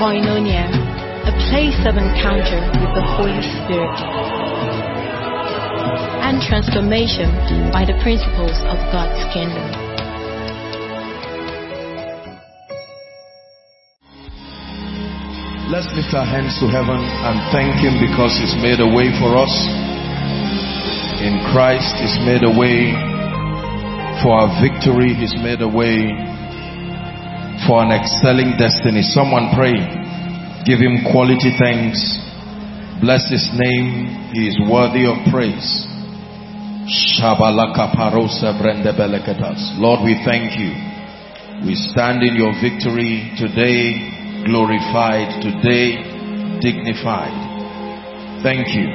Koinonia, a place of encounter with the Holy Spirit and transformation by the principles of God's kingdom. Let's lift our hands to heaven and thank Him because He's made a way for us. In Christ, He's made a way for our victory. He's made a way for an excelling destiny. Someone pray. Give Him quality thanks. Bless His name. He is worthy of praise. Lord, we thank You. We stand in Your victory today, glorified today, dignified. Thank You.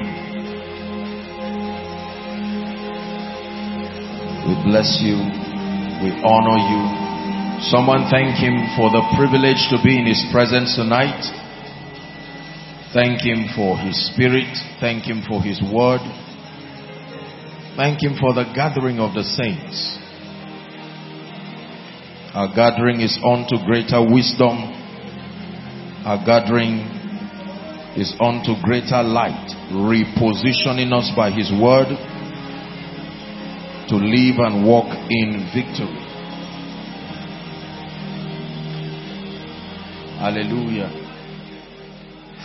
We bless You. We honor You. Someone thank Him for the privilege to be in His presence tonight. Thank Him for His Spirit. Thank Him for His Word. Thank Him for the gathering of the saints. Our gathering is unto greater wisdom. Our gathering is unto greater light, repositioning us by His Word to live and walk in victory. Hallelujah.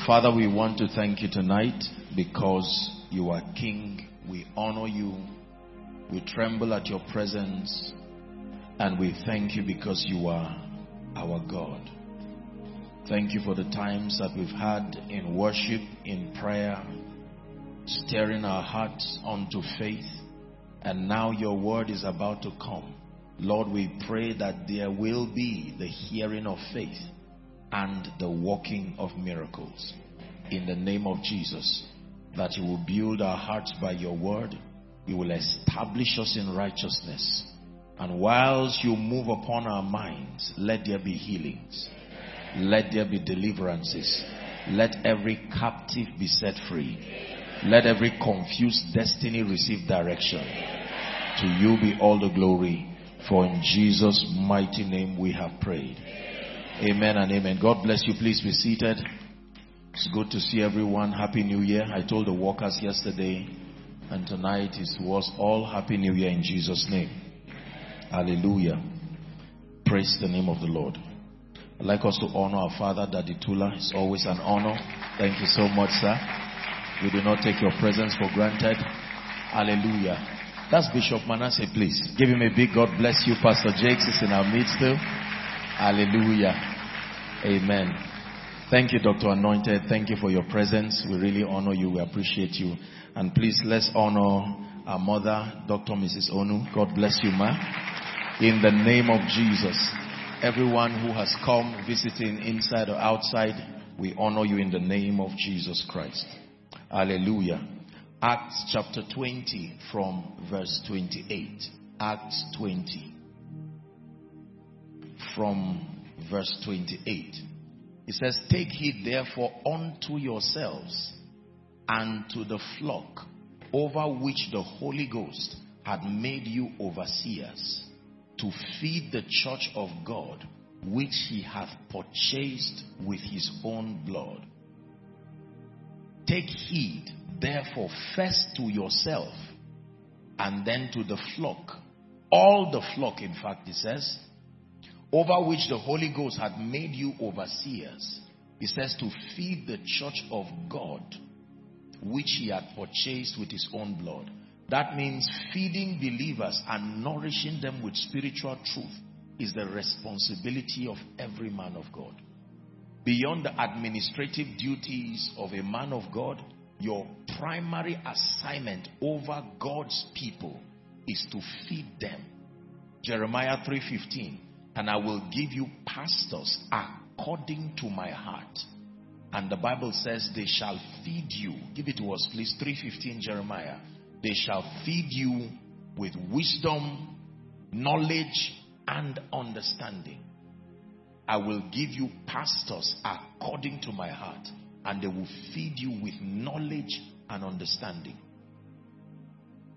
Father, we want to thank You tonight because You are King. We honor You. We tremble at Your presence. And we thank You because You are our God. Thank You for the times that we've had in worship, in prayer, stirring our hearts unto faith. And now Your word is about to come. Lord, we pray that there will be the hearing of faith and the walking of miracles in the name of Jesus, that You will build our hearts by Your word. You will establish us in righteousness, and whilst You move upon our minds, let there be healings, let there be deliverances, let every captive be set free, let every confused destiny receive direction. To You be all the glory, for in Jesus' mighty name we have prayed. Amen and amen. God bless you. Please be seated. It's good to see everyone. Happy New Year. I told the workers yesterday, and tonight is to us all Happy New Year in Jesus' name. Hallelujah. Praise the name of the Lord. I'd like us to honor our father, Daddy Tula. It's always an honor. Thank you so much, sir. We do not take your presence for granted. Hallelujah. That's Bishop Manasseh, please. Give him a big God bless you. Pastor Jakes is in our midst too. Hallelujah. Amen. Thank you, Dr. Anointed. Thank you for your presence. We really honor you. We appreciate you. And please, let's honor our mother, Dr. Mrs. Onu. God bless you, ma. In the name of Jesus. Everyone who has come visiting inside or outside, we honor you in the name of Jesus Christ. Hallelujah. Acts chapter 20 from verse 28. Acts 20. From verse 28. It says, "Take heed therefore unto yourselves and to the flock over which the Holy Ghost had made you overseers, to feed the church of God, which He hath purchased with His own blood. Take heed therefore first to yourself, and then to the flock," all the flock, in fact, it says, "over which the Holy Ghost had made you overseers." He says, "to feed the church of God, which He had purchased with His own blood." That means feeding believers and nourishing them with spiritual truth is the responsibility of every man of God. Beyond the administrative duties of a man of God, your primary assignment over God's people is to feed them. Jeremiah 3:15. "And I will give you pastors according to my heart." And the Bible says they shall feed you. Give it to us, please. 3:15 Jeremiah. "They shall feed you with wisdom, knowledge, and understanding." I will give you pastors according to my heart, and they will feed you with knowledge and understanding.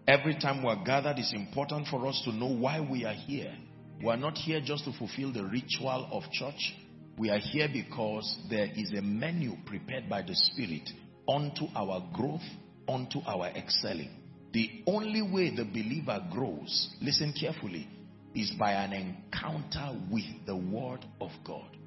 Every time we are gathered, it's important for us to know why we are here. We are not here just to fulfill the ritual of church. We are here because there is a menu prepared by the Spirit unto our growth, unto our excelling. The only way the believer grows, listen carefully, is by an encounter with the Word of God.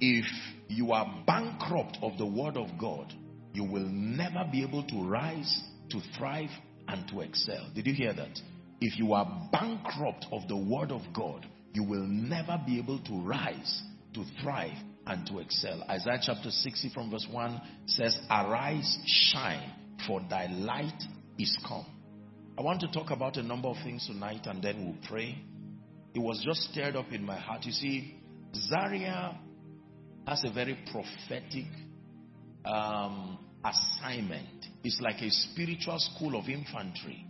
If you are bankrupt of the Word of God, you will never be able to rise, to thrive, and to excel. Did you hear that? If you are bankrupt of the Word of God, you will never be able to rise, to thrive, and to excel. Isaiah chapter 60 from verse 1 says, "Arise, shine, for thy light is come." I want to talk about a number of things tonight and then we'll pray. It was just stirred up in my heart. You see, Zaria has a very prophetic assignment. It's like a spiritual school of infantry.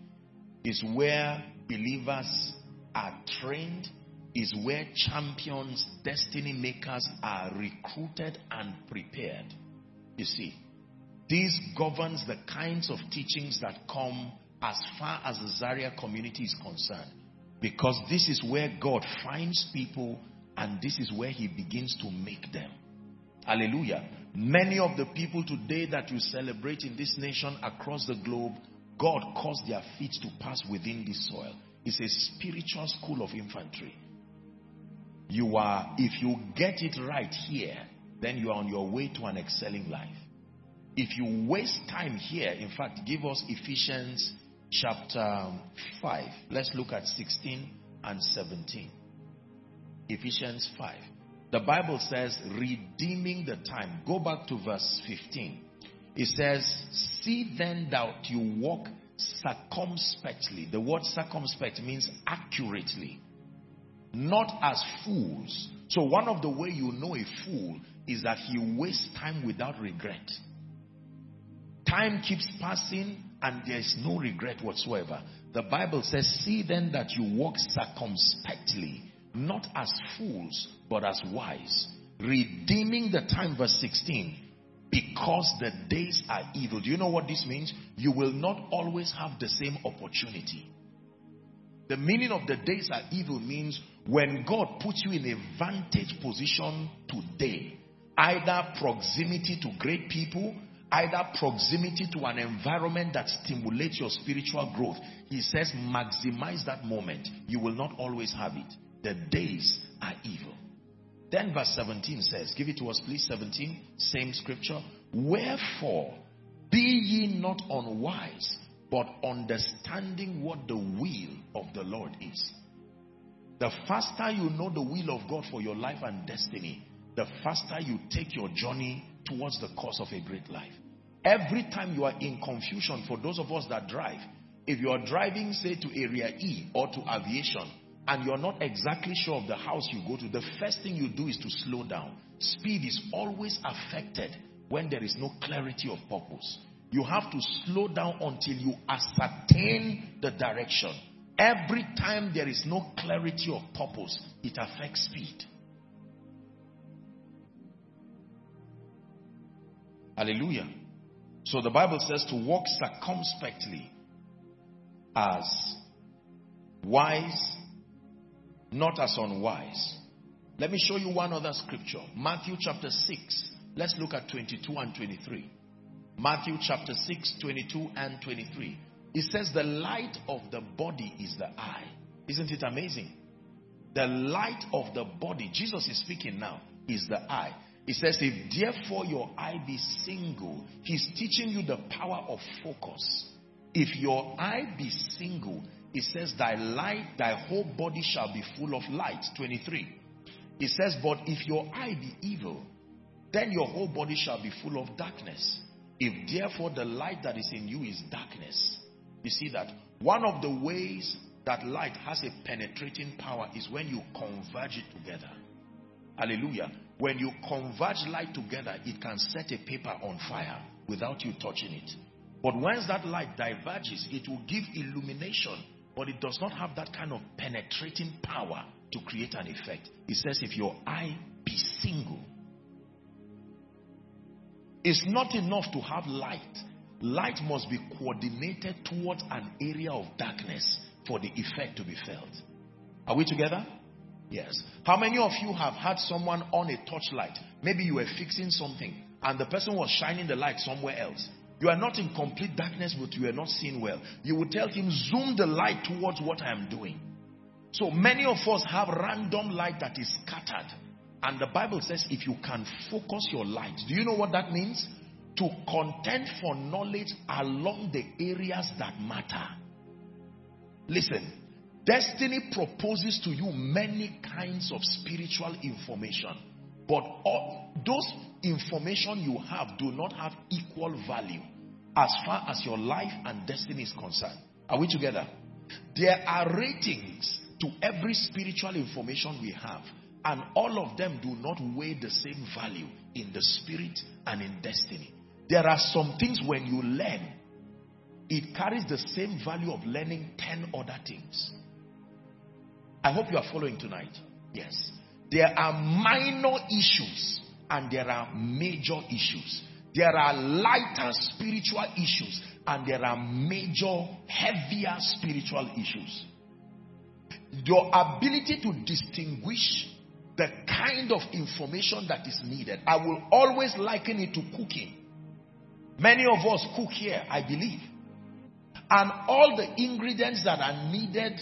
It's where believers are trained. Is where champions, destiny makers are recruited and prepared. You see, this governs the kinds of teachings that come as far as the Zaria community is concerned. Because this is where God finds people and this is where he begins to make them. Hallelujah. Many of the people today that you celebrate in this nation across the globe, God caused their feet to pass within this soil. It's a spiritual school of infantry. You are, if you get it right here, then you are on your way to an excelling life. If you waste time here, in fact, give us Ephesians chapter 5. Let's look at 16 and 17. Ephesians 5. The Bible says, redeeming the time. Go back to verse 15. It says, see then that you walk circumspectly. The word circumspect means accurately. Not as fools. So one of the way you know a fool is that he wastes time without regret. Time keeps passing and there is no regret whatsoever. The Bible says, see then that you walk circumspectly, not as fools, but as wise. Redeeming the time, verse 16, because the days are evil. Do you know what this means? You will not always have the same opportunity. The meaning of the days are evil means when God puts you in a vantage position today, either proximity to great people, either proximity to an environment that stimulates your spiritual growth. He says, maximize that moment. You will not always have it. The days are evil. Then verse 17 says, give it to us please, 17, same scripture. Wherefore, be ye not unwise, but understanding what the will of the Lord is. The faster you know the will of God for your life and destiny, the faster you take your journey towards the course of a great life. Every time you are in confusion, for those of us that drive, if you are driving, say, to area E or to aviation, and you're not exactly sure of the house you go to, the first thing you do is to slow down. Speed is always affected when there is no clarity of purpose. You have to slow down until you ascertain the direction. Every time there is no clarity of purpose, it affects speed. Hallelujah. So the Bible says to walk circumspectly as wise, not as unwise. Let me show you one other scripture. Matthew chapter 6. Let's look at 22 and 23. Matthew chapter 6, 22 and 23. It says the light of the body is the eye. Isn't it amazing? The light of the body, Jesus is speaking now, is the eye. It says, if therefore your eye be single, he's teaching you the power of focus. If your eye be single, it says thy light, thy whole body shall be full of light. 23. It says, but if your eye be evil, then your whole body shall be full of darkness. If therefore the light that is in you is darkness. You see that? One of the ways that light has a penetrating power is when you converge it together. Hallelujah. When you converge light together, it can set a paper on fire without you touching it. But once that light diverges, it will give illumination, but it does not have that kind of penetrating power to create an effect. It says if your eye be single. It's not enough to have light. Light must be coordinated towards an area of darkness for the effect to be felt. Are we together? Yes. How many of you have had someone on a torchlight? Maybe you were fixing something and the person was shining the light somewhere else. You are not in complete darkness, but you are not seeing well. You would tell him, zoom the light towards what I am doing. So many of us have random light that is scattered. And the Bible says if you can focus your light. Do you know what that means? To contend for knowledge along the areas that matter. Listen, destiny proposes to you many kinds of spiritual information. But all those information you have do not have equal value as far as your life and destiny is concerned. Are we together? There are ratings to every spiritual information we have, and all of them do not weigh the same value in the spirit and in destiny. There are some things when you learn, it carries the same value of learning 10 other things. I hope you are following tonight. Yes. There are minor issues and there are major issues. There are lighter spiritual issues and there are major, heavier spiritual issues. Your ability to distinguish the kind of information that is needed. I will always liken it to cooking. Many of us cook here, I believe. And all the ingredients that are needed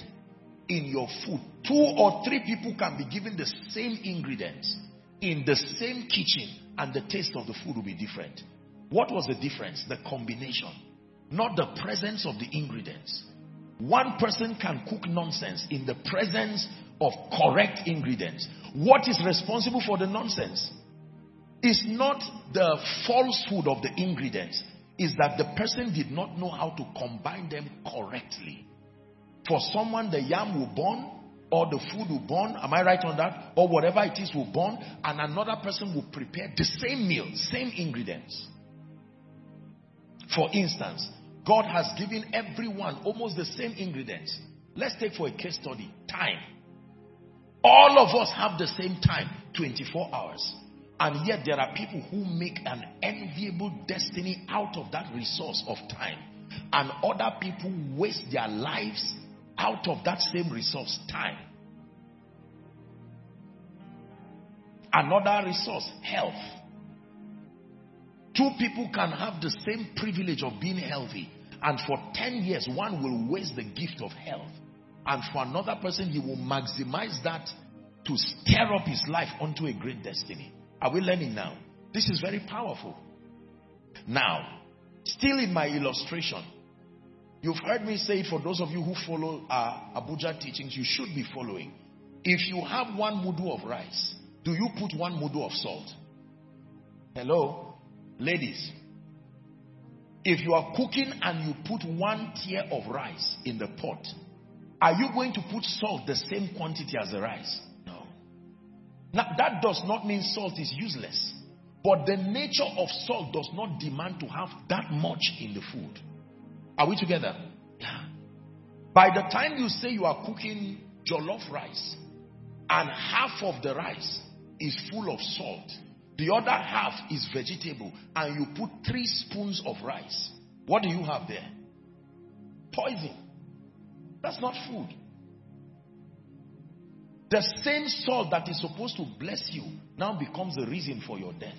in your food, 2 or 3 people can be given the same ingredients in the same kitchen and the taste of the food will be different. What was the difference? The combination, not the presence of the ingredients. One person can cook nonsense in the presence of correct ingredients. What is responsible for the nonsense? It's not the falsehood of the ingredients. It's that the person did not know how to combine them correctly. For someone, the yam will burn, or the food will burn, am I right on that? Or whatever it is will burn, and another person will prepare the same meal, same ingredients. For instance, God has given everyone almost the same ingredients. Let's take for a case study, time. All of us have the same time, 24 hours. And yet there are people who make an enviable destiny out of that resource of time. And other people waste their lives out of that same resource, time. Another resource, health. 2 people can have the same privilege of being healthy, and for 10 years, one will waste the gift of health. And for another person, he will maximize that to stir up his life onto a great destiny. Are we learning now? This is very powerful. Now, still in my illustration, you've heard me say, for those of you who follow Abuja teachings, you should be following. If you have 1 mudu of rice, do you put 1 mudu of salt? Hello? Ladies, if you are cooking and you put 1 tier of rice in the pot, are you going to put salt the same quantity as the rice? No. Now, that does not mean salt is useless. But the nature of salt does not demand to have that much in the food. Are we together? Yeah. By the time you say you are cooking jollof rice and half of the rice is full of salt, the other half is vegetable, and you put 3 spoons of rice, what do you have there? Poison. That's not food. The same salt that is supposed to bless you now becomes the reason for your death.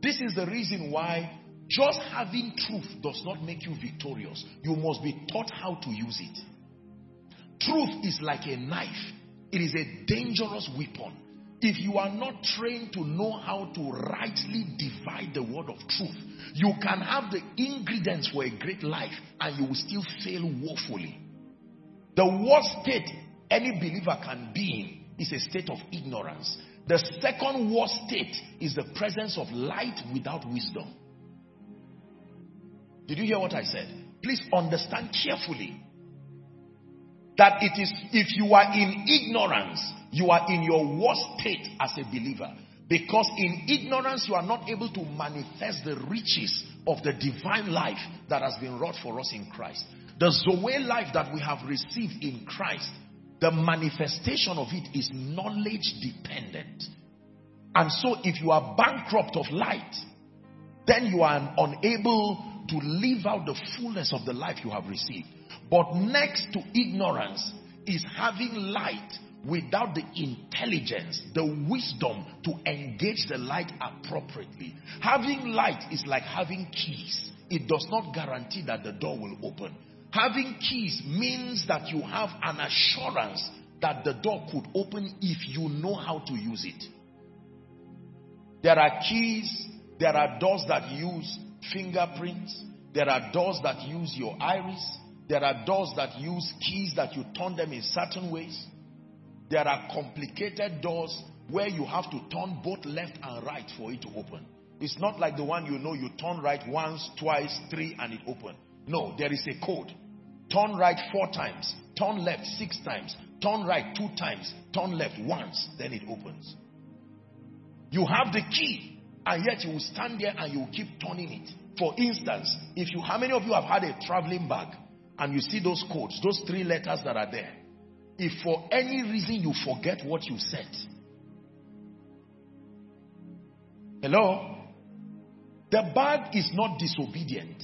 This is the reason why just having truth does not make you victorious. You must be taught how to use it. Truth is like a knife. It is a dangerous weapon. If you are not trained to know how to rightly divide the word of truth, you can have the ingredients for a great life and you will still fail woefully. The worst state any believer can be in is a state of ignorance. The second worst state is the presence of light without wisdom. Did you hear what I said? Please understand carefully that it is, if you are in ignorance, you are in your worst state as a believer. Because in ignorance, you are not able to manifest the riches of the divine life that has been wrought for us in Christ. The Zoe life that we have received in Christ, the manifestation of it is knowledge dependent. And so if you are bankrupt of light, then you are unable to live out the fullness of the life you have received. But next to ignorance is having light without the intelligence, the wisdom to engage the light appropriately. Having light is like having keys. It does not guarantee that the door will open. Having keys means that you have an assurance that the door could open if you know how to use it. There are keys, there are doors that use fingerprints, there are doors that use your iris, there are doors that use keys that you turn them in certain ways. There are complicated doors where you have to turn both left and right for it to open. It's not like the one you know, you turn right once, twice, three, and it opens. No, there is a code. Turn right 4 times, turn left 6 times, turn right 2 times, turn left once, then it opens. You have the key, and yet you will stand there and you will keep turning it. For instance, how many of you have had a traveling bag and you see those codes, those 3 letters that are there? If for any reason you forget what you said. Hello? The bag is not disobedient.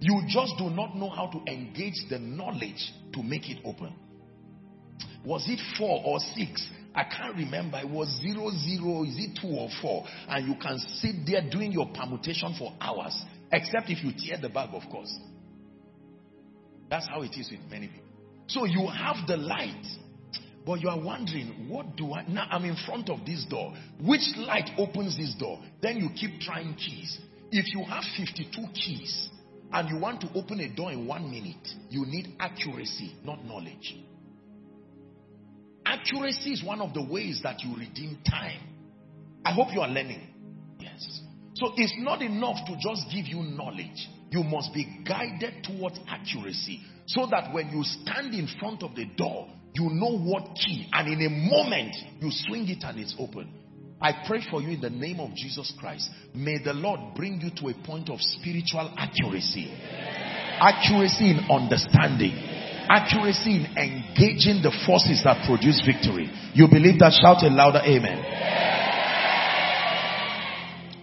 You just do not know how to engage the knowledge to make it open. Was it 4 or 6? I can't remember. It was 0, 0. Is it 2 or 4? And you can sit there doing your permutation for hours. Except if you tear the bag, of course. That's how it is with many people. So you have the light, but you are wondering, now I'm in front of this door. Which light opens this door? Then you keep trying keys. If you have 52 keys and you want to open a door in 1 minute, you need accuracy, not knowledge. Accuracy is one of the ways that you redeem time. I hope you are learning. Yes. So it's not enough to just give you knowledge. You must be guided towards accuracy, so that when you stand in front of the door, you know what key, and in a moment, you swing it and it's open. I pray for you in the name of Jesus Christ. May the Lord bring you to a point of spiritual accuracy. Accuracy in understanding. Accuracy in engaging the forces that produce victory. You believe that? Shout a louder amen.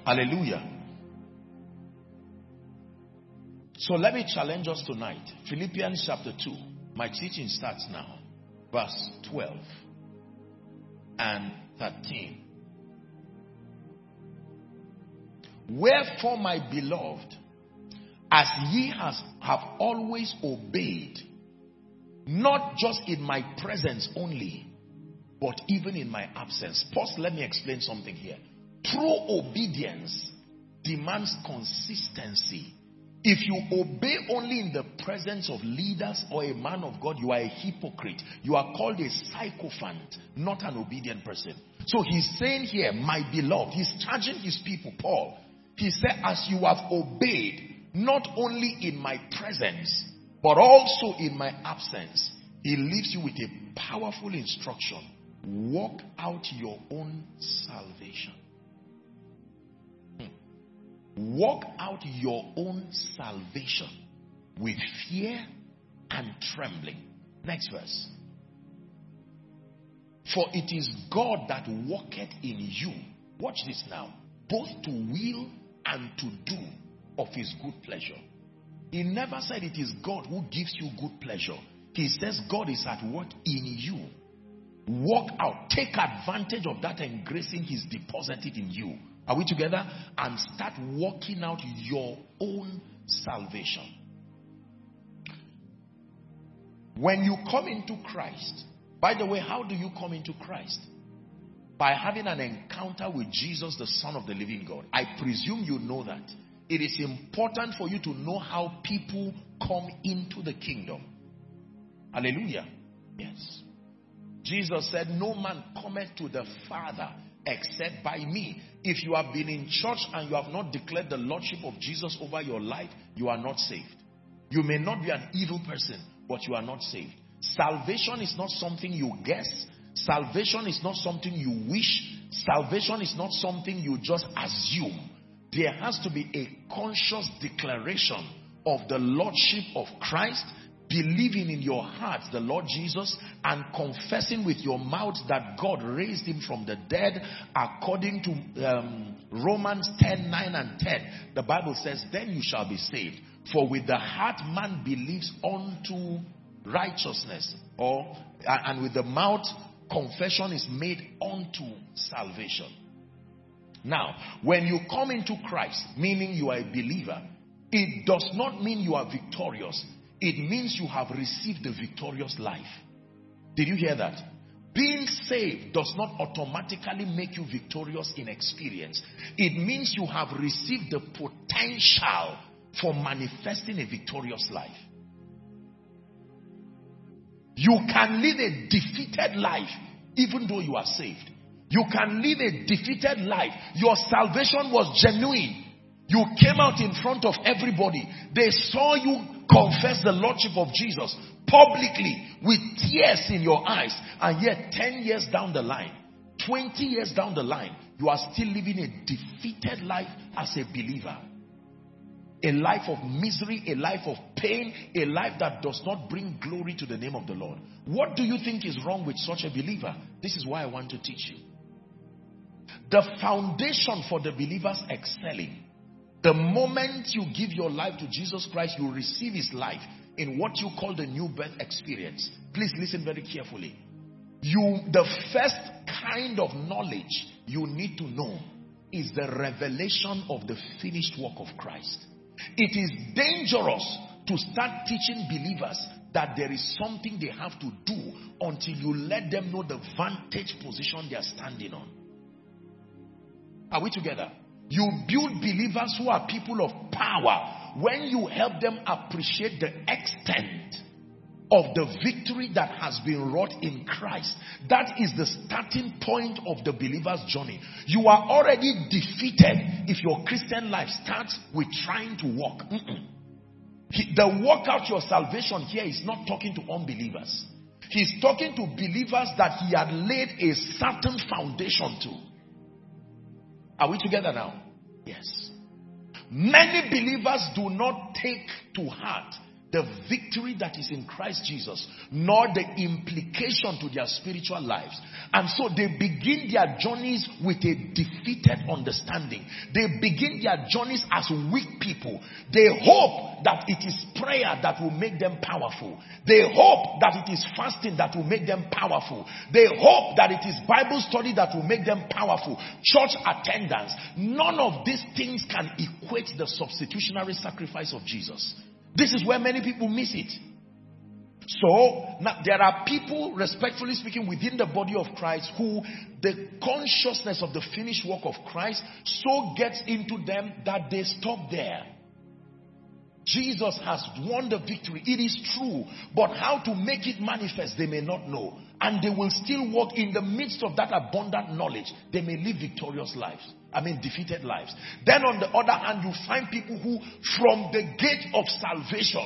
Hallelujah. So let me challenge us tonight. Philippians chapter 2. My teaching starts now. Verse 12 and 13. Wherefore, my beloved, as ye have always obeyed, not just in my presence only, but even in my absence. First, let me explain something here. True obedience demands consistency. If you obey only in the presence of leaders or a man of God, you are a hypocrite. You are called a sycophant, not an obedient person. So he's saying here, my beloved, he's charging his people, Paul. He said, as you have obeyed, not only in my presence, but also in my absence, he leaves you with a powerful instruction. Walk out your own salvation. Walk out your own salvation with fear and trembling. Next verse. For it is God that worketh in you. Watch this now. Both to will and to do of his good pleasure. He never said it is God who gives you good pleasure. He says God is at work in you. Walk out. Take advantage of that engracing he's deposited in you. Are we together? And start working out your own salvation. When you come into Christ, by the way, how do you come into Christ? By having an encounter with Jesus, the Son of the living God. I presume you know that. It is important for you to know how people come into the kingdom. Hallelujah. Yes. Jesus said, no man cometh to the Father except by me. If you have been in church and you have not declared the lordship of Jesus over your life, you are not saved. You may not be an evil person, but you are not saved. Salvation is not something you guess. Salvation is not something you wish. Salvation is not something you just assume. There has to be a conscious declaration of the lordship of Christ, believing in your heart the Lord Jesus, and confessing with your mouth that God raised him from the dead, according to Romans 10:9 and 10. The Bible says, then you shall be saved. For with the heart man believes unto righteousness, and with the mouth confession is made unto salvation. Now, when you come into Christ, meaning you are a believer, it does not mean you are victorious. It means you have received the victorious life. Did you hear that? Being saved does not automatically make you victorious in experience. It means you have received the potential for manifesting a victorious life. You can live a defeated life even though you are saved. You can live a defeated life. Your salvation was genuine. You came out in front of everybody. They saw you confess the Lordship of Jesus publicly with tears in your eyes. And yet 10 years down the line, 20 years down the line, you are still living a defeated life as a believer. A life of misery, a life of pain, a life that does not bring glory to the name of the Lord. What do you think is wrong with such a believer? This is why I want to teach you. The foundation for the believers excelling. The moment you give your life to Jesus Christ, you receive his life in what you call the new birth experience. Please listen very carefully. The first kind of knowledge you need to know is the revelation of the finished work of Christ. It is dangerous to start teaching believers that there is something they have to do until you let them know the vantage position they are standing on. Are we together? You build believers who are people of power when you help them appreciate the extent of the victory that has been wrought in Christ. That is the starting point of the believer's journey. You are already defeated if your Christian life starts with trying to walk. The walk out your salvation here is not talking to unbelievers. He's talking to believers that he had laid a certain foundation to. Are we together now? Yes. Many believers do not take to heart the victory that is in Christ Jesus, nor the implication to their spiritual lives. And so they begin their journeys with a defeated understanding. They begin their journeys as weak people. They hope that it is prayer that will make them powerful. They hope that it is fasting that will make them powerful. They hope that it is Bible study that will make them powerful. Church attendance. None of these things can equate the substitutionary sacrifice of Jesus. This is where many people miss it. So, now, there are people, respectfully speaking, within the body of Christ who the consciousness of the finished work of Christ so gets into them that they stop there. Jesus has won the victory. It is true. But how to make it manifest, they may not know. And they will still walk in the midst of that abundant knowledge. They may live victorious lives. Defeated lives. Then on the other hand, you find people who, from the gate of salvation,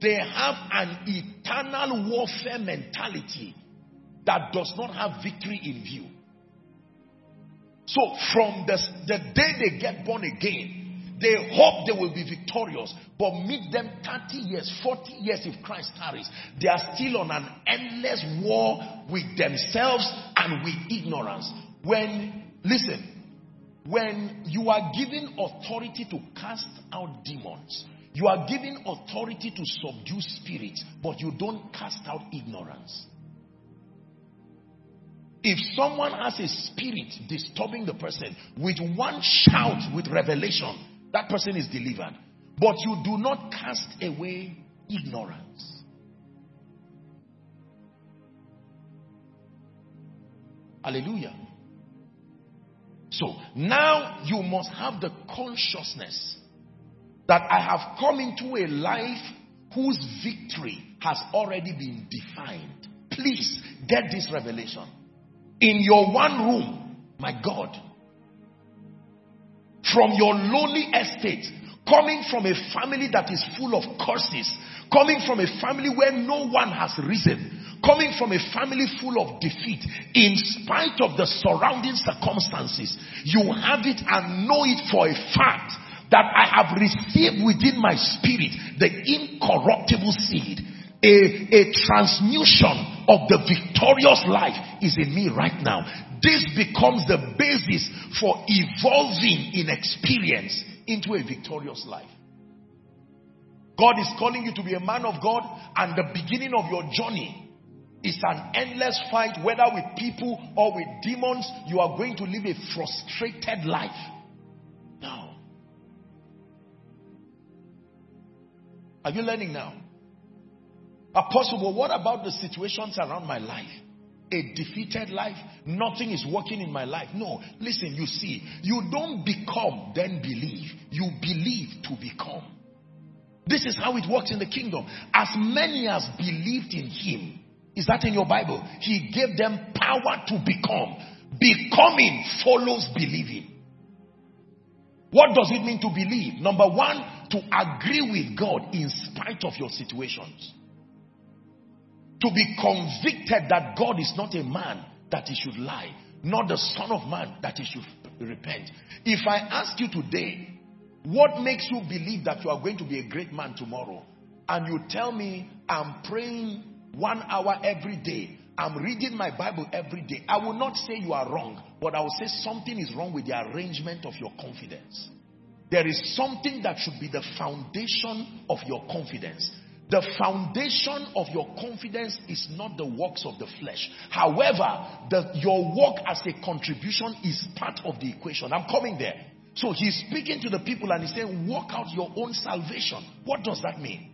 they have an eternal warfare mentality that does not have victory in view. So from the day they get born again, they hope they will be victorious, but meet them 30 years, 40 years if Christ tarries. They are still on an endless war with themselves and with ignorance. When you are given authority to cast out demons, you are given authority to subdue spirits, but you don't cast out ignorance. If someone has a spirit disturbing the person, with one shout, with revelation, that person is delivered. But you do not cast away ignorance. Hallelujah. So, now you must have the consciousness that I have come into a life whose victory has already been defined. Please, get this revelation. In your one room, my God, from your lonely estate, coming from a family that is full of curses, coming from a family where no one has risen, coming from a family full of defeat, in spite of the surrounding circumstances, you have it and know it for a fact that I have received within my spirit the incorruptible seed. A transmutation of the victorious life is in me right now. This becomes the basis for evolving in experience into a victorious life. God is calling you to be a man of God, and the beginning of your journey is an endless fight, whether with people or with demons. You are going to live a frustrated life. Now, are you learning now? Apostle, but what about the situations around my life? A defeated life, nothing is working in my life. No, listen, you see, you don't become, then believe. You believe to become. This is how it works in the kingdom. As many as believed in him, is that in your Bible? He gave them power to become. Becoming follows believing. What does it mean to believe? Number one, to agree with God in spite of your situations. To be convicted that God is not a man that he should lie, not the son of man that he should repent. If I ask you today, what makes you believe that you are going to be a great man tomorrow? And you tell me, I'm praying 1 hour every day. I'm reading my Bible every day. I will not say you are wrong, but I will say something is wrong with the arrangement of your confidence. There is something that should be the foundation of your confidence. The foundation of your confidence is not the works of the flesh. However, your work as a contribution is part of the equation. I'm coming there. So he's speaking to the people and he's saying, work out your own salvation. What does that mean?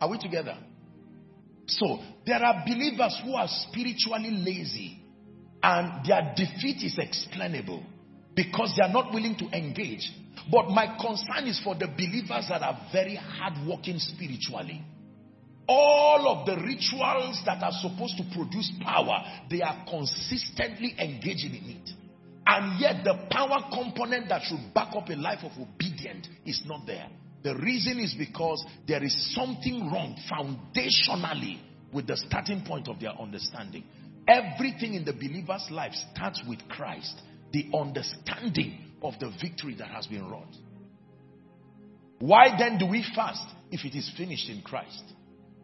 Are we together? So there are believers who are spiritually lazy, and their defeat is explainable because they are not willing to engage. But my concern is for the believers that are very hardworking spiritually. All of the rituals that are supposed to produce power, they are consistently engaging in it. And yet the power component that should back up a life of obedience is not there. The reason is because there is something wrong foundationally with the starting point of their understanding. Everything in the believer's life starts with Christ, the understanding of the victory that has been wrought. Why then do we fast if it is finished in Christ?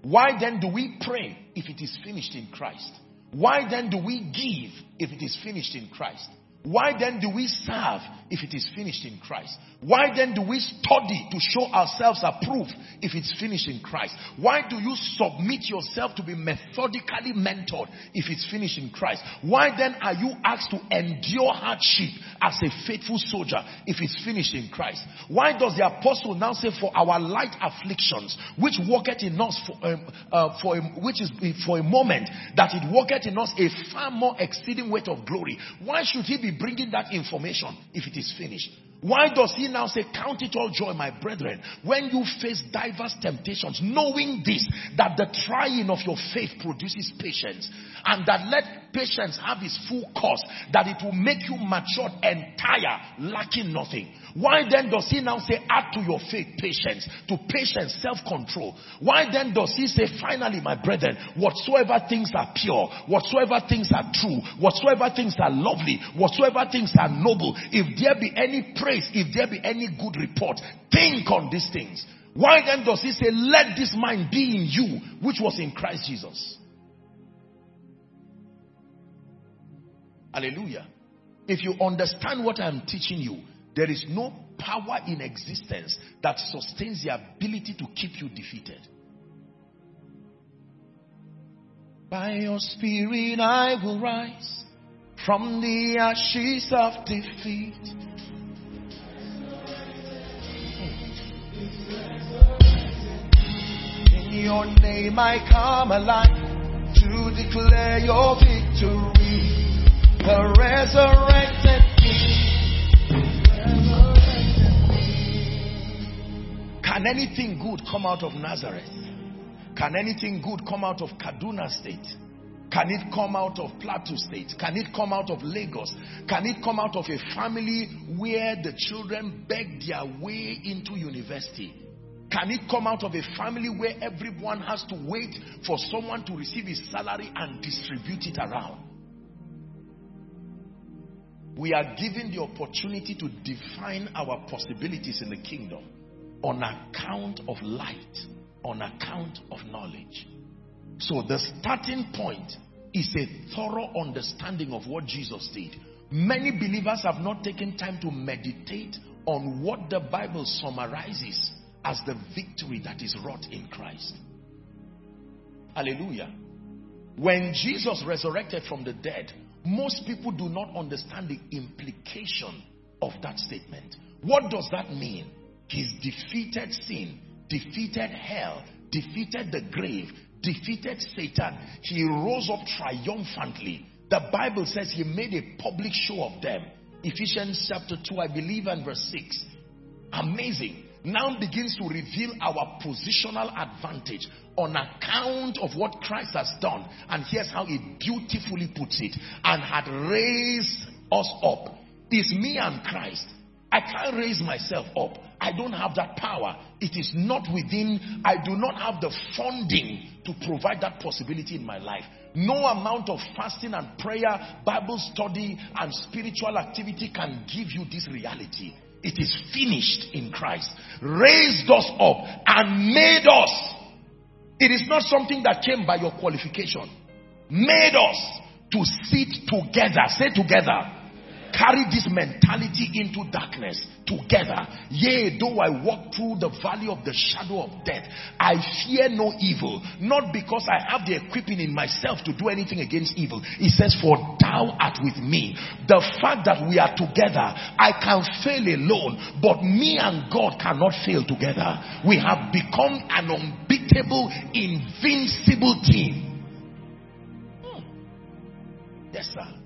Why then do we pray if it is finished in Christ? Why then do we give if it is finished in Christ? Why then do we serve if it is finished in Christ? Why then do we study to show ourselves approved if it's finished in Christ? Why do you submit yourself to be methodically mentored if it's finished in Christ? Why then are you asked to endure hardship as a faithful soldier if it's finished in Christ? Why does the apostle now say, for our light afflictions, which worketh in us for a moment, that it worketh in us a far more exceeding weight of glory? Why should he be bringing that information if it is finished? Why does he now say, count it all joy, my brethren, when you face diverse temptations, knowing this, that the trying of your faith produces patience, and that let patience have its full course, that it will make you matured, entire, lacking nothing? Why then does he now say, add to your faith patience, to patience self-control? Why then does he say, finally, my brethren, whatsoever things are pure, whatsoever things are true, whatsoever things are lovely, whatsoever things are noble, if there be any praise, if there be any good report, think on these things? Why then does he say, let this mind be in you, which was in Christ Jesus? Hallelujah. If you understand what I am teaching you, there is no power in existence that sustains the ability to keep you defeated. By your spirit I will rise from the ashes of defeat. In your name I come alive to declare your victory. The resurrected King. Can anything good come out of Nazareth? Can anything good come out of Kaduna State? Can it come out of Plateau State? Can it come out of Lagos? Can it come out of a family where the children beg their way into university? Can it come out of a family where everyone has to wait for someone to receive his salary and distribute it around? We are given the opportunity to define our possibilities in the kingdom on account of light, on account of knowledge. So the starting point is a thorough understanding of what Jesus did, Many believers have not taken time to meditate on what the Bible summarizes as the victory that is wrought in Christ. Hallelujah. When Jesus resurrected from the dead, most people do not understand the implication of that statement. What does that mean? He's defeated sin, defeated hell, defeated the grave, defeated Satan. He rose up triumphantly. The Bible says he made a public show of them. Ephesians chapter 2, I believe, and verse 6. Amazing. Now begins to reveal our positional advantage on account of what Christ has done. And here's how he beautifully puts it. And had raised us up. It's me and Christ. I can't raise myself up. I don't have that power. It is not within. I do not have the funding to provide that possibility in my life. No amount of fasting and prayer, Bible study and spiritual activity can give you this reality. It is finished in Christ. Raised us up and made us. It is not something that came by your qualification. Made us to sit together. Say together. Carry this mentality into darkness together. Yea, though I walk through the valley of the shadow of death, I fear no evil. Not because I have the equipping in myself to do anything against evil. It says, for thou art with me. The fact that we are together, I can fail alone, but me and God cannot fail together. We have become an unbeatable, invincible team. Yes, sir.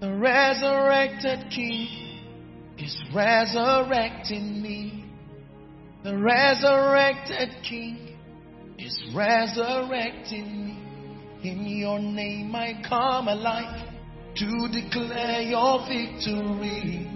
The resurrected King is resurrecting me. The resurrected King is resurrecting me. In your name I come alive to declare your victory.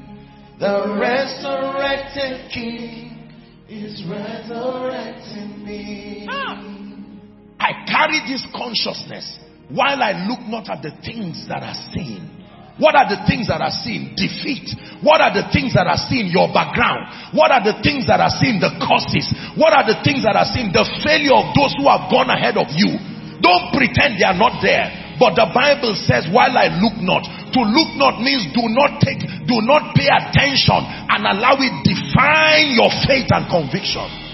The resurrected King is resurrecting me. I carry this consciousness while I look not at the things that are seen. What are the things that are seen? Defeat. What are the things that are seen? Your background. What are the things that are seen? The causes. What are the things that are seen? The failure of those who have gone ahead of you. Don't pretend they are not there. But the Bible says, while I look not. To look not means do not pay attention and allow it define your faith and conviction.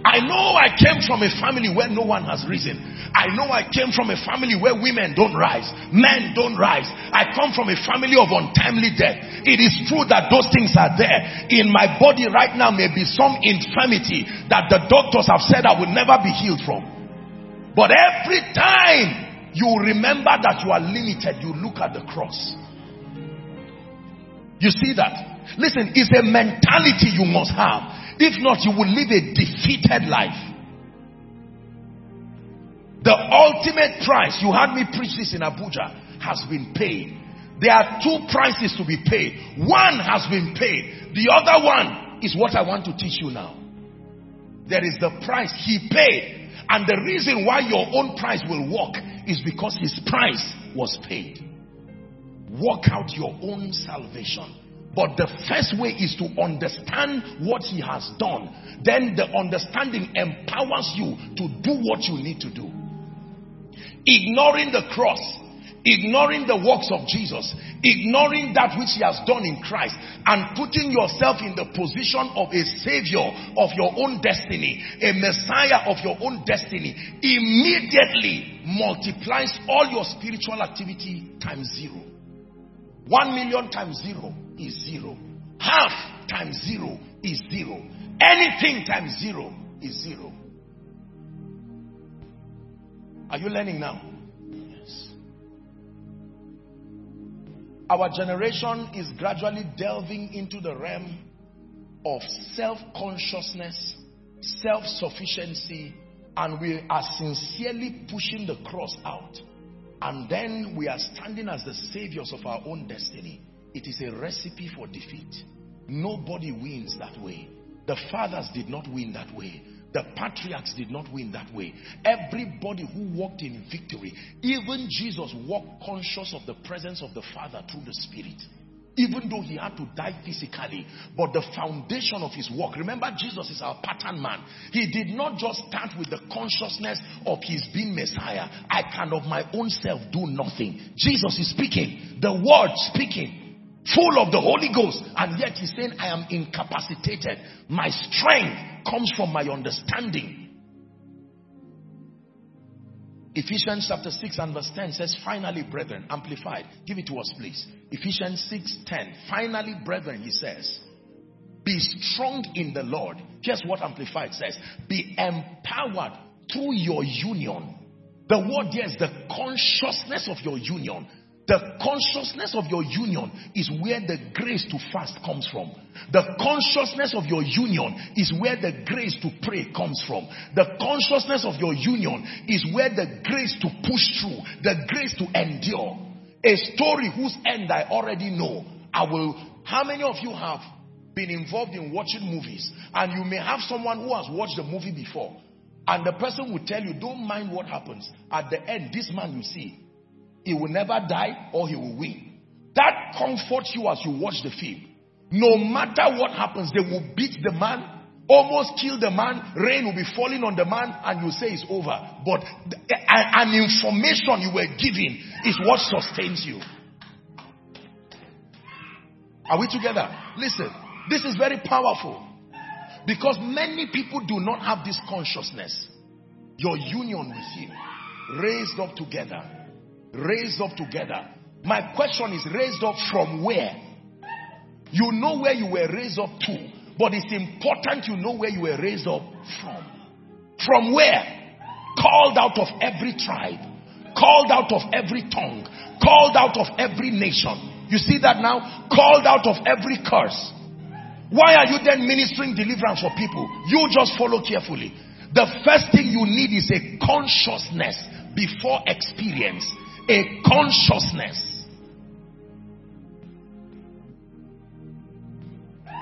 I know I came from a family where no one has risen. I know I came from a family where women don't rise, men don't rise. I come from a family of untimely death. It is true that those things are there. In my body right now may be some infirmity that the doctors have said I will never be healed from. But every time you remember that you are limited, you look at the cross. You see that? Listen, it's a mentality you must have. If not, you will live a defeated life. The ultimate price, you heard me preach this in Abuja, has been paid. There are two prices to be paid. One has been paid. The other one is what I want to teach you now. There is the price he paid. And the reason why your own price will work is because his price was paid. Work out your own salvation. But the first way is to understand what he has done. Then the understanding empowers you to do what you need to do. Ignoring the cross, ignoring the works of Jesus, ignoring that which he has done in Christ, and putting yourself in the position of a savior of your own destiny, a messiah of your own destiny, immediately multiplies all your spiritual activity times zero. 1,000,000 times zero is zero. Half times zero is zero. Anything times zero is zero. Are you learning now? Yes. Our generation is gradually delving into the realm of self-consciousness, self-sufficiency, and we are sincerely pushing the cross out. And then we are standing as the saviors of our own destiny. It is a recipe for defeat. Nobody wins that way. The fathers did not win that way. The patriarchs did not win that way. Everybody who walked in victory, even Jesus walked conscious of the presence of the Father through the Spirit. Even though he had to die physically, but the foundation of his work. Remember, Jesus is our pattern man. He did not just start with the consciousness of his being Messiah. I can of my own self do nothing. Jesus is speaking, the word speaking, full of the Holy Ghost. And yet he's saying, I am incapacitated. My strength comes from my understanding. Ephesians chapter 6 and verse 10 says, finally, brethren, amplified. Give it to us, please. Ephesians 6:10. Finally, brethren, he says, be strong in the Lord. Here's what amplified says. Be empowered through your union. The word here is the consciousness of your union. The consciousness of your union is where the grace to fast comes from. The consciousness of your union is where the grace to pray comes from. The consciousness of your union is where the grace to push through, the grace to endure. A story whose end I already know. How many of you have been involved in watching movies? And you may have someone who has watched the movie before. And the person will tell you, don't mind what happens. At the end, this man you see, he will never die or he will win. That comforts you as you watch the film. No matter what happens, they will beat the man, almost kill the man, rain will be falling on the man, and you say it's over. But an information you were given is what sustains you. Are we together? Listen, this is very powerful. Because many people do not have this consciousness. Your union with him, raised up together. Raised up together. My question is, raised up from where? You know where you were raised up to, but it's important you know where you were raised up from. From where? Called out of every tribe, called out of every tongue, called out of every nation. You see that now? Called out of every curse. Why are you then ministering deliverance for people? You just follow carefully. The first thing you need is a consciousness before experience. A consciousness.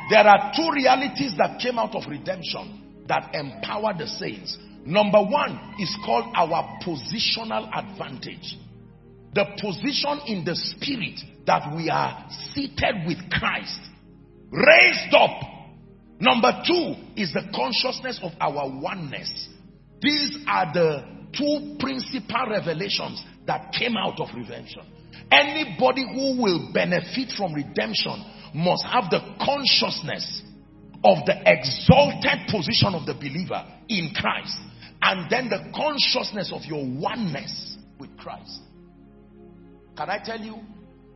There are two realities that came out of redemption that empower the saints. Number one is called our positional advantage. The position in the spirit that we are seated with Christ, raised up. Number two is the consciousness of our oneness. These are the two principal revelations that came out of redemption. Anybody who will benefit from redemption must have the consciousness of the exalted position of the believer in Christ, and then the consciousness of your oneness with Christ. Can I tell you,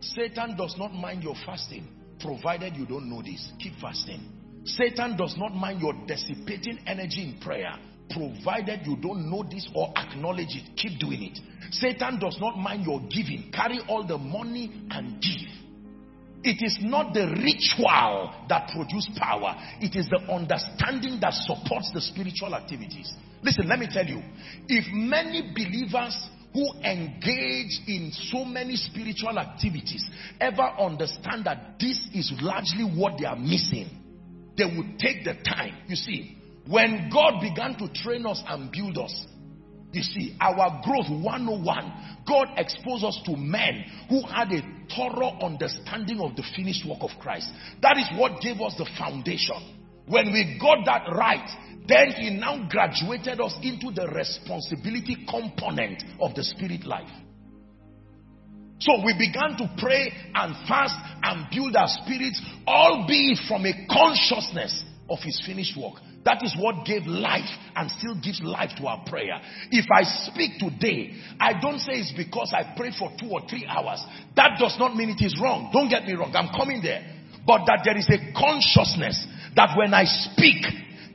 Satan does not mind your fasting, provided you don't know this. Keep fasting. Satan does not mind your dissipating energy in prayer, provided you don't know this or acknowledge it. Keep doing it. Satan does not mind your giving. Carry all the money and give. It is not the ritual that produces power. It is the understanding that supports the spiritual activities. Listen, let me tell you. If many believers who engage in so many spiritual activities ever understand that this is largely what they are missing, they would take the time. You see, when God began to train us and build us, you see, our growth 101, God exposed us to men who had a thorough understanding of the finished work of Christ. That is what gave us the foundation. When we got that right, then he now graduated us into the responsibility component of the spirit life. So we began to pray and fast and build our spirits, albeit from a consciousness of his finished work. That is what gave life and still gives life to our prayer. If I speak today, I don't say it's because I prayed for 2 or 3 hours. That does not mean it is wrong. Don't get me wrong. I'm coming there. But that there is a consciousness that when I speak,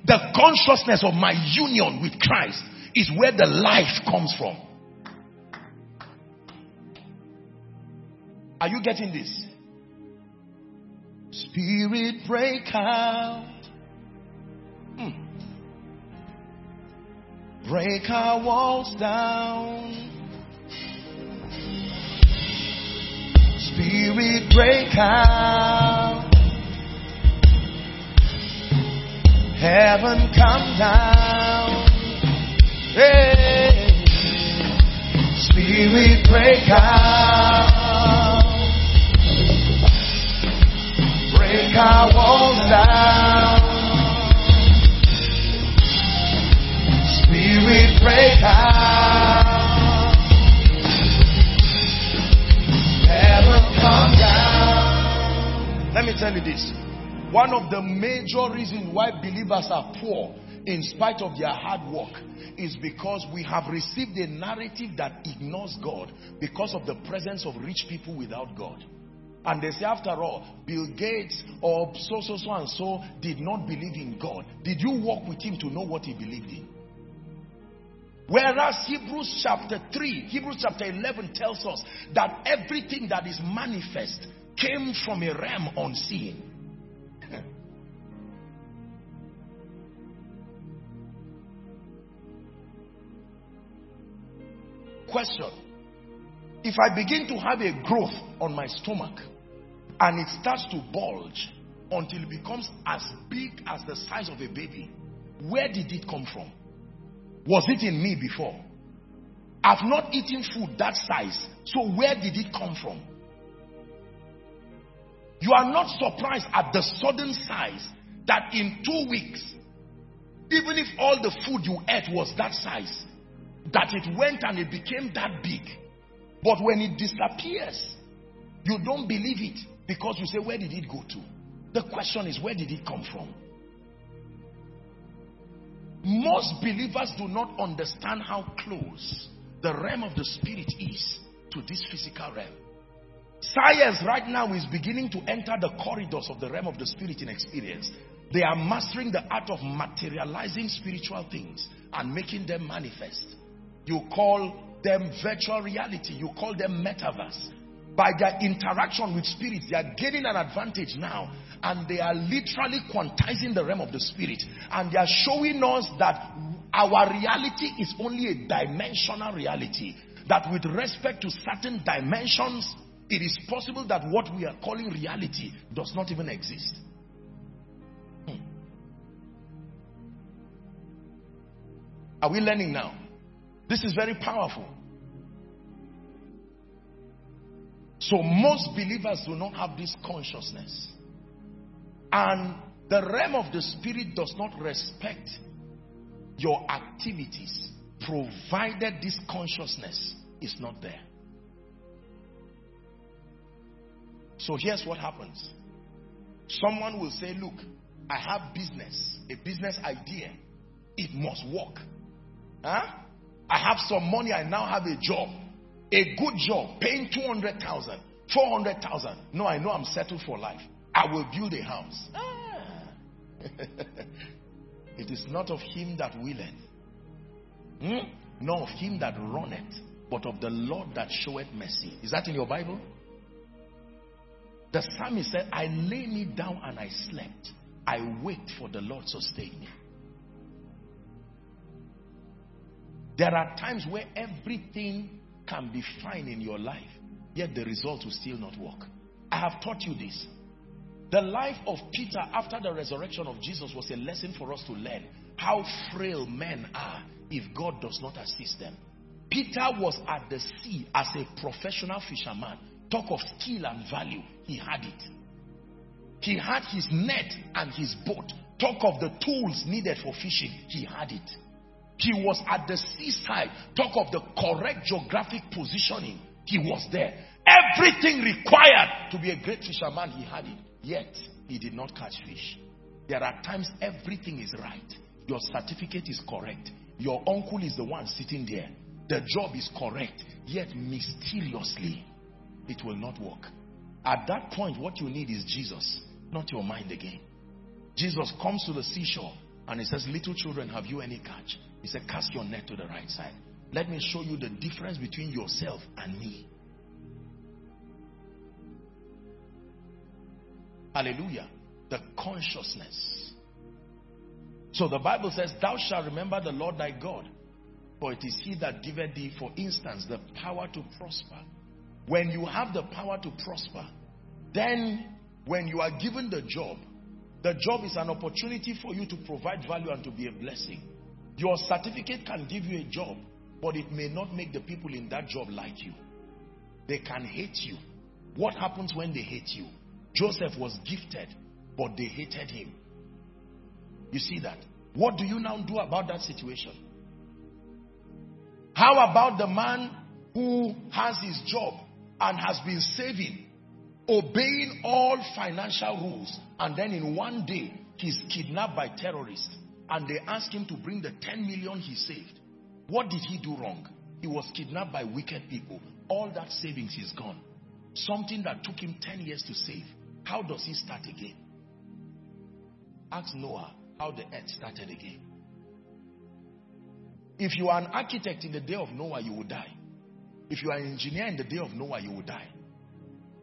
the consciousness of my union with Christ is where the life comes from. Are you getting this? Spirit break out. Break our walls down. Spirit, break out. Heaven, come down. Hey. Spirit, break out. break, I won't down. Spirit break out. Never come down. Let me tell you this. One of the major reasons why believers are poor in spite of their hard work is because we have received a narrative that ignores God because of the presence of rich people without God. And they say, after all, Bill Gates or so and so did not believe in God. Did you walk with him to know what he believed in? Whereas Hebrews chapter 3, Hebrews chapter 11 tells us that everything that is manifest came from a ram unseen. Question: if I begin to have a growth on my stomach and it starts to bulge until it becomes as big as the size of a baby, where did it come from? Was it in me before? I've not eaten food that size, so where did it come from? You are not surprised at the sudden size that in 2 weeks, even if all the food you ate was that size, that it went and it became that big. But when it disappears, you don't believe it because you say, where did it go to? The question is, where did it come from? Most believers do not understand how close the realm of the spirit is to this physical realm. Science right now is beginning to enter the corridors of the realm of the spirit in experience. They are mastering the art of materializing spiritual things and making them manifest. You call them virtual reality. You call them metaverse. By their interaction with spirits, they are gaining an advantage now, and they are literally quantizing the realm of the spirit, and they are showing us that our reality is only a dimensional reality, that with respect to certain dimensions, it is possible that what we are calling reality does not even exist. Are we learning now? This is very powerful. So most believers do not have this consciousness. And the realm of the spirit does not respect your activities, provided this consciousness is not there. So here's what happens. Someone will say, look, I have business, a business idea. It must work. Huh? I have some money, I now have a job. A good job, paying 200,000, 400,000. No, I know I'm settled for life. I will build a house. Ah. It is not of him that willeth, nor of him that runneth, but of the Lord that showeth mercy. Is that in your Bible? The psalmist said, I lay me down and I slept. I waked, for the Lord sustained me. There are times where everything can be fine in your life, yet the result will still not work. I have taught you this. The life of Peter after the resurrection of Jesus was a lesson for us to learn how frail men are if God does not assist them. Peter was at the sea as a professional fisherman. Talk of skill and value. He had it. He had his net and his boat. Talk of the tools needed for fishing. He had it. He was at the seaside. Talk of the correct geographic positioning. He was there. Everything required to be a great fisherman, he had it. Yet, he did not catch fish. There are times everything is right. Your certificate is correct. Your uncle is the one sitting there. The job is correct. Yet, mysteriously, it will not work. At that point, what you need is Jesus, not your mind again. Jesus comes to the seashore and he says, little children, have you any catch? He said, cast your net to the right side. Let me show you the difference between yourself and me. Hallelujah. The consciousness. So the Bible says, thou shalt remember the Lord thy God, for it is he that giveth thee, for instance, the power to prosper. When you have the power to prosper, then when you are given the job is an opportunity for you to provide value and to be a blessing. Your certificate can give you a job, but it may not make the people in that job like you. They can hate you. What happens when they hate you? Joseph was gifted, but they hated him. You see that? What do you now do about that situation? How about the man who has his job and has been saving, obeying all financial rules, and then in one day he's kidnapped by terrorists and they ask him to bring the 10 million he saved? What did he do wrong? He was kidnapped by wicked people. All that savings is gone. Something that took him 10 years to save. How does he start again? Ask Noah how the earth started again. If you are an architect in the day of Noah, you will die. If you are an engineer in the day of Noah, you will die.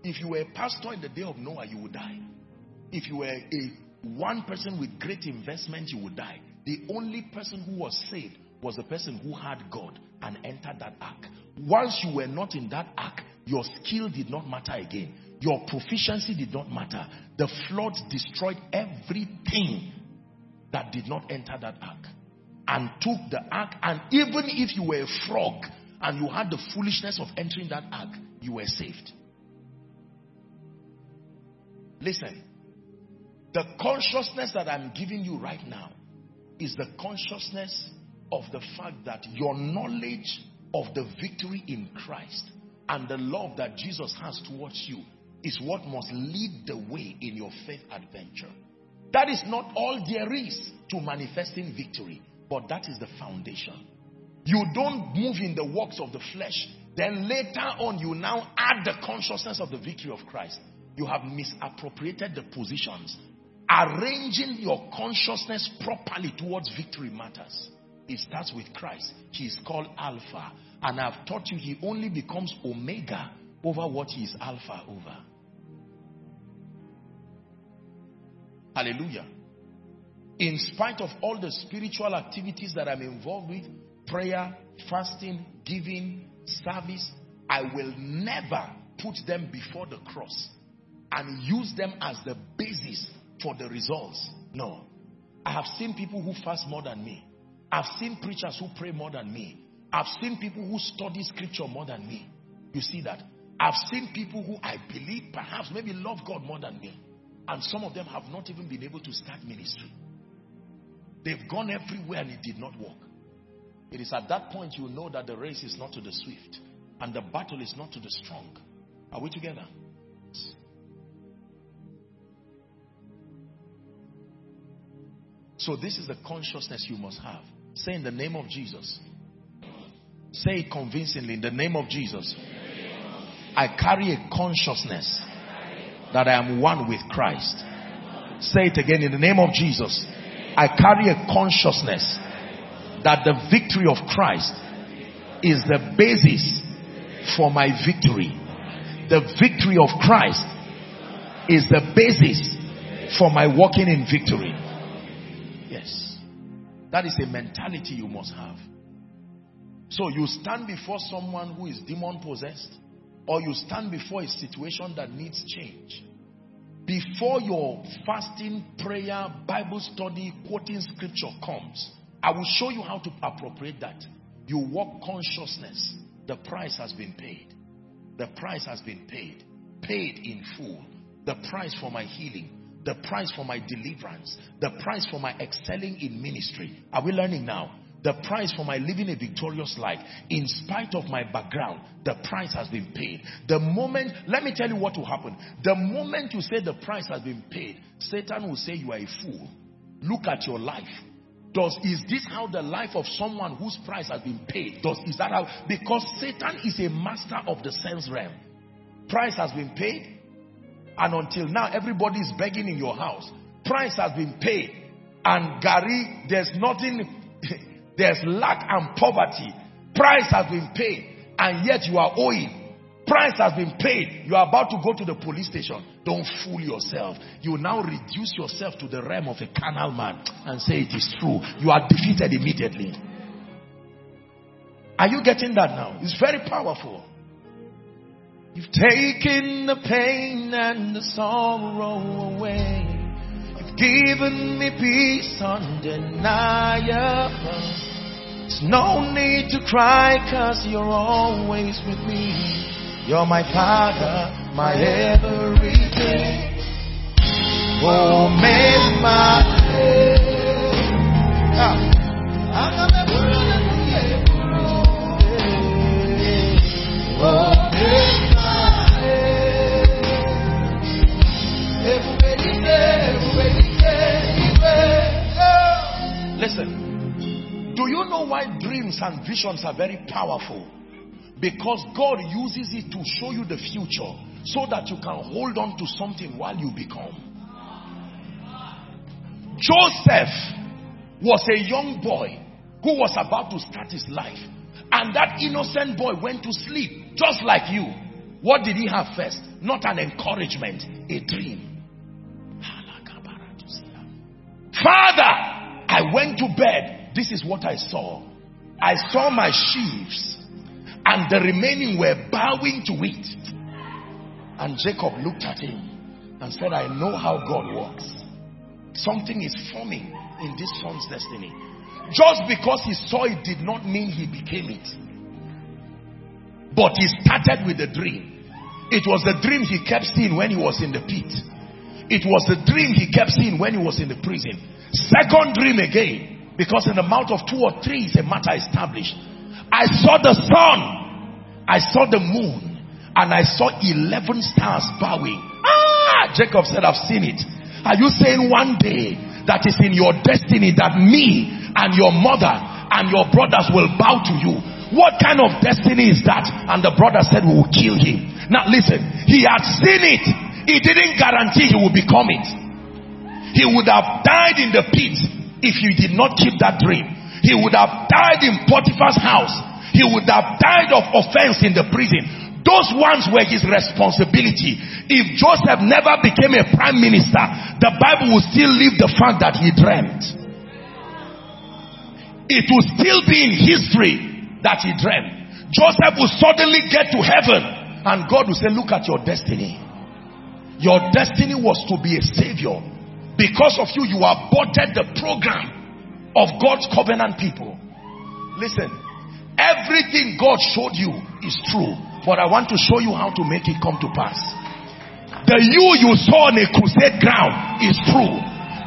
If you were a pastor in the day of Noah, you will die. If you were one person with great investment, you will die. The only person who was saved was the person who had God and entered that ark. Once you were not in that ark, your skill did not matter again. Your proficiency did not matter. The flood destroyed everything that did not enter that ark and took the ark. And even if you were a frog and you had the foolishness of entering that ark, you were saved. Listen, the consciousness that I'm giving you right now is the consciousness of the fact that your knowledge of the victory in Christ and the love that Jesus has towards you is what must lead the way in your faith adventure. That is not all there is to manifesting victory, but that is the foundation. You don't move in the works of the flesh, then later on you now add the consciousness of the victory of Christ. You have misappropriated the positions. Arranging your consciousness properly towards victory matters. It starts with Christ. He is called Alpha. And I've taught you he only becomes Omega over what he is Alpha over. Hallelujah. In spite of all the spiritual activities that I'm involved with, prayer, fasting, giving, service, I will never put them before the cross and use them as the basis for the results. No. I have seen people who fast more than me. I've seen preachers who pray more than me. I've seen people who study scripture more than me. You see that? I've seen people who I believe perhaps maybe love God more than me. And some of them have not even been able to start ministry. They've gone everywhere and it did not work. It is at that point you know that the race is not to the swift and the battle is not to the strong. Are we together? So this is the consciousness you must have. Say, in the name of Jesus. Say it convincingly. In the name of Jesus. I carry a consciousness that I am one with Christ. Say it again. In the name of Jesus. I carry a consciousness that the victory of Christ is the basis for my victory. The victory of Christ is the basis for my walking in victory. Yes. That is a mentality you must have. So you stand before someone who is demon possessed, or you stand before a situation that needs change. Before your fasting, prayer, Bible study, quoting scripture comes, I will show you how to appropriate that. You walk consciousness. The price has been paid. The price has been paid. Paid in full. The price for my healing. The price for my deliverance. The price for my excelling in ministry. Are we learning now? The price for my living a victorious life, in spite of my background, the price has been paid. The moment, let me tell you what will happen. The moment you say the price has been paid, Satan will say you are a fool. Look at your life. Is this how the life of someone whose price has been paid? Is that how? Because Satan is a master of the sense realm. Price has been paid, and until now everybody is begging in your house. Price has been paid, and Gary, there's nothing. There's lack and poverty. Price has been paid, and yet you are owing. Price has been paid. You are about to go to the police station. Don't fool yourself. You now reduce yourself to the realm of a carnal man and say it is true. You are defeated immediately. Are you getting that now? It's very powerful. You've taken the pain and the sorrow away. Given me peace undeniable. There's no need to cry, cause you're always with me. You're my Father, my everything. Oh, make my day. Oh, make my day. Listen, do you know why dreams and visions are very powerful? Because God uses it to show you the future so that you can hold on to something while you become. Joseph was a young boy who was about to start his life. And that innocent boy went to sleep, just like you. What did he have first? Not an encouragement, a dream. Father, I went to bed. This is what I saw. I saw my sheaves, and the remaining were bowing to it. And Jacob looked at him and said, I know how God works. Something is forming in this son's destiny. Just because he saw it did not mean he became it. But he started with the dream. It was the dream he kept seeing when he was in the pit. It was the dream he kept seeing when he was in the prison. Second dream again. Because in the mouth of two or three is a matter established. I saw the sun. I saw the moon. And I saw 11 stars bowing. Jacob said, I've seen it. Are you saying one day that is in your destiny that me and your mother and your brothers will bow to you? What kind of destiny is that? And the brother said, we will kill him. Now listen, he had seen it. He didn't guarantee he would become it. He would have died in the pit if he did not keep that dream. He would have died in Potiphar's house. He would have died of offense in the prison. Those ones were his responsibility. If Joseph never became a prime minister, the Bible will still leave the fact that he dreamt. It will still be in history that he dreamt. Joseph will suddenly get to heaven and God will say, look at your destiny. Your destiny was to be a savior. Because of you, you aborted the program of God's covenant people. Listen, everything God showed you is true. But I want to show you how to make it come to pass. The you saw on a crusade ground is true.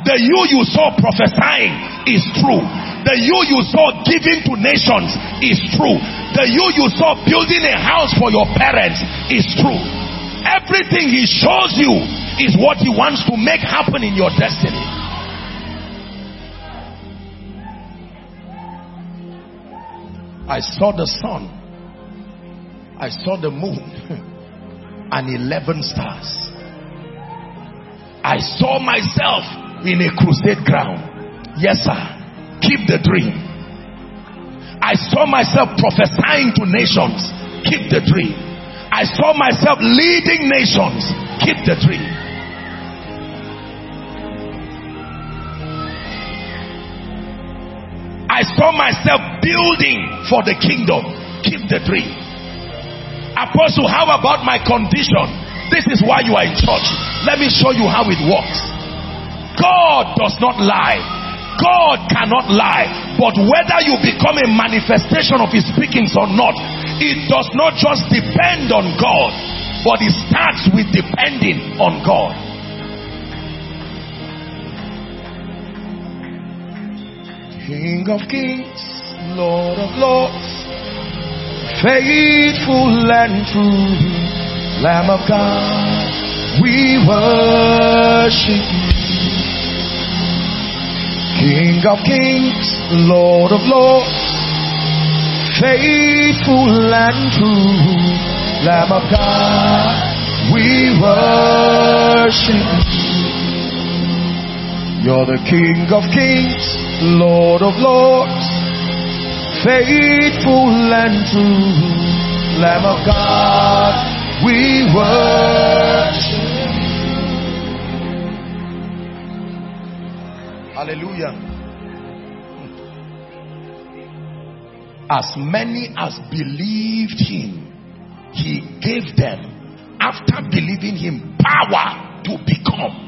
The you saw prophesying is true. The you saw giving to nations is true. The you saw building a house for your parents is true. Everything he shows you is what he wants to make happen in your destiny. I saw the sun. I saw the moon and 11 stars. I saw myself in a crusade ground. Yes, sir. Keep the dream. I saw myself prophesying to nations. Keep the dream. I saw myself leading nations. Keep the dream. I saw myself building for the kingdom. Keep the dream. Apostle, how about my condition? This is why you are in church. Let me show you how it works. God does not lie. God cannot lie. But whether you become a manifestation of his speakings or not, it does not just depend on God, but it starts with depending on God. King of kings, Lord of lords, faithful and true, Lamb of God, we worship you. King of kings, Lord of lords, faithful and true, Lamb of God, we worship you. You're the King of kings, Lord of lords, faithful and true, Lamb of God, we worship. Hallelujah. As many as believed him, he gave them, after believing him, power to become.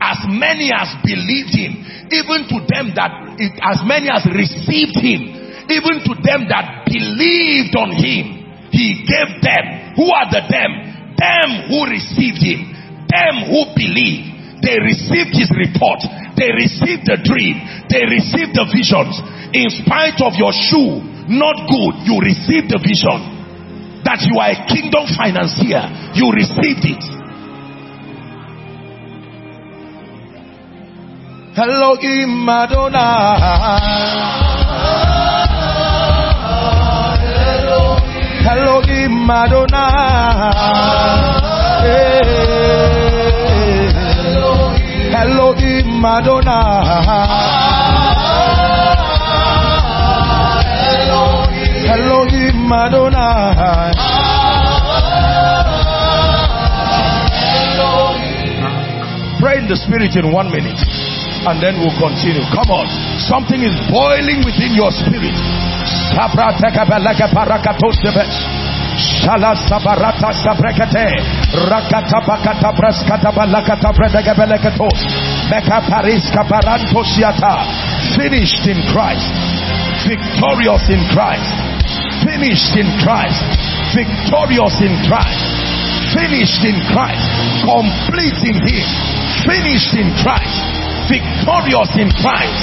As many as believed him, even to them that, as many as received him, even to them that believed on him, he gave them. Who are the them? Them who received him. Them who believed. They received his report. They received the dream. They received the visions. In spite of your shoe, not good, you received the vision. That you are a kingdom financier. You received it. Elohim Adonai. Elohim Adonai. Elohim Adonai. Elohim Adonai. Pray in the spirit in 1 minute and then we'll continue. Come on, something is boiling within your spirit. Shala sabarata sabrekate rakata bakata braskata balakata bredegabelekato meka paris kaparanto shiata. Finished in Christ, victorious in Christ, finished in Christ, victorious in Christ, finished in Christ, complete in Him, finished in Christ, victorious in Christ.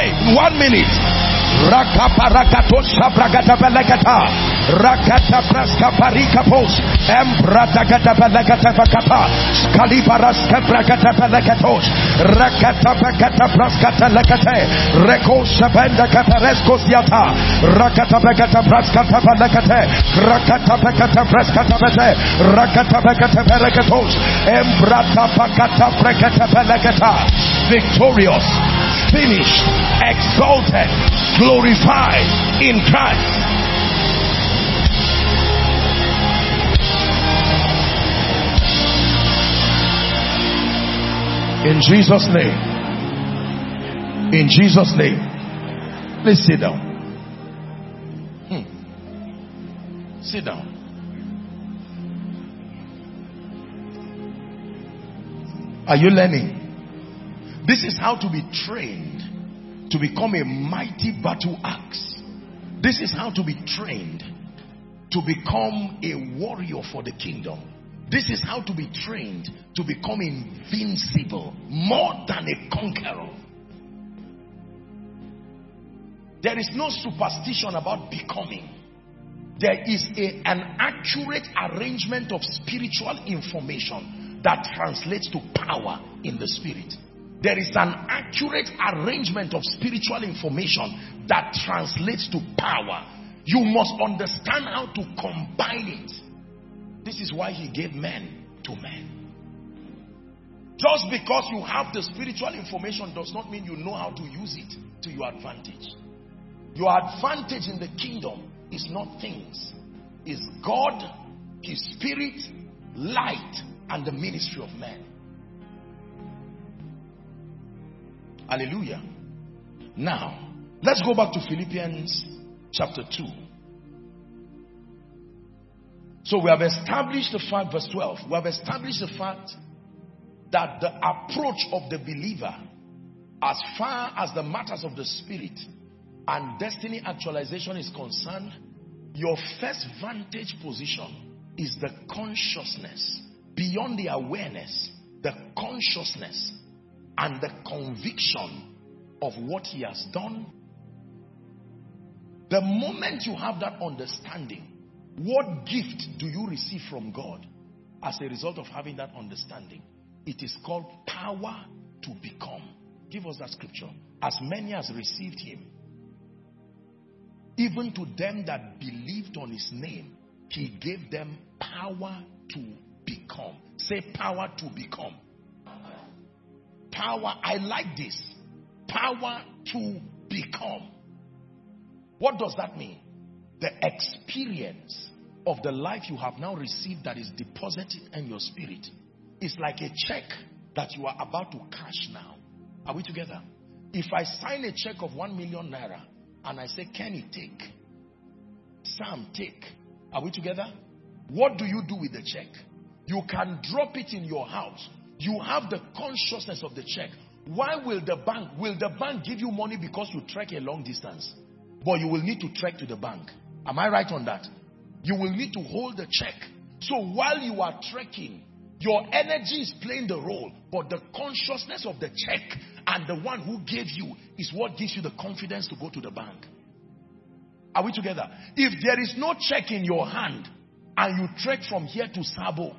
In 1 minute. Rakaparakatosha bragatabelekata. Rakatabraska parikapos. Embradagatabelekatabakata. Skalibaraska bragatabelekatos. Rakatabakatabraskatalekate. Rekoshabendakapareskosiata. Rakatabakatabraskatabelekate. Rakatabakatabraskatabete. Rakatabakatabelekatos. Embradabakatabrekata. Victorious. Finished, exalted, glorified in Christ. In Jesus' name. In Jesus' name. Please sit down. Sit down. Are you learning? This is how to be trained to become a mighty battle axe. This is how to be trained to become a warrior for the kingdom. This is how to be trained to become invincible, more than a conqueror. There is no superstition about becoming. There is an accurate arrangement of spiritual information that translates to power in the spirit. There is an accurate arrangement of spiritual information that translates to power. You must understand how to combine it. This is why he gave men to men. Just because you have the spiritual information does not mean you know how to use it to your advantage. Your advantage in the kingdom is not things. It's God, His Spirit, light, and the ministry of men. Hallelujah. Now, let's go back to Philippians chapter 2. So we have established the fact, verse 12, we have established the fact that the approach of the believer as far as the matters of the spirit and destiny actualization is concerned, your first vantage position is the consciousness, beyond the awareness, the consciousness and the conviction of what He has done. The moment you have that understanding, what gift do you receive from God as a result of having that understanding? It is called power to become. Give us that scripture. As many as received Him, even to them that believed on His name, He gave them power to become. Say power to become. Power, I like this. Power to become. What does that mean? The experience of the life you have now received that is deposited in your spirit is like a check that you are about to cash now. Are we together? If I sign a check of 1 million naira and I say, Kenny, take. Sam, take. Are we together? What do you do with the check? You can drop it in your house. You have the consciousness of the check. Why will the bank give you money because you trek a long distance? But you will need to trek to the bank. Am I right on that? You will need to hold the check. So while you are trekking, your energy is playing the role, but the consciousness of the check and the one who gave you is what gives you the confidence to go to the bank. Are we together? If there is no check in your hand and you trek from here to Sabo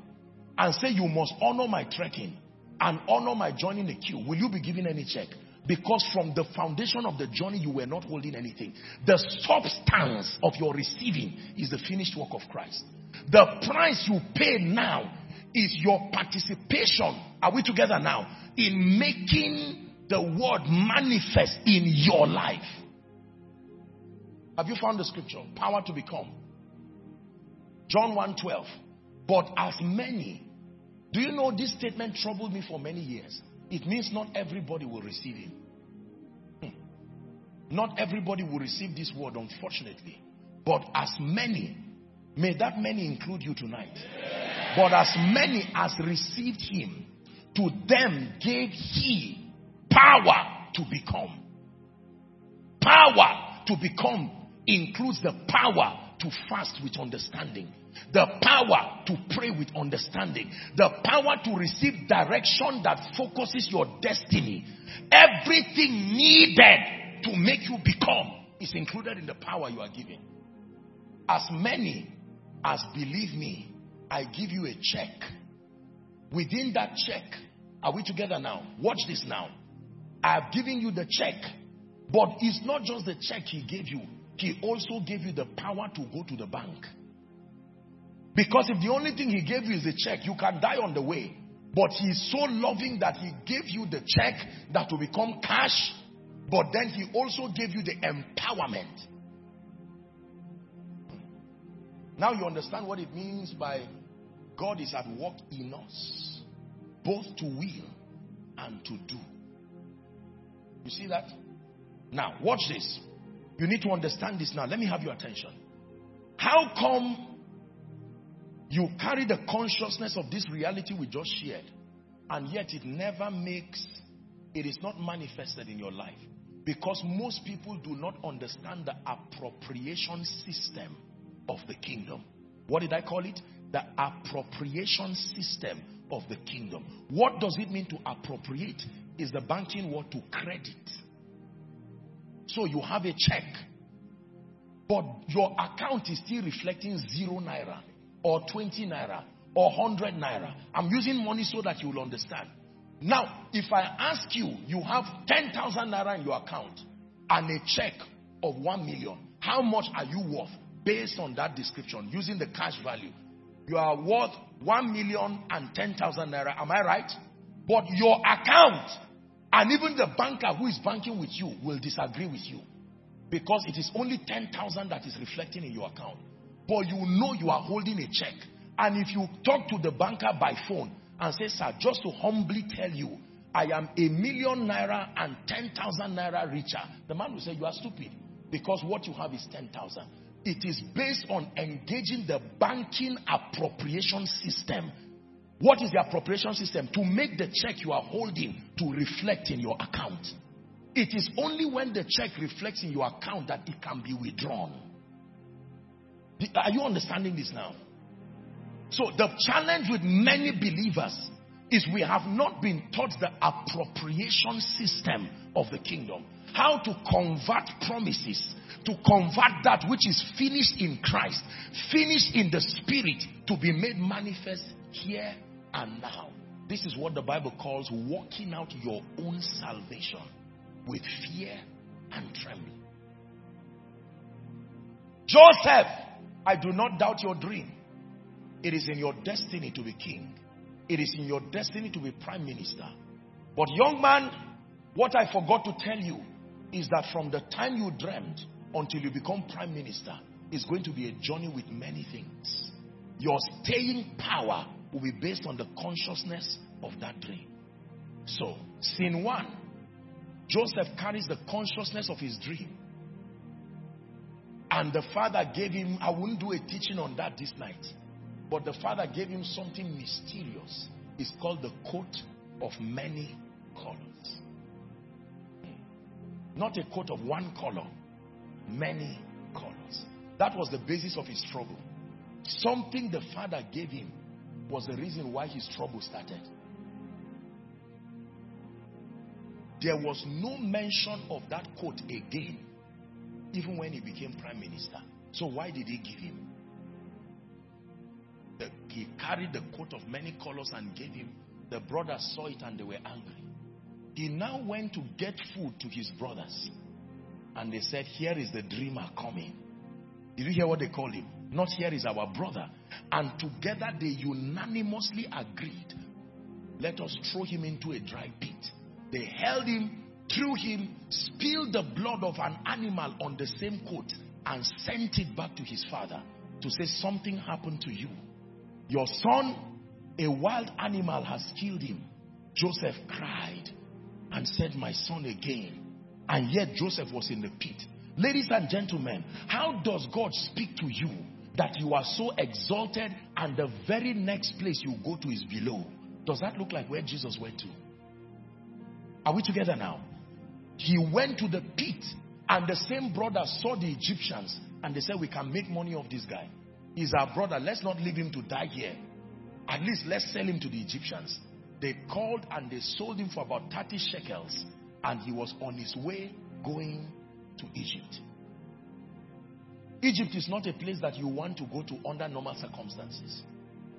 and say you must honor my trekking and honor my joining the queue, will you be given any check? Because from the foundation of the journey, you were not holding anything. The substance of your receiving is the finished work of Christ. The price you pay now is your participation. Are we together now? In making the word manifest in your life. Have you found the scripture? Power to become. John 1:12. But as many. Do you know this statement troubled me for many years? It means not everybody will receive him. Not everybody will receive this word, unfortunately. But as many, may that many include you tonight. Yeah. But as many as received him, to them gave he power to become. Power to become includes the power to fast with understanding. The power to pray with understanding. The power to receive direction that focuses your destiny. Everything needed to make you become is included in the power you are given. As many as believe me, I give you a check. Within that check, are we together now? Watch this now. I have given you the check, but it's not just the check he gave you. He also gave you the power to go to the bank. Because if the only thing he gave you is a check, you can die on the way. But he is so loving that he gave you the check that will become cash. But then he also gave you the empowerment. Now you understand what it means by God is at work in us, both to will and to do. You see that? Now watch this. You need to understand this now. Let me have your attention. How come you carry the consciousness of this reality we just shared, and yet it is not manifested in your life? Because most people do not understand the appropriation system of the kingdom. What did I call it? The appropriation system of the kingdom. What does it mean to appropriate? Is the banking word to credit. So you have a check, but your account is still reflecting 0 naira. Or 20 naira, or 100 naira. I'm using money so that you will understand. Now, if I ask you, you have 10,000 naira in your account and a check of 1 million. How much are you worth based on that description, using the cash value? You are worth 1 million and 10,000 naira. Am I right? But your account and even the banker who is banking with you will disagree with you, because it is only 10,000 that is reflecting in your account. But you know you are holding a check. And if you talk to the banker by phone and say, sir, just to humbly tell you, I am 1 million naira and 10,000 naira richer, the man will say, you are stupid, because what you have is 10,000. It is based on engaging the banking appropriation system. What is the appropriation system? To make the check you are holding to reflect in your account. It is only when the check reflects in your account that it can be withdrawn. Are you understanding this now? So the challenge with many believers is we have not been taught the appropriation system of the kingdom. How to convert promises, to convert that which is finished in Christ, finished in the Spirit, to be made manifest here and now. This is what the Bible calls walking out your own salvation with fear and trembling. Joseph, I do not doubt your dream. It is in your destiny to be king. It is in your destiny to be prime minister. But young man, what I forgot to tell you is that from the time you dreamt until you become prime minister is going to be a journey with many things. Your staying power will be based on the consciousness of that dream. So, scene one, Joseph carries the consciousness of his dream. And the father gave him, I wouldn't do a teaching on that this night, but the father gave him something mysterious. It's called the coat of many colors. Not a coat of one color, many colors. That was the basis of his struggle. Something the Father gave him was the reason why his trouble started. There was no mention of that coat again, even when he became prime minister. So why did he give him? He carried the coat of many colors and gave him. The brothers saw it and they were angry. He now went to get food to his brothers. And they said, here is the dreamer coming. Did you hear what they called him? Not here is our brother. And together they unanimously agreed, let us throw him into a dry pit. They held him, threw him, spilled the blood of an animal on the same coat and sent it back to his father to say, something happened to you. Your son, a wild animal has killed him. Joseph cried and said, my son again. And yet Joseph was in the pit. Ladies and gentlemen, how does God speak to you that you are so exalted and the very next place you go to is below? Does that look like where Jesus went to? Are we together now? He went to the pit, and the same brother saw the Egyptians and they said, we can make money off this guy. He's our brother. Let's not leave him to die here. At least let's sell him to the Egyptians. They called and they sold him for about 30 shekels and he was on his way going to Egypt. Egypt is not a place that you want to go to under normal circumstances.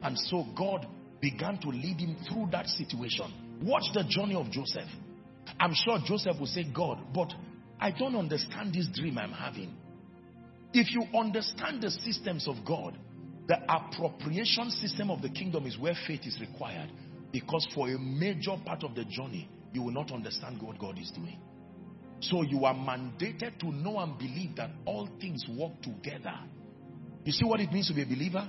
And so God began to lead him through that situation. Watch the journey of Joseph. I'm sure Joseph will say, God, but I don't understand this dream I'm having. If you understand the systems of God, the appropriation system of the kingdom is where faith is required, because for a major part of the journey, you will not understand what God is doing. So you are mandated to know and believe that all things work together. You see what it means to be a believer?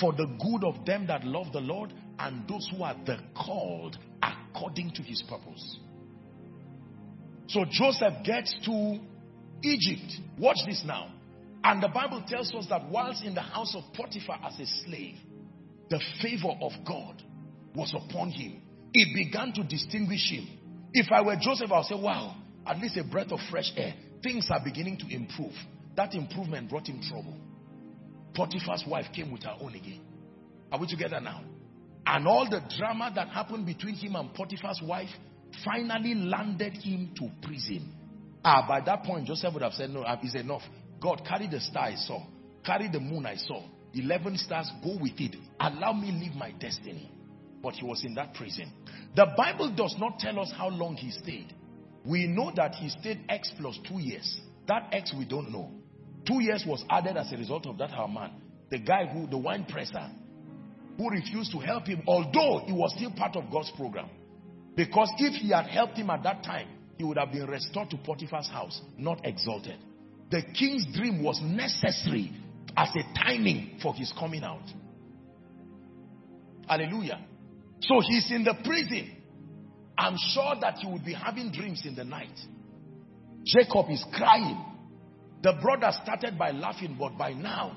For the good of them that love the Lord and those who are the called according to his purpose. So Joseph gets to Egypt. Watch this now. And the Bible tells us that whilst in the house of Potiphar as a slave, the favor of God was upon him. It began to distinguish him. If I were Joseph, I would say, wow, at least a breath of fresh air. Things are beginning to improve. That improvement brought him trouble. Potiphar's wife came with her own again. Are we together now? And all the drama that happened between him and Potiphar's wife finally landed him to prison. By that point, Joseph would have said, no, it's enough. God, carry the star I saw. Carry the moon I saw. 11 stars, go with it. Allow me live my destiny. But he was in that prison. The Bible does not tell us how long he stayed. We know that he stayed X plus 2 years. That X we don't know. 2 years was added as a result of that Haman. The guy who, the wine presser, who refused to help him, although he was still part of God's program. Because if he had helped him at that time, he would have been restored to Potiphar's house, not exalted. The king's dream was necessary as a timing for his coming out. Hallelujah. So he's in the prison. I'm sure that he would be having dreams in the night. Jacob is crying. The brothers started by laughing, but by now,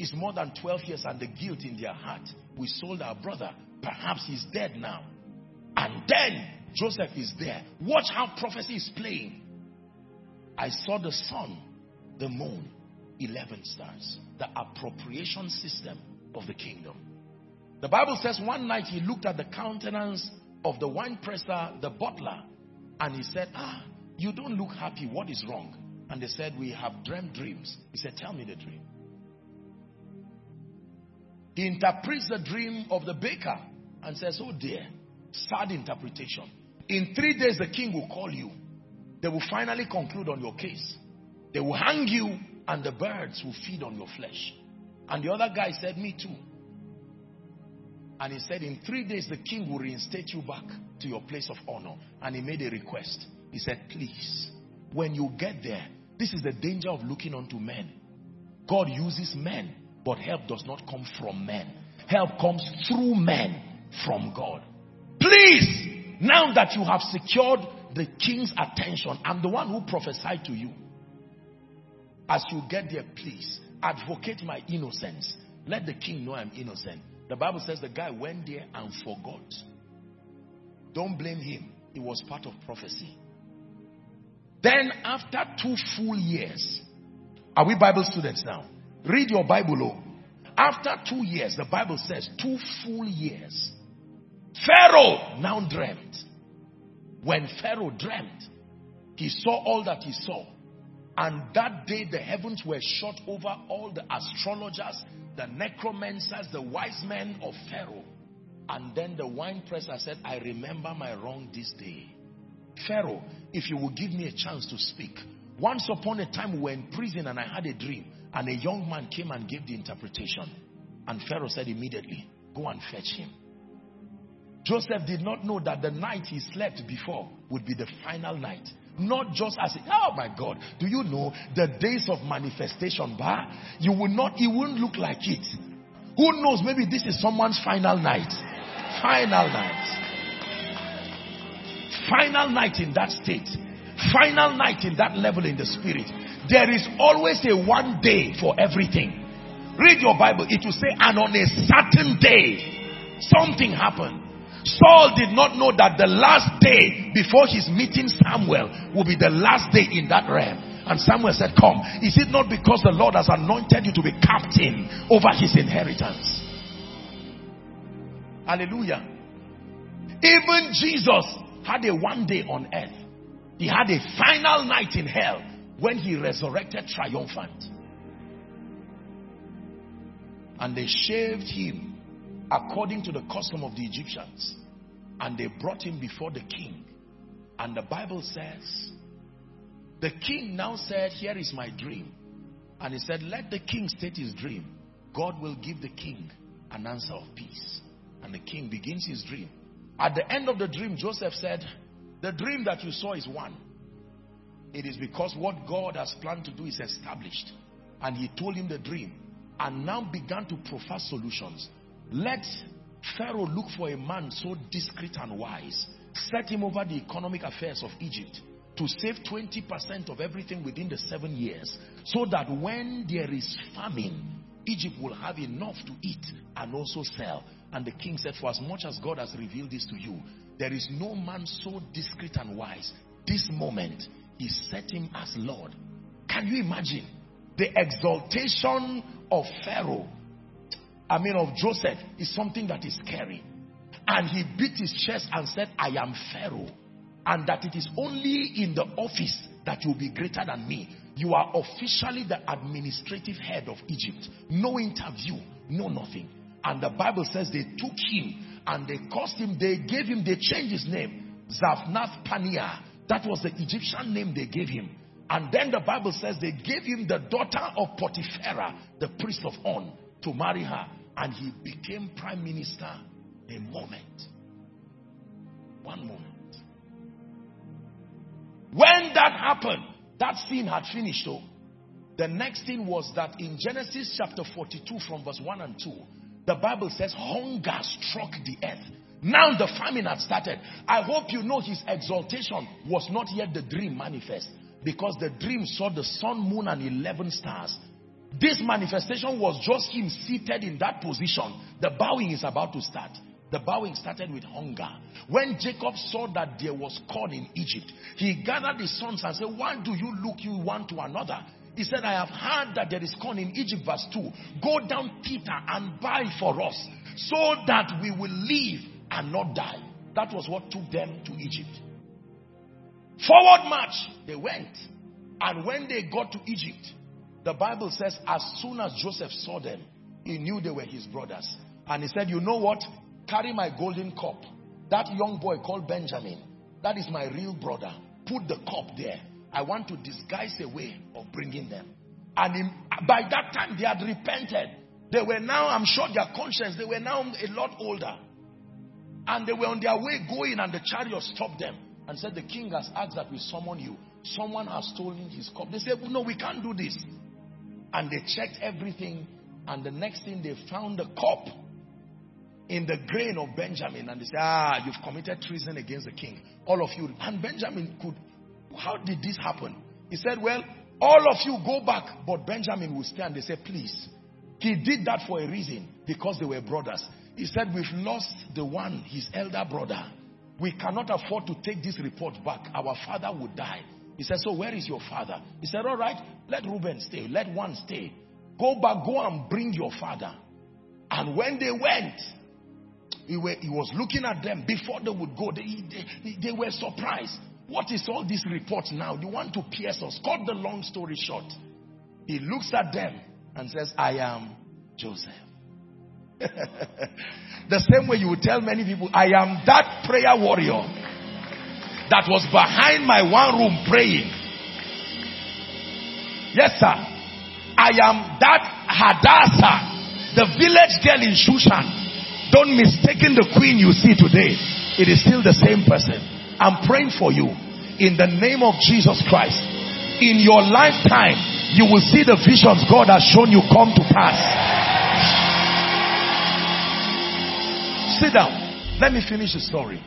it's more than 12 years and the guilt in their heart. We sold our brother. Perhaps he's dead now. And then Joseph is there. Watch how prophecy is playing. I saw the sun, the moon, 11 stars. The appropriation system of the kingdom. The Bible says one night he looked at the countenance of the winepresser, the butler, and he said, you don't look happy. What is wrong? And they said, we have dreamt dreams. He said, tell me the dream. He interprets the dream of the baker and says, oh dear, sad interpretation. In 3 days the king will call you. They will finally conclude on your case. They will hang you and the birds will feed on your flesh. And the other guy said, me too. And he said, in 3 days, the king will reinstate you back to your place of honor. And he made a request. He said, please, when you get there, this is the danger of looking unto men. God uses men, but help does not come from men. Help comes through men from God. Please, now that you have secured the king's attention, I'm the one who prophesied to you. As you get there, please, advocate my innocence. Let the king know I'm innocent. The Bible says the guy went there and forgot. Don't blame him. It was part of prophecy. Then after 2 full years, are we Bible students now? Read your Bible. After 2 years, the Bible says 2 full years, Pharaoh now dreamt. When Pharaoh dreamt, he saw all that he saw. And that day the heavens were shut over all the astrologers, the necromancers, the wise men of Pharaoh. And then the wine presser said, I remember my wrong this day. Pharaoh, if you would give me a chance to speak. Once upon a time we were in prison and I had a dream. And a young man came and gave the interpretation. And Pharaoh said immediately, go and fetch him. Joseph did not know that the night he slept before would be the final night. Not just as, oh my God, do you know the days of manifestation, bah? You will not, it won't look like it. Who knows, maybe this is someone's final night. Final night. Final night in that state. Final night in that level in the spirit. There is always a one day for everything. Read your Bible, it will say, and on a certain day, something happened. Saul did not know that the last day before his meeting Samuel will be the last day in that realm. And Samuel said, come, is it not because the Lord has anointed you to be captain over his inheritance? Hallelujah. Even Jesus had a one day on earth. He had a final night in hell when he resurrected triumphant. And they shaved him according to the custom of the Egyptians, and they brought him before the king. And the Bible says the king now said, here is my dream. And he said, let the king state his dream. God will give the king an answer of peace. And the king begins his dream. At the end of the dream, Joseph said, the dream that you saw is one. It is because what God has planned to do is established. And he told him the dream, and now began to proffer solutions. Let Pharaoh look for a man so discreet and wise. Set him over the economic affairs of Egypt to save 20% of everything within the 7 years, so that when there is famine, Egypt will have enough to eat and also sell. And the king said, for as much as God has revealed this to you, there is no man so discreet and wise. This moment, he set him as Lord. Can you imagine the exaltation of Pharaoh? Of Joseph is something that is scary. And he beat his chest and said, I am Pharaoh, and that it is only in the office that you'll be greater than me. You are officially the administrative head of Egypt. No interview, no nothing. And the Bible says they took him and they caused him, they gave him, they changed his name, Zaphnath-Paaneah. That was the Egyptian name they gave him. And then the Bible says they gave him the daughter of Potiphar, the priest of On, to marry her, and he became prime minister. One moment. When that happened, that scene had finished. Oh, the next thing was that in Genesis chapter 42 from verse 1 and 2, the Bible says hunger struck the earth. Now the famine had started. I hope you know his exaltation was not yet the dream manifest, because the dream saw the sun, moon, and 11 stars. This manifestation was just him seated in that position. The bowing is about to start. The bowing started with hunger. When Jacob saw that there was corn in Egypt, he gathered his sons and said, why do you look you one to another? He said, I have heard that there is corn in Egypt. Verse 2, go down, Peter, and buy for us, so that we will live and not die. That was what took them to Egypt. Forward march, they went. And when they got to Egypt, the Bible says, as soon as Joseph saw them, he knew they were his brothers. And he said, you know what? Carry my golden cup. That young boy called Benjamin, that is my real brother. Put the cup there. I want to disguise a way of bringing them. And by that time, they had repented. They were now, I'm sure their conscience, they were now a lot older. And they were on their way going, and the chariot stopped them and said, the king has asked that we summon you. Someone has stolen his cup. They said, no, we can't do this. And they checked everything, and the next thing they found the cup in the grain of Benjamin, and they said, you've committed treason against the king, all of you. And Benjamin could, how did this happen? He said, well, all of you go back, but Benjamin will stay. And they said, please, he did that for a reason, because they were brothers. He said, we've lost the one, his elder brother. We cannot afford to take this report back. Our father would die. He said, so where is your father? He said, all right, let Reuben stay. Let one stay. Go back, go and bring your father. And when they went, he was looking at them before they would go. They were surprised. What is all this report now? You want to pierce us? Cut the long story short. He looks at them and says, I am Joseph. The same way you would tell many people, I am that prayer warrior that was behind my one room praying. Yes, sir. I am that Hadassah, the village girl in Shushan. Don't mistake the queen you see today. It is still the same person. I'm praying for you in the name of Jesus Christ. In your lifetime, you will see the visions God has shown you come to pass. Sit down. Let me finish the story.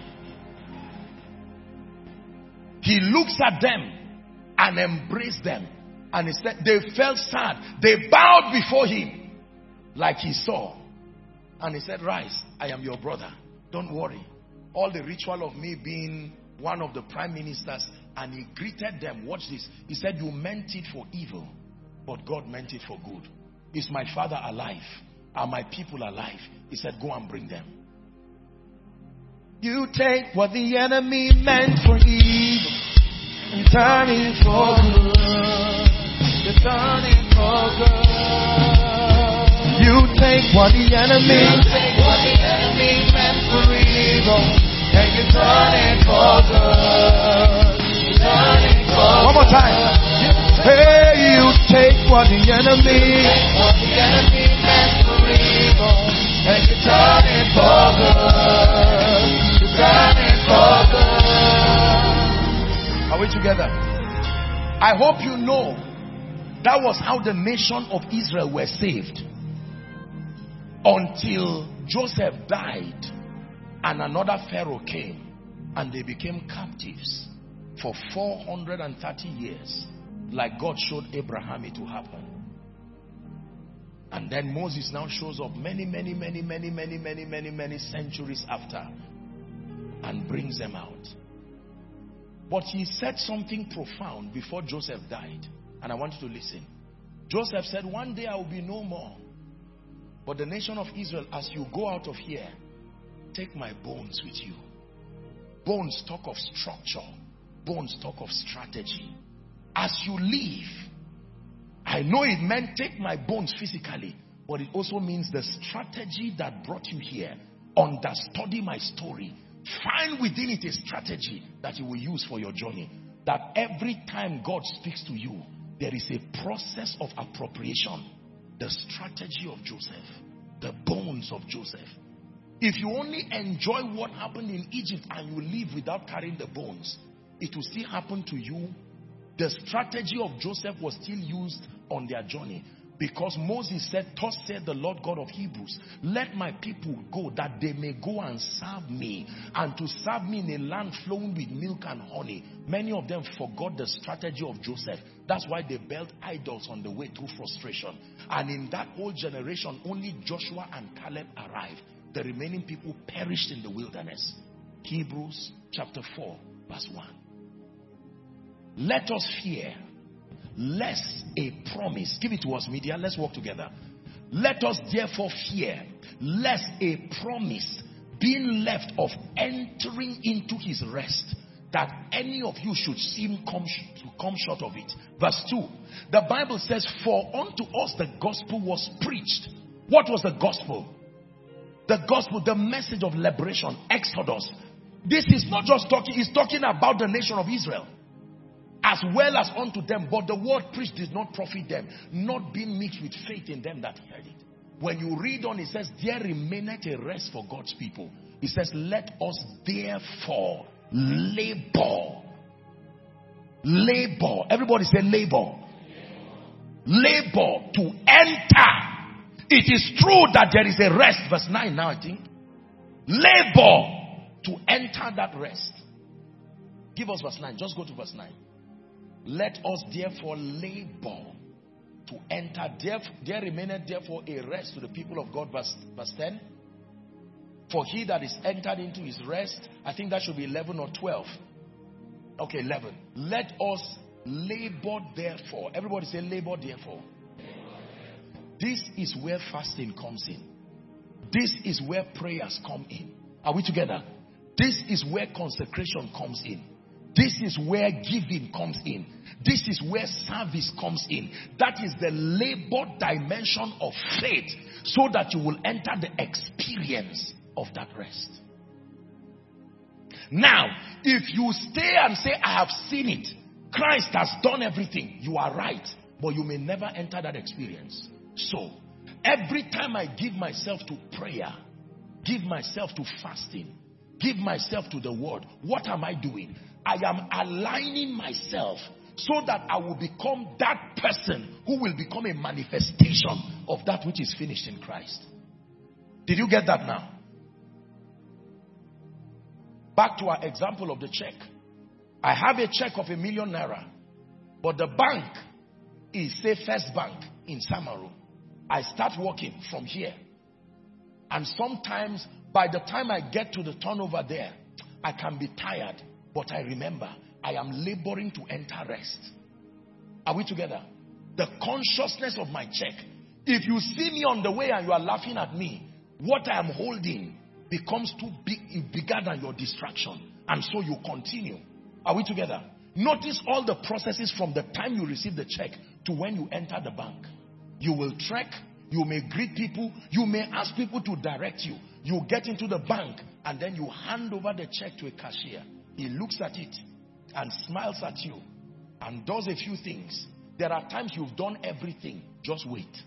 He looks at them and embraced them. And instead, they felt sad. They bowed before him like he saw. And he said, rise, I am your brother. Don't worry. All the ritual of me being one of the prime ministers, and he greeted them. Watch this. He said, you meant it for evil, but God meant it for good. Is my father alive? Are my people alive? He said, go and bring them. You take what the enemy meant for evil and turn it for good. You turn it for good. You take what the enemy meant for evil and you turn it for good. You turn it for good. One more time. Hey, you take what the enemy meant for evil and you turn it for good. You turn it for good. Are we together? I hope you know that was how the nation of Israel were saved, until Joseph died and another Pharaoh came and they became captives for 430 years, like God showed Abraham it will happen. And then Moses now shows up many centuries after and brings them out. But he said something profound before Joseph died, and I want you to listen. Joseph said, one day I will be no more, but the nation of Israel, as you go out of here, take my bones with you. Bones talk of structure. Bones talk of strategy. As you leave, I know it meant take my bones physically, but it also means the strategy that brought you here. Understudy my story. Find within it a strategy that you will use for your journey. That every time God speaks to you, there is a process of appropriation. The strategy of Joseph, the bones of Joseph. If you only enjoy what happened in Egypt and you leave without carrying the bones, it will still happen to you. The strategy of Joseph was still used on their journey, because Moses said, thus said the Lord God of Hebrews, let my people go that they may go and serve me, and to serve me in a land flowing with milk and honey. Many of them forgot the strategy of Joseph. That's why they built idols on the way through frustration. And in that whole generation, only Joshua and Caleb arrived. The remaining people perished in the wilderness. Hebrews chapter 4 verse 1. Let us fear, lest a promise. Give it to us, media. Let's walk together. Let us therefore fear, lest a promise being left of entering into his rest, that any of you should seem to come short of it. Verse 2. The Bible says, for unto us the gospel was preached. What was the gospel? The gospel, the message of liberation, Exodus. This is not just talking, it's talking about the nation of Israel. As well as unto them, but the word preached did not profit them, not being mixed with faith in them that heard it. When you read on, it says, there remaineth a rest for God's people. It says, let us therefore labor. Labor. Everybody say labor. Labor to enter. It is true that there is a rest. Verse 9 now, I think. Labor to enter that rest. Give us verse 9. Just go to verse 9. Let us therefore labor to enter. There remaineth therefore a rest to the people of God. Verse 10. For he that is entered into his rest, I think that should be 11 or 12. Okay, 11. Let us labor therefore. Everybody say labor therefore. This is where fasting comes in. This is where prayers come in. Are we together? This is where consecration comes in. This is where giving comes in. This is where service comes in. That is the labor dimension of faith, so that you will enter the experience of that rest. Now, if you stay and say, I have seen it, Christ has done everything, you are right, but you may never enter that experience. So, every time I give myself to prayer, give myself to fasting, give myself to the word, what am I doing? I am aligning myself so that I will become that person who will become a manifestation of that which is finished in Christ. Did you get that now? Back to our example of the check. I have a check of 1 million naira, but the bank is, say, First Bank in Samaru. I start working from here, and sometimes by the time I get to the turnover there, I can be tired, but I remember I am laboring to enter rest. Are we together? The consciousness of my check. If you see me on the way and you are laughing at me, what I am holding becomes too big, bigger than your distraction, and so you continue. Are we together? Notice all the processes from the time you receive the check to when you enter the bank. You will trek, you may greet people, you may ask people to direct you. You get into the bank and then you hand over the check to a cashier. He looks at it and smiles at you and does a few things. There are times you've done everything. Just wait.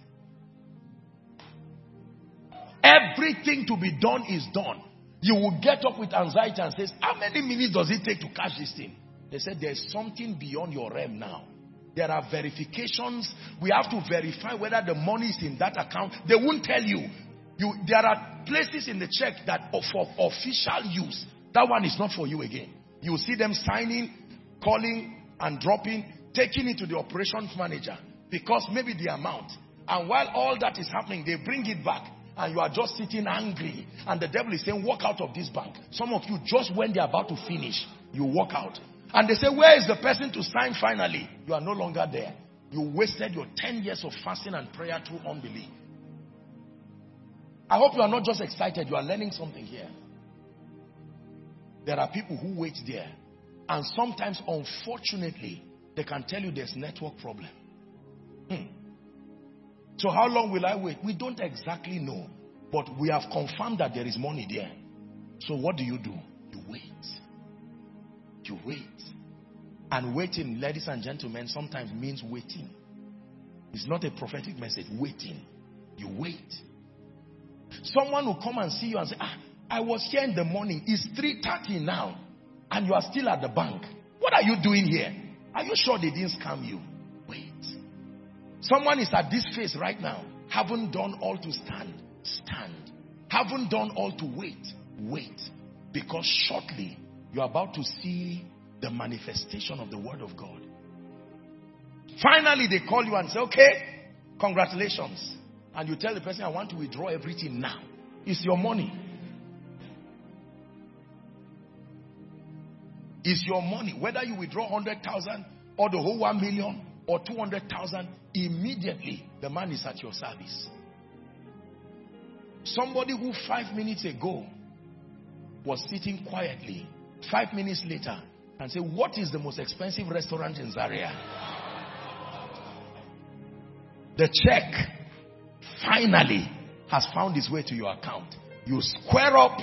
Everything to be done is done. You will get up with anxiety and says, how many minutes does it take to catch this thing? They said, there's something beyond your realm now. There are verifications. We have to verify whether the money is in that account. They won't tell you. There are places in the check that are for official use. That one is not for you again. You see them signing, calling, and dropping, taking it to the operations manager, because maybe the amount. And while all that is happening, they bring it back, and you are just sitting angry. And the devil is saying, walk out of this bank. Some of you, just when they're about to finish, you walk out. And they say, where is the person to sign finally? You are no longer there. You wasted your 10 years of fasting and prayer through unbelief. I hope you are not just excited. You are learning something here. There are people who wait there. And sometimes, unfortunately, they can tell you there's network problem. So how long will I wait? We don't exactly know. But we have confirmed that there is money there. So what do? You wait. You wait. And waiting, ladies and gentlemen, sometimes means waiting. It's not a prophetic message. Waiting. You wait. Someone will come and see you and say, I was here in the morning. It's 3:30 now. And you are still at the bank. What are you doing here? Are you sure they didn't scam you? Wait. Someone is at this phase right now. Haven't done all to stand. Stand. Haven't done all to wait. Wait. Because shortly, you're about to see the manifestation of the word of God. Finally, they call you and say, okay, congratulations. And you tell the person, I want to withdraw everything now. It's your money. It's your money. Whether you withdraw 100,000 or the whole 1 million or 200,000, immediately the man is at your service. Somebody who 5 minutes ago was sitting quietly, 5 minutes later, and say, what is the most expensive restaurant in Zaria? The check finally has found its way to your account. You square up,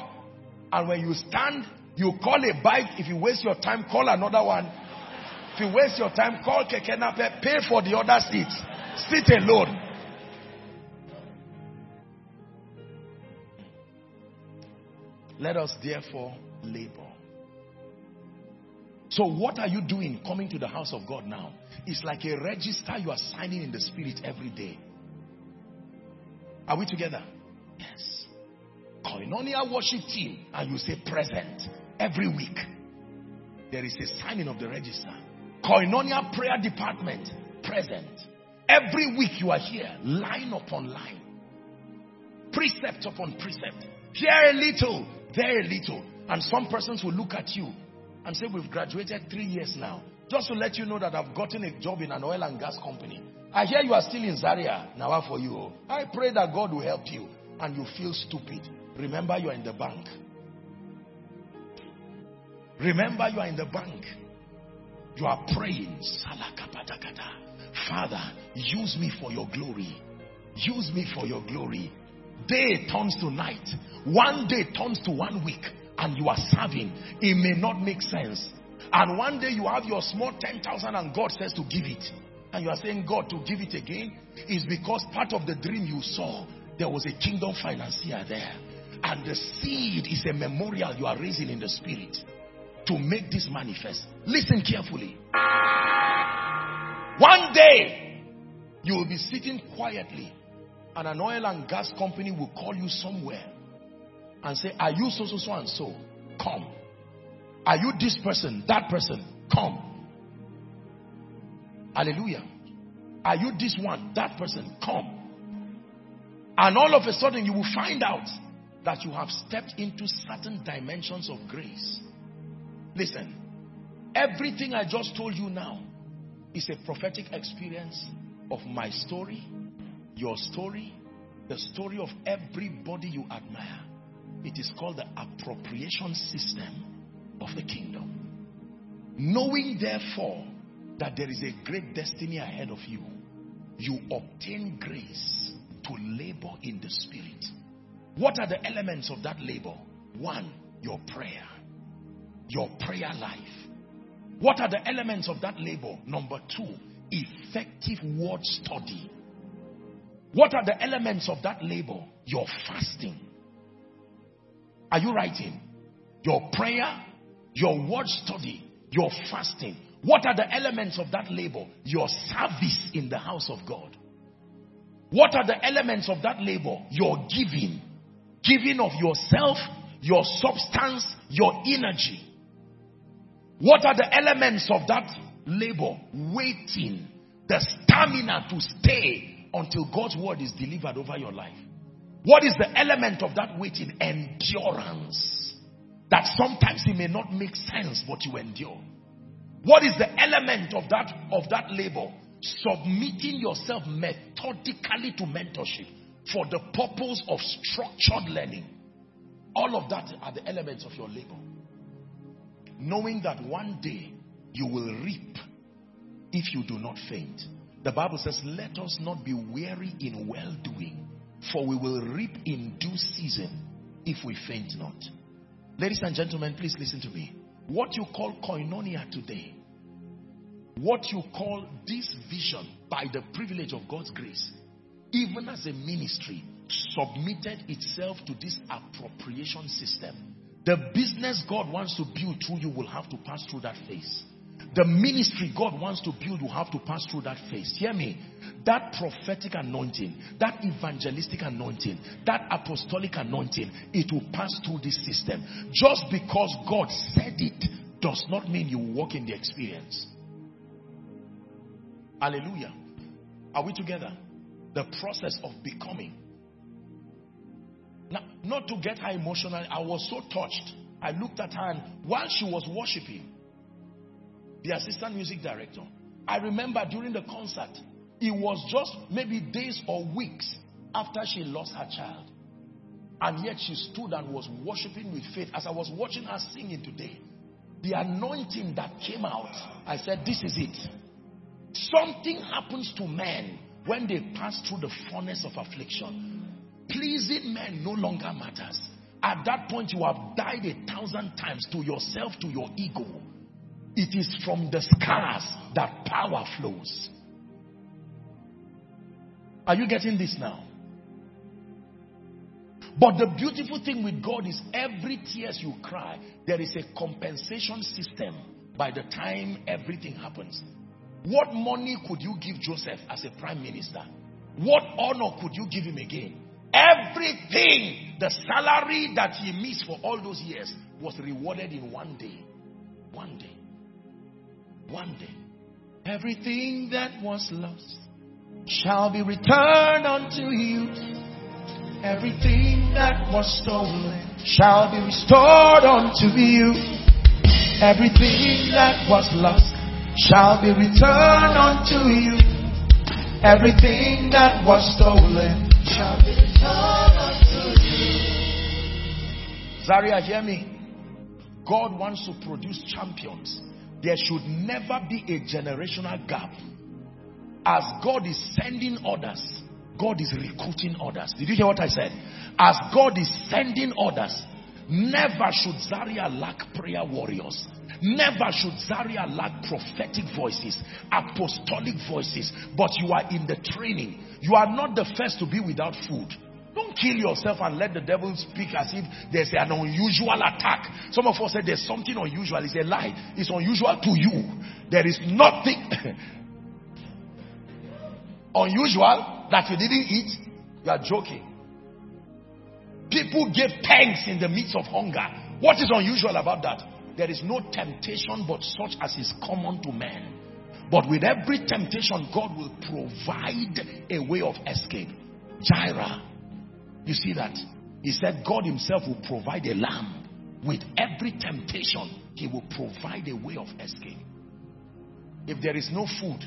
and when you stand, you call a bike. If you waste your time, call another one. If you waste your time, call Keke Napep, pay for the other seats. Sit alone. Let us therefore labor. So what are you doing coming to the house of God now? It's like a register you are signing in the spirit every day. Are we together? Yes. Koinonia worship team, and you say present every week. There is a signing of the register. Koinonia prayer department, present. Every week you are here, line upon line. Precept upon precept. Here a little, there a little. And some persons will look at you and say, we've graduated 3 years now. Just to let you know that I've gotten a job in an oil and gas company. I hear you are still in Zaria. Now for you. I pray that God will help you and you feel stupid. Remember you are in the bank. Remember you are in the bank. You are praying. Father, use me for your glory. Use me for your glory. Day turns to night. One day turns to 1 week. And you are serving. It may not make sense. And one day you have your small 10,000 and God says to give it. And you are saying, God, to give it again? Is because part of the dream you saw, there was a kingdom financier there. And the seed is a memorial you are raising in the spirit to make this manifest. Listen carefully. One day, you will be sitting quietly and an oil and gas company will call you somewhere and say, are you so and so? Come. Are you this person, that person? Come. Hallelujah. Are you this one, that person? Come. And all of a sudden you will find out that you have stepped into certain dimensions of grace. Listen, everything I just told you now is a prophetic experience of my story, your story, the story of everybody you admire. It is called the appropriation system of the kingdom. Knowing therefore that there is a great destiny ahead of you, you obtain grace to labor in the spirit. What are the elements of that labor? One, your prayer. Your prayer life. What are the elements of that labor? Number two, effective word study. What are the elements of that labor? Your fasting. Are you writing? Your prayer, your word study, your fasting. What are the elements of that labor? Your service in the house of God. What are the elements of that labor? Your giving. Giving of yourself, your substance, your energy. What are the elements of that labor? Waiting. The stamina to stay until God's word is delivered over your life. What is the element of that waiting? Endurance. That sometimes it may not make sense, but you endure. What is the element of that labor? Submitting yourself methodically to mentorship for the purpose of structured learning. All of that are the elements of your labor. Knowing that one day you will reap if you do not faint. The Bible says, let us not be weary in well-doing, for we will reap in due season if we faint not. Ladies and gentlemen, please listen to me. What you call koinonia today, what you call this vision by the privilege of God's grace, even as a ministry, submitted itself to this appropriation system. The business God wants to build through you will have to pass through that phase. The ministry God wants to build will have to pass through that phase. Hear me. That prophetic anointing, that evangelistic anointing, that apostolic anointing, it will pass through this system. Just because God said it does not mean you walk in the experience. Hallelujah. Are we together? The process of becoming. Now, not to get her emotional, I was so touched. I looked at her and while she was worshiping, the assistant music director, I remember during the concert, it was just maybe days or weeks after she lost her child. And yet she stood and was worshiping with faith. As I was watching her singing today, the anointing that came out, I said, this is it. Something happens to men when they pass through the furnace of affliction. Pleasing men no longer matters. At that point, you have died 1,000 times to yourself, to your ego. It is from the scars that power flows. Are you getting this now? But the beautiful thing with God is every tears you cry, there is a compensation system by the time everything happens. What money could you give Joseph as a prime minister? What honor could you give him again? Everything, the salary that he missed for all those years was rewarded in one day. One day. One day. Everything that was lost shall be returned unto you. Everything that was stolen shall be restored unto you. Everything that was lost shall be returned unto you. Everything that was stolen shall be returned unto you. Zaria, hear me. God wants to produce champions. There should never be a generational gap. As God is sending orders, God is recruiting orders. Did you hear what I said? As God is sending orders, never should Zaria lack prayer warriors. Never should Zaria lack prophetic voices, apostolic voices. But you are in the training. You are not the first to be without food. Don't kill yourself and let the devil speak as if there's an unusual attack. Some of us said there's something unusual. It's a lie. It's unusual to you. There is nothing unusual that you didn't eat. You are joking. People gave thanks in the midst of hunger. What is unusual about that? There is no temptation but such as is common to man. But with every temptation, God will provide a way of escape. Jireh. You see that? He said God himself will provide a lamb. With every temptation, he will provide a way of escape. If there is no food,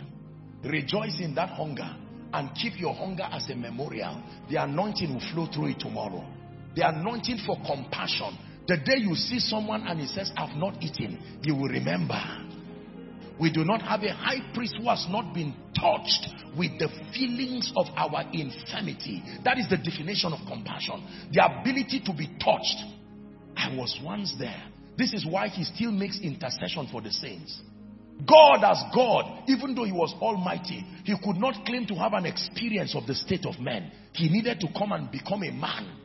rejoice in that hunger and keep your hunger as a memorial. The anointing will flow through it tomorrow. The anointing for compassion. The day you see someone and he says, I've not eaten, you will remember. We do not have a high priest who has not been touched with the feelings of our infirmity. That is the definition of compassion. The ability to be touched. I was once there. This is why he still makes intercession for the saints. God as God, even though he was almighty, he could not claim to have an experience of the state of man. He needed to come and become a man.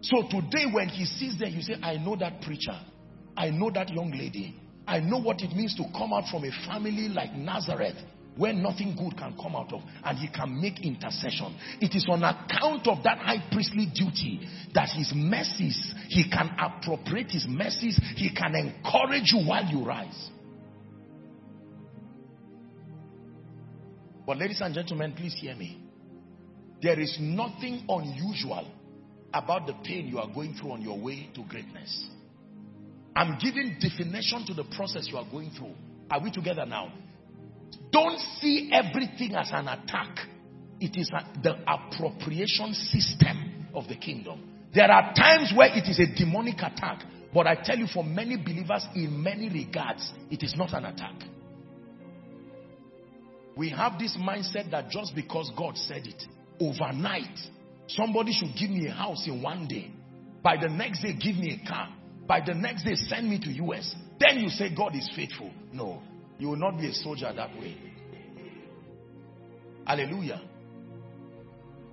So today when he sees them, you say, I know that preacher. I know that young lady. I know what it means to come out from a family like Nazareth, where nothing good can come out of, and he can make intercession. It is on account of that high priestly duty that his mercies, he can appropriate his mercies, he can encourage you while you rise. But ladies and gentlemen, please hear me. There is nothing unusual about the pain you are going through on your way to greatness. I'm giving definition to the process you are going through. Are we together now? Don't see everything as an attack. It is the appropriation system of the kingdom. There are times where it is a demonic attack. But I tell you, for many believers, in many regards, it is not an attack. We have this mindset that just because God said it, overnight, somebody should give me a house in one day. By the next day, give me a car. By the next day, send me to US. Then you say God is faithful. No, you will not be a soldier that way. Hallelujah.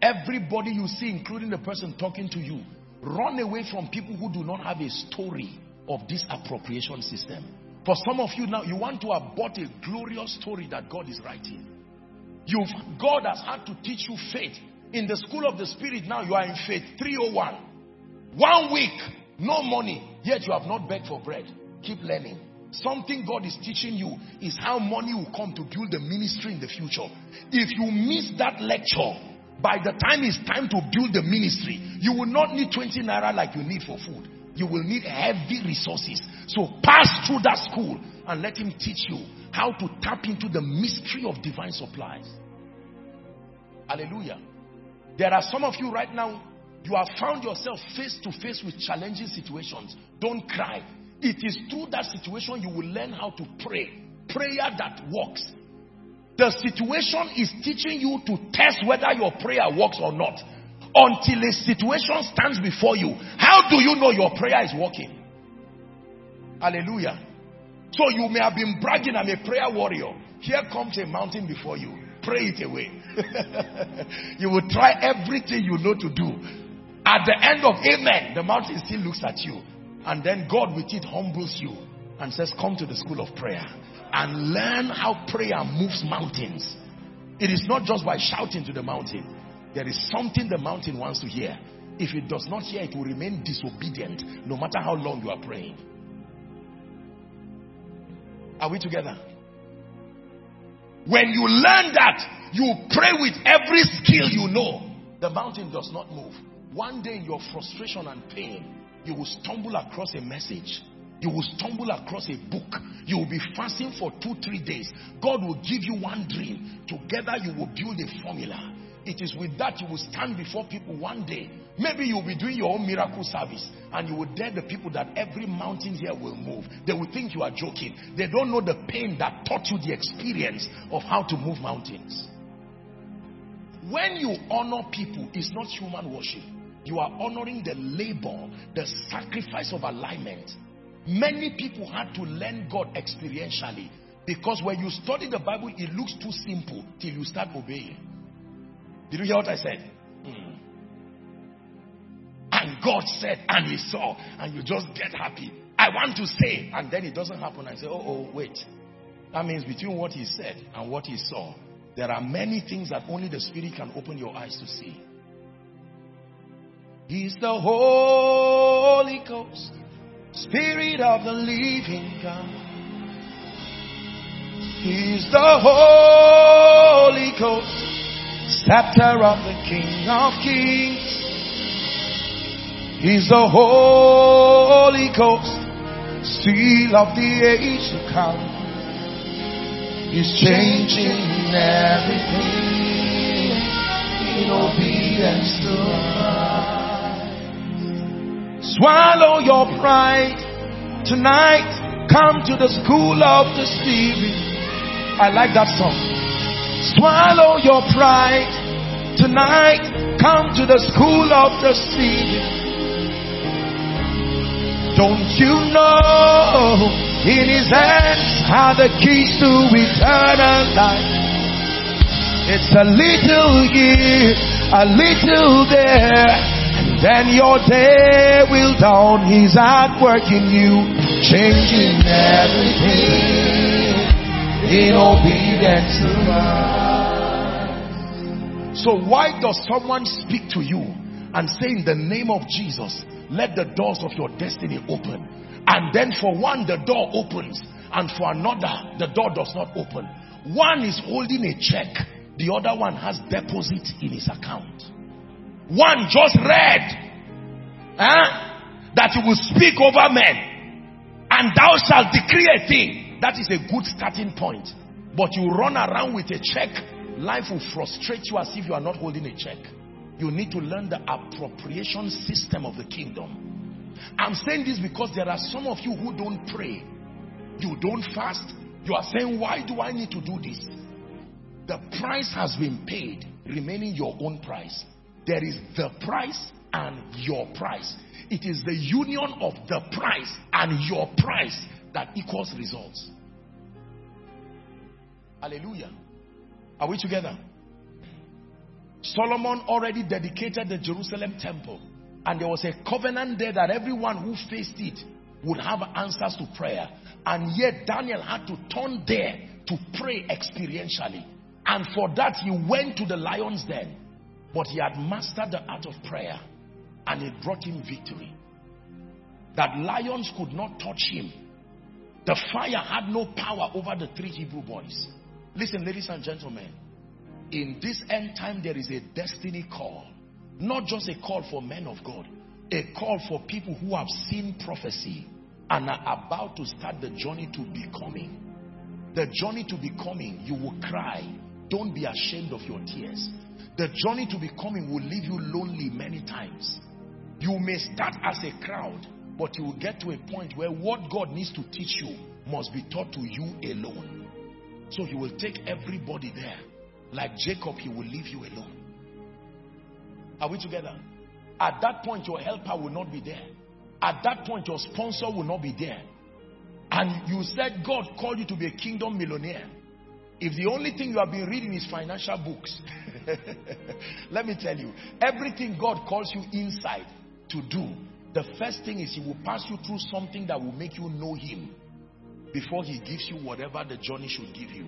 Everybody you see, including the person talking to you, run away from people who do not have a story of this appropriation system. For some of you now, you want to abort a glorious story that God is writing. God has had to teach you faith. In the school of the spirit now, you are in faith 301. 1 week, no money, yet you have not begged for bread. Keep learning. Something God is teaching you is how money will come to build the ministry in the future. If you miss that lecture, by the time it's time to build the ministry, you will not need 20 naira like you need for food. You will need heavy resources. So pass through that school and let him teach you how to tap into the mystery of divine supplies. Hallelujah. There are some of you right now, you have found yourself face to face with challenging situations. Don't cry. It is through that situation you will learn how to pray. Prayer that works. The situation is teaching you to test whether your prayer works or not. Until a situation stands before you, how do you know your prayer is working? Hallelujah. So you may have been bragging, I'm a prayer warrior. Here comes a mountain before you. Pray it away. You will try everything you know to do. At the end of amen, the mountain still looks at you. And then God with it humbles you and says, come to the school of prayer and learn how prayer moves mountains. It is not just by shouting to the mountain. There is something the mountain wants to hear. If it does not hear, it will remain disobedient no matter how long you are praying. Are we together? When you learn that, you pray with every skill you know. The mountain does not move. One day in your frustration and pain, you will stumble across a message You will stumble across a book. You will be fasting for 2-3 days. God will give you one dream. Together you will build a formula. It is with that you will stand before people one day. Maybe you will be doing your own miracle service, and you will dare the people that every mountain here will move. They will think you are joking. They don't know the pain that taught you the experience of how to move mountains. When you honor people, it's not human worship. You are honoring the labor, the sacrifice of alignment. Many people had to learn God experientially, because when you study the Bible, it looks too simple till you start obeying. Did you hear what I said? And God said, and he saw, and you just get happy. I want to say, and then it doesn't happen. I say, wait. That means between what he said and what he saw, there are many things that only the Spirit can open your eyes to see. He's the Holy Ghost, Spirit of the living God. He's the Holy Ghost, scepter of the King of Kings. He's the Holy Ghost, seal of the age to come. He's changing everything in obedience to life. Swallow your pride tonight. Come to the school of the Spirit. I like that song. Swallow your pride tonight. Come to the school of the Spirit. Don't you know, in his hands are the keys to eternal life. It's a little here, a little there, and then your day will dawn. He's at work in you, changing everything in obedience to God. So why does someone speak to you and say, in the name of Jesus, let the doors of your destiny open? And then for one, the door opens, and for another, the door does not open. One is holding a check, the other one has deposit in his account. One just read that you will speak over men, and thou shalt decree a thing. That is a good starting point. But you run around with a check, life will frustrate you as if you are not holding a check. You need to learn the appropriation system of the kingdom. I'm saying this because there are some of you who don't pray. You don't fast. You are saying, why do I need to do this? The price has been paid, remaining your own price. There is the price and your price. It is the union of the price and your price that equals results. Hallelujah. Are we together? Solomon already dedicated the Jerusalem temple, and there was a covenant there that everyone who faced it would have answers to prayer. And yet Daniel had to turn there to pray experientially, and for that he went to the lion's den. But he had mastered the art of prayer, and it brought him victory. That lions could not touch him. The fire had no power over the 3 Hebrew boys. Listen, ladies and gentlemen, in this end time, there is a destiny call. Not just a call for men of God. A call for people who have seen prophecy and are about to start the journey to becoming. The journey to becoming, you will cry. Don't be ashamed of your tears. The journey to becoming will leave you lonely many times. You may start as a crowd, but you will get to a point where what God needs to teach you must be taught to you alone. So he will take everybody there. Like Jacob, he will leave you alone. Are we together? At that point, your helper will not be there. At that point, your sponsor will not be there. And you said God called you to be a kingdom millionaire. If the only thing you have been reading is financial books, let me tell you, everything God calls you inside to do, the first thing is he will pass you through something that will make you know him before he gives you whatever the journey should give you.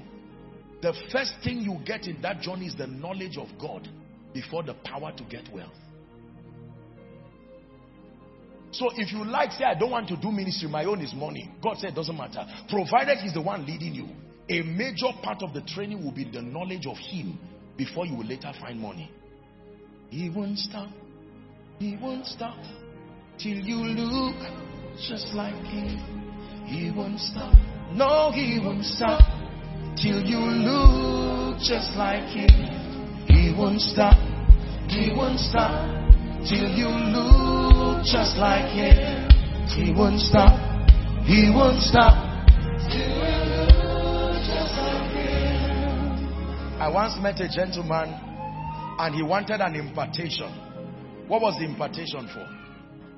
The first thing you get in that journey is the knowledge of God before the power to get wealth. So if you like, say, I don't want to do ministry, my own is money. God said it doesn't matter. Provided he's the one leading you. A major part of the training will be the knowledge of him before you will later find money. He won't stop. He won't stop till you look just like him. He won't stop. No, he won't stop till you look just like him. He won't stop. He won't stop till you look just like him. He won't stop. He won't stop till you look just like him. I once met a gentleman and he wanted an impartation. What was the impartation for?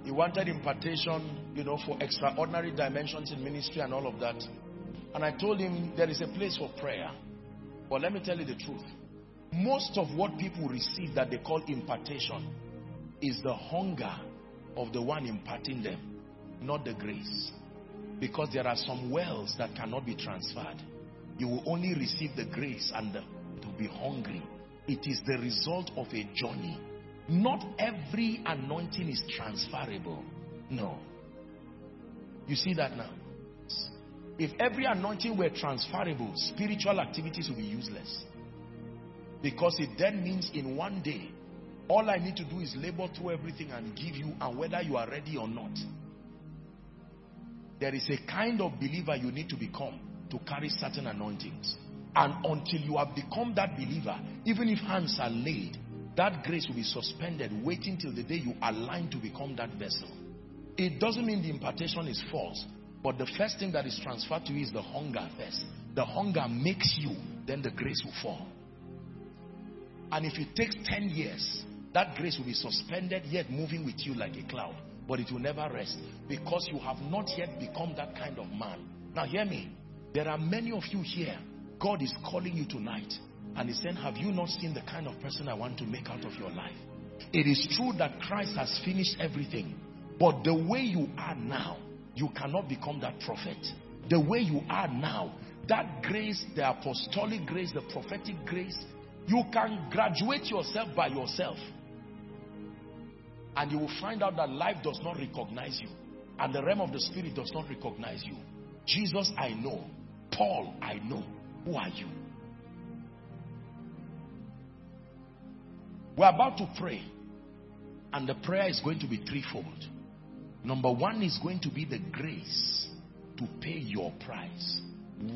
He wanted impartation, you know, for extraordinary dimensions in ministry and all of that. And I told him there is a place for prayer. But let me tell you the truth. Most of what people receive that they call impartation is the hunger of the one imparting them, not the grace. Because there are some wells that cannot be transferred. You will only receive the grace and to be hungry. It is the result of a journey. Not every anointing is transferable. No. You see that now? If every anointing were transferable, spiritual activities would be useless. Because it then means in one day, all I need to do is labor through everything and give you, and whether you are ready or not. There is a kind of believer you need to become to carry certain anointings. And until you have become that believer, even if hands are laid, that grace will be suspended, waiting till the day you align to become that vessel. It doesn't mean the impartation is false, but the first thing that is transferred to you is the hunger first. The hunger makes you, then the grace will fall. And if it takes 10 years, that grace will be suspended, yet moving with you like a cloud. But it will never rest, because you have not yet become that kind of man. Now hear me. There are many of you here. God is calling you tonight. And he said, have you not seen the kind of person I want to make out of your life? It is true that Christ has finished everything. But the way you are now, you cannot become that prophet. The way you are now, that grace, the apostolic grace, the prophetic grace, you can graduate yourself by yourself. And you will find out that life does not recognize you. And the realm of the spirit does not recognize you. Jesus, I know. Paul, I know. Who are you? We're about to pray, and the prayer is going to be threefold. Number one is going to be the grace to pay your price,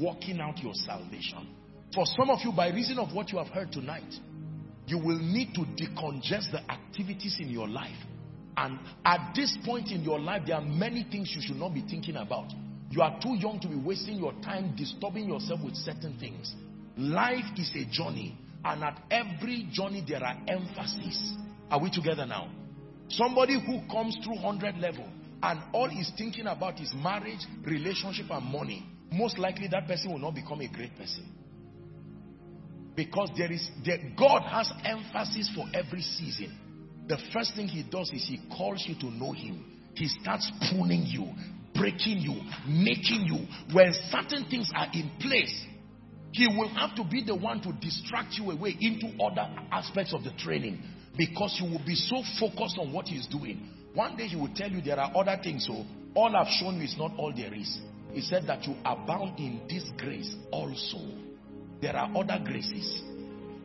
working out your salvation. For some of you, by reason of what you have heard tonight, you will need to decongest the activities in your life. And at this point in your life, there are many things you should not be thinking about. You are too young to be wasting your time disturbing yourself with certain things. Life is a journey. And at every journey, there are emphases. Are we together now? Somebody who comes through 100 level and all he's thinking about is marriage, relationship, and money. Most likely that person will not become a great person. Because God has emphasis for every season. The first thing he does is he calls you to know him. He starts pruning you, breaking you, making you. When certain things are in place, he will have to be the one to distract you away into other aspects of the training, because you will be so focused on what he's doing. One day he will tell you there are other things, so all I've shown you is not all there is. He said that you abound in this grace also. There are other graces.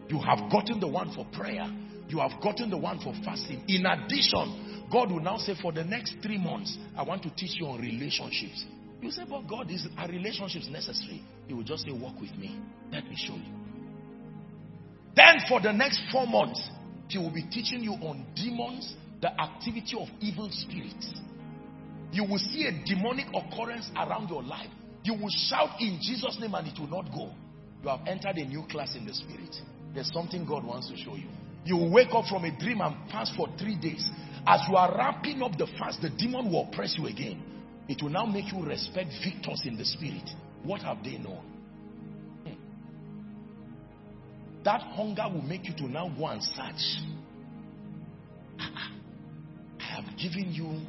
You have gotten the one for prayer. You have gotten the one for fasting. In addition, God will now say, for the next 3 months, I want to teach you on relationships. You say, but God, are relationships necessary? He will just say, walk with me. Let me show you. Then for the next 4 months, he will be teaching you on demons, the activity of evil spirits. You will see a demonic occurrence around your life. You will shout in Jesus' name and it will not go. You have entered a new class in the spirit. There's something God wants to show you. You will wake up from a dream and fast for 3 days. As you are wrapping up the fast, the demon will oppress you again. It will now make you respect victors in the spirit. What have they known? That hunger will make you to now go and search. I have given you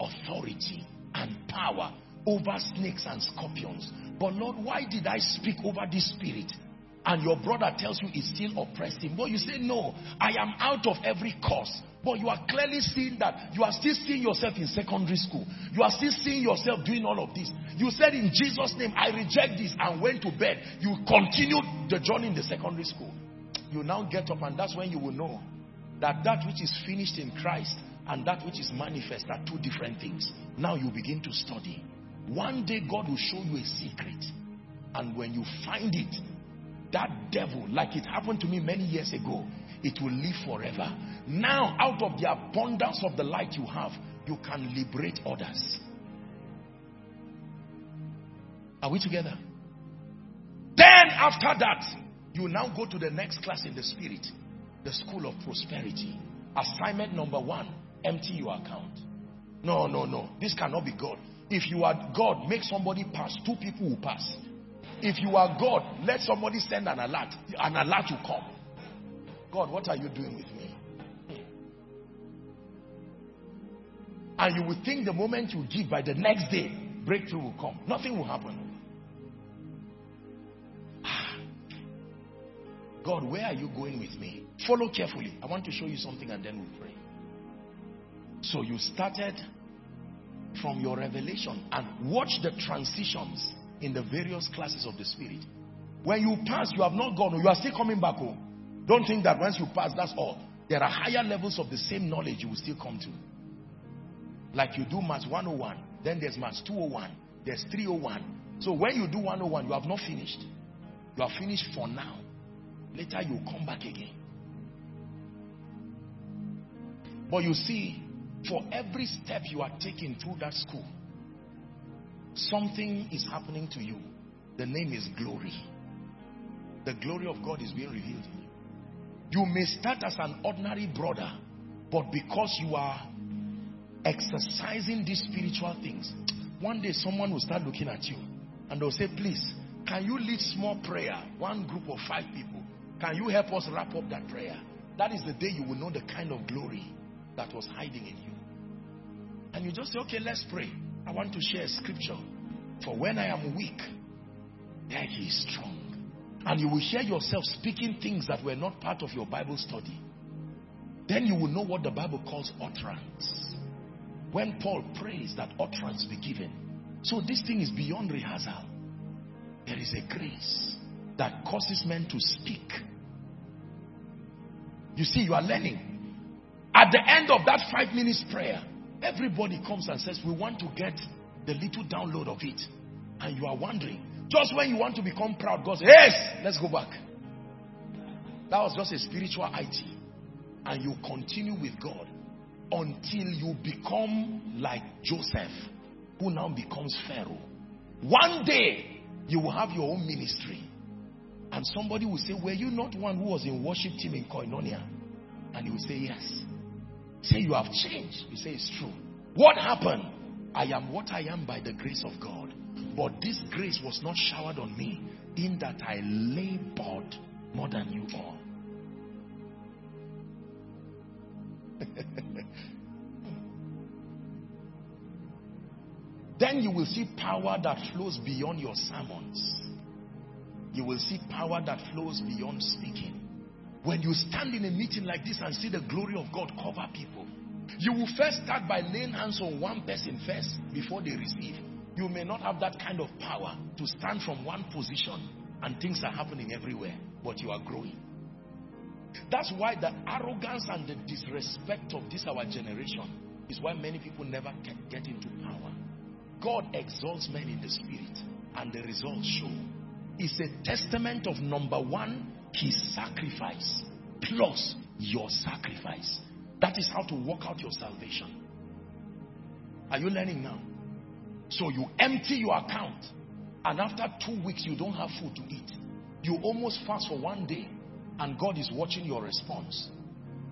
authority and power over snakes and scorpions. But Lord, why did I speak over this spirit? And your brother tells you it's still oppressing. But you say, no, I am out of every curse. But you are clearly seeing that. You are still seeing yourself in secondary school. You are still seeing yourself doing all of this. You said, in Jesus' name, I reject this, and went to bed. You continued the journey in the secondary school. You now get up, and that's when you will know that that which is finished in Christ and that which is manifest are two different things. Now you begin to study. One day God will show you a secret, and when you find it, that devil, like it happened to me many years ago, it will live forever. Now, out of the abundance of the light you have, you can liberate others. Are we together? Then after that, you now go to the next class in the spirit, the school of prosperity. Assignment number one, empty your account. No. This cannot be God. If you are God, make somebody pass. Two people will pass. If you are God, let somebody send an alert. An alert will come. God, what are you doing with me? And you will think the moment you give, by the next day, breakthrough will come. Nothing will happen. God, where are you going with me? Follow carefully. I want to show you something and then we'll pray. So you started from your revelation and watch the transitions in the various classes of the spirit. When you pass, you have not gone. You are still coming back home. Don't think that once you pass, that's all. There are higher levels of the same knowledge you will still come to. Like you do Maths 101, then there's Maths 201, there's 301. So when you do 101, you have not finished. You are finished for now. Later you come back again. But you see, for every step you are taking through that school, something is happening to you. The name is glory. The glory of God is being revealed in you. You may start as an ordinary brother, but because you are exercising these spiritual things, one day someone will start looking at you and they'll say, please, can you lead small prayer? One group of 5 people. Can you help us wrap up that prayer? That is the day you will know the kind of glory that was hiding in you. And you just say, okay, let's pray. I want to share a scripture. For when I am weak, there he is strong. And you will hear yourself speaking things that were not part of your Bible study. Then you will know what the Bible calls utterance. When Paul prays that utterance be given. So this thing is beyond rehearsal. There is a grace that causes men to speak. You see, you are learning. At the end of that 5 minutes prayer, everybody comes and says, we want to get the little download of it. And you are wondering. Just when you want to become proud, God says, yes, let's go back. That was just a spiritual IT. And you continue with God until you become like Joseph, who now becomes Pharaoh. One day, you will have your own ministry. And somebody will say, were you not one who was in worship team in Koinonia? And you will say, yes. Say, you have changed. You say, it's true. What happened? I am what I am by the grace of God. But this grace was not showered on me, in that I labored more than you all. Then you will see power that flows beyond your sermons. You will see power that flows beyond speaking. When you stand in a meeting like this and see the glory of God cover people, you will first start by laying hands on one person first before they receive. You may not have that kind of power to stand from one position and things are happening everywhere, but you are growing. That's why the arrogance and the disrespect of this our generation is why many people never can get into power. God exalts men in the spirit and the results show. It's a testament of number one, his sacrifice plus your sacrifice. That is how to work out your salvation. Are you learning now? So you empty your account, and after 2 weeks you don't have food to eat. You almost fast for one day, and God is watching your response.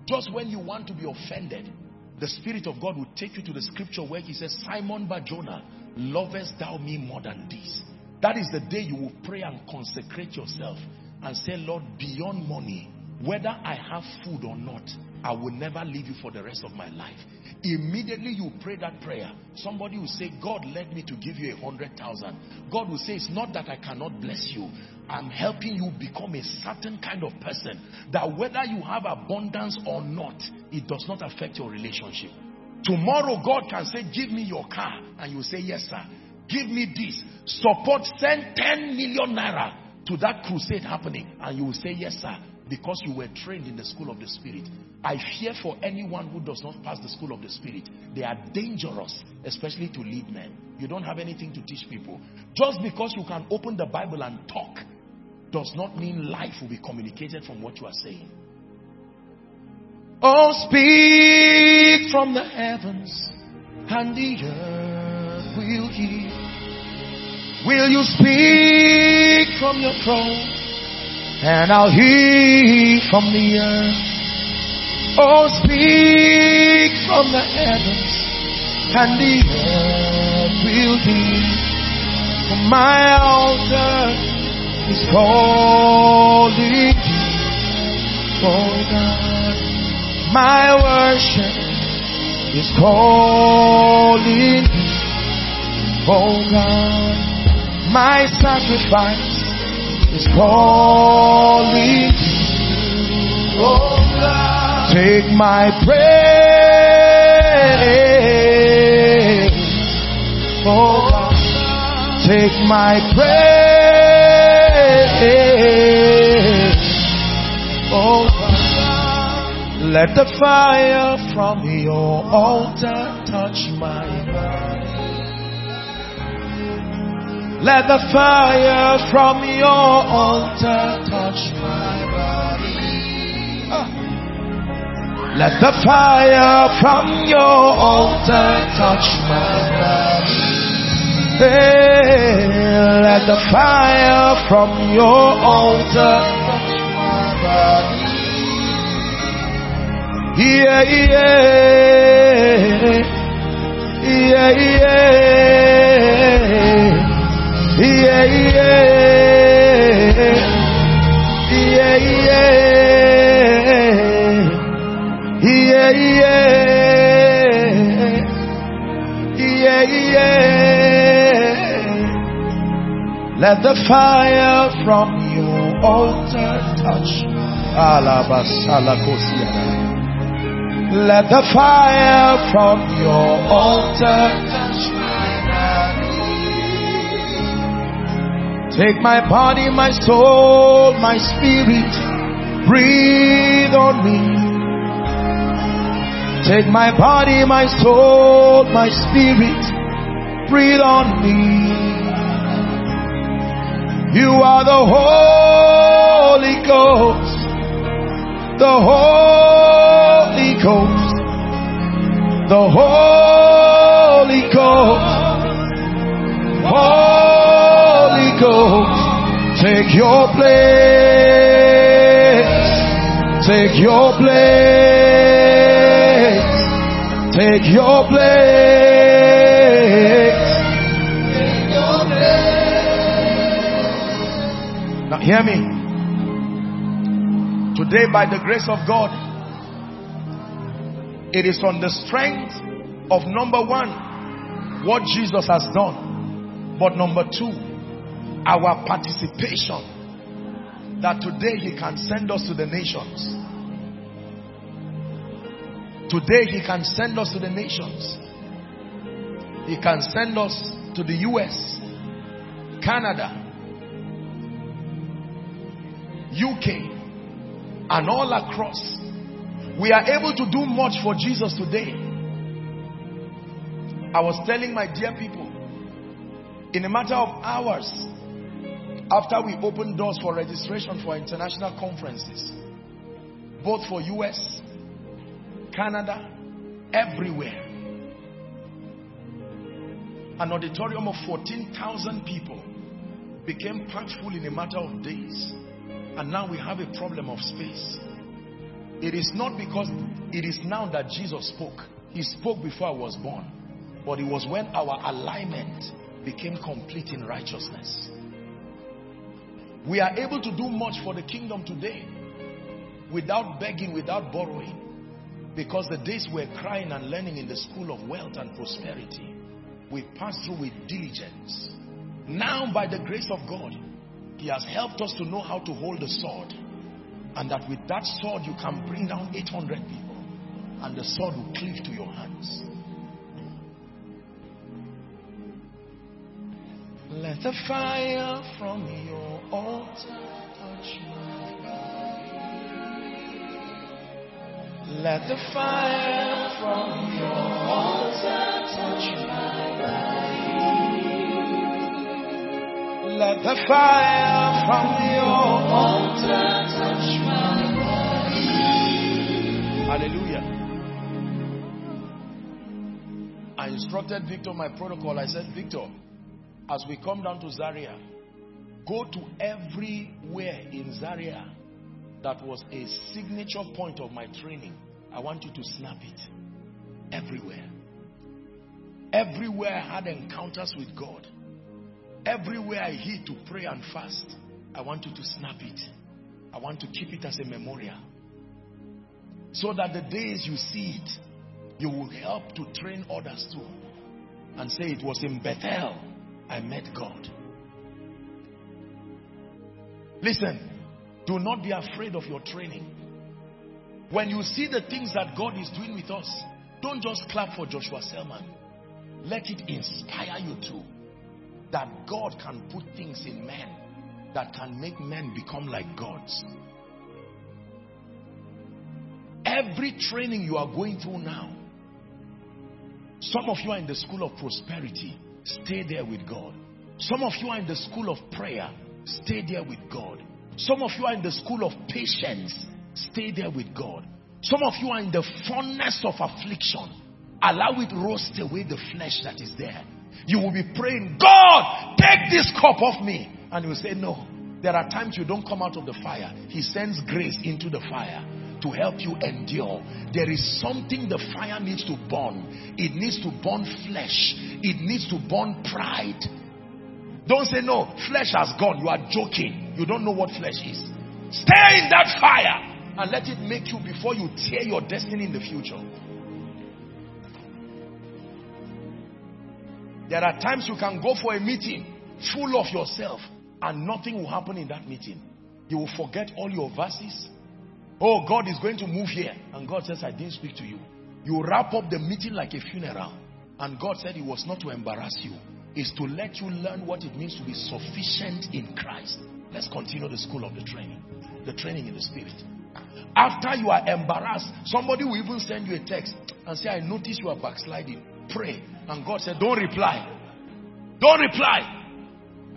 Just when you want to be offended, the Spirit of God will take you to the scripture where he says, Simon Bar-Jonah, lovest thou me more than this? That is the day you will pray and consecrate yourself and say, Lord, beyond money, whether I have food or not, I will never leave you for the rest of my life. Immediately you pray that prayer, somebody will say, God led me to give you 100,000. God will say, it's not that I cannot bless you. I'm helping you become a certain kind of person that whether you have abundance or not, it does not affect your relationship. Tomorrow God can say, give me your car. And you say, yes, sir. Give me this. Support, send 10 million naira to that crusade happening. And you will say, yes, sir. because you were trained in the school of the Spirit. I fear for anyone who does not pass the school of the Spirit. They are dangerous, especially to lead men. You don't have anything to teach people. Just because you can open the Bible and talk does not mean life will be communicated from what you are saying. Oh, speak from the heavens, and the earth will hear. Will you speak from your throne, and I'll hear from the earth. Oh, speak from the heavens, and the earth will hear. For my altar is calling you, oh God. My worship is calling you, oh God. My sacrifice is calling you, oh God. Take my praise, oh God. Take my praise, oh God. Let the fire from your altar touch my body. Let the fire from your altar touch my body. Let the fire from your altar touch my body. Hey, let the fire from your altar touch my body. Let the fire from your altar touch. Alabasalakosia. Let the fire from your altar touch my body. Take my body, my soul, my spirit. Breathe on me. Take my body, my soul, my spirit. Breathe on me. You are the Holy Ghost. The Holy Ghost, the Holy Ghost, Holy Ghost, take your place, take your place, take your place, take your place. Now hear me. Today, by the grace of God, it is on the strength of number one, what Jesus has done, but number two, our participation, that today He can send us to the nations. Today He can send us to the nations. He can send us to the US, Canada, UK, and all across. We are able to do much for Jesus today. I was telling my dear people, in a matter of hours after we opened doors for registration for international conferences, both for US, Canada, everywhere, an auditorium of 14,000 people became packed full in a matter of days. And now we have a problem of space. It is not because it is now that Jesus spoke. He spoke before I was born. But it was when our alignment became complete in righteousness. We are able to do much for the kingdom today, without begging, without borrowing. Because the days we're crying and learning in the school of wealth and prosperity, we pass through with diligence. Now by the grace of God, He has helped us to know how to hold the sword, and that with that sword you can bring down 800 people and the sword will cleave to your hands. Let the fire from your altar touch my body. Let the fire from your altar touch my body. Let the fire from your altar touch my body. Hallelujah. I instructed Victor my protocol. I said, Victor, as we come down to Zaria, go to everywhere in Zaria that was a signature point of my training. I want you to snap it. Everywhere. Everywhere I had encounters with God. Everywhere I heed to pray and fast. I want you to snap it. I want to keep it as a memorial. So that the days you see it, you will help to train others too. And say, it was in Bethel I met God. Listen. Do not be afraid of your training. When you see the things that God is doing with us, don't just clap for Joshua Selman. Let it inspire you too. That God can put things in men that can make men become like gods. Every training you are going through now, some of you are in the school of prosperity. Stay there with God. Some of you are in the school of prayer. Stay there with God. Some of you are in the school of patience. Stay there with God. Some of you are in the furnace of affliction. Allow it roast away the flesh that is there. You will be praying, God, take this cup off me. And you will say, no. There are times you don't come out of the fire. He sends grace into the fire to help you endure. There is something the fire needs to burn. It needs to burn flesh. It needs to burn pride. Don't say, no, flesh has gone. You are joking. You don't know what flesh is. Stay in that fire and let it make you before you tear your destiny in the future. There are times you can go for a meeting full of yourself and nothing will happen in that meeting. You will forget all your verses. Oh, God is going to move here. And God says, I didn't speak to you. You wrap up the meeting like a funeral. And God said it was not to embarrass you. Is to let you learn what it means to be sufficient in Christ. Let's continue the school of the training in the Spirit. After you are embarrassed, somebody will even send you a text and say, I notice you are backsliding. Pray. And God said, don't reply. Don't reply.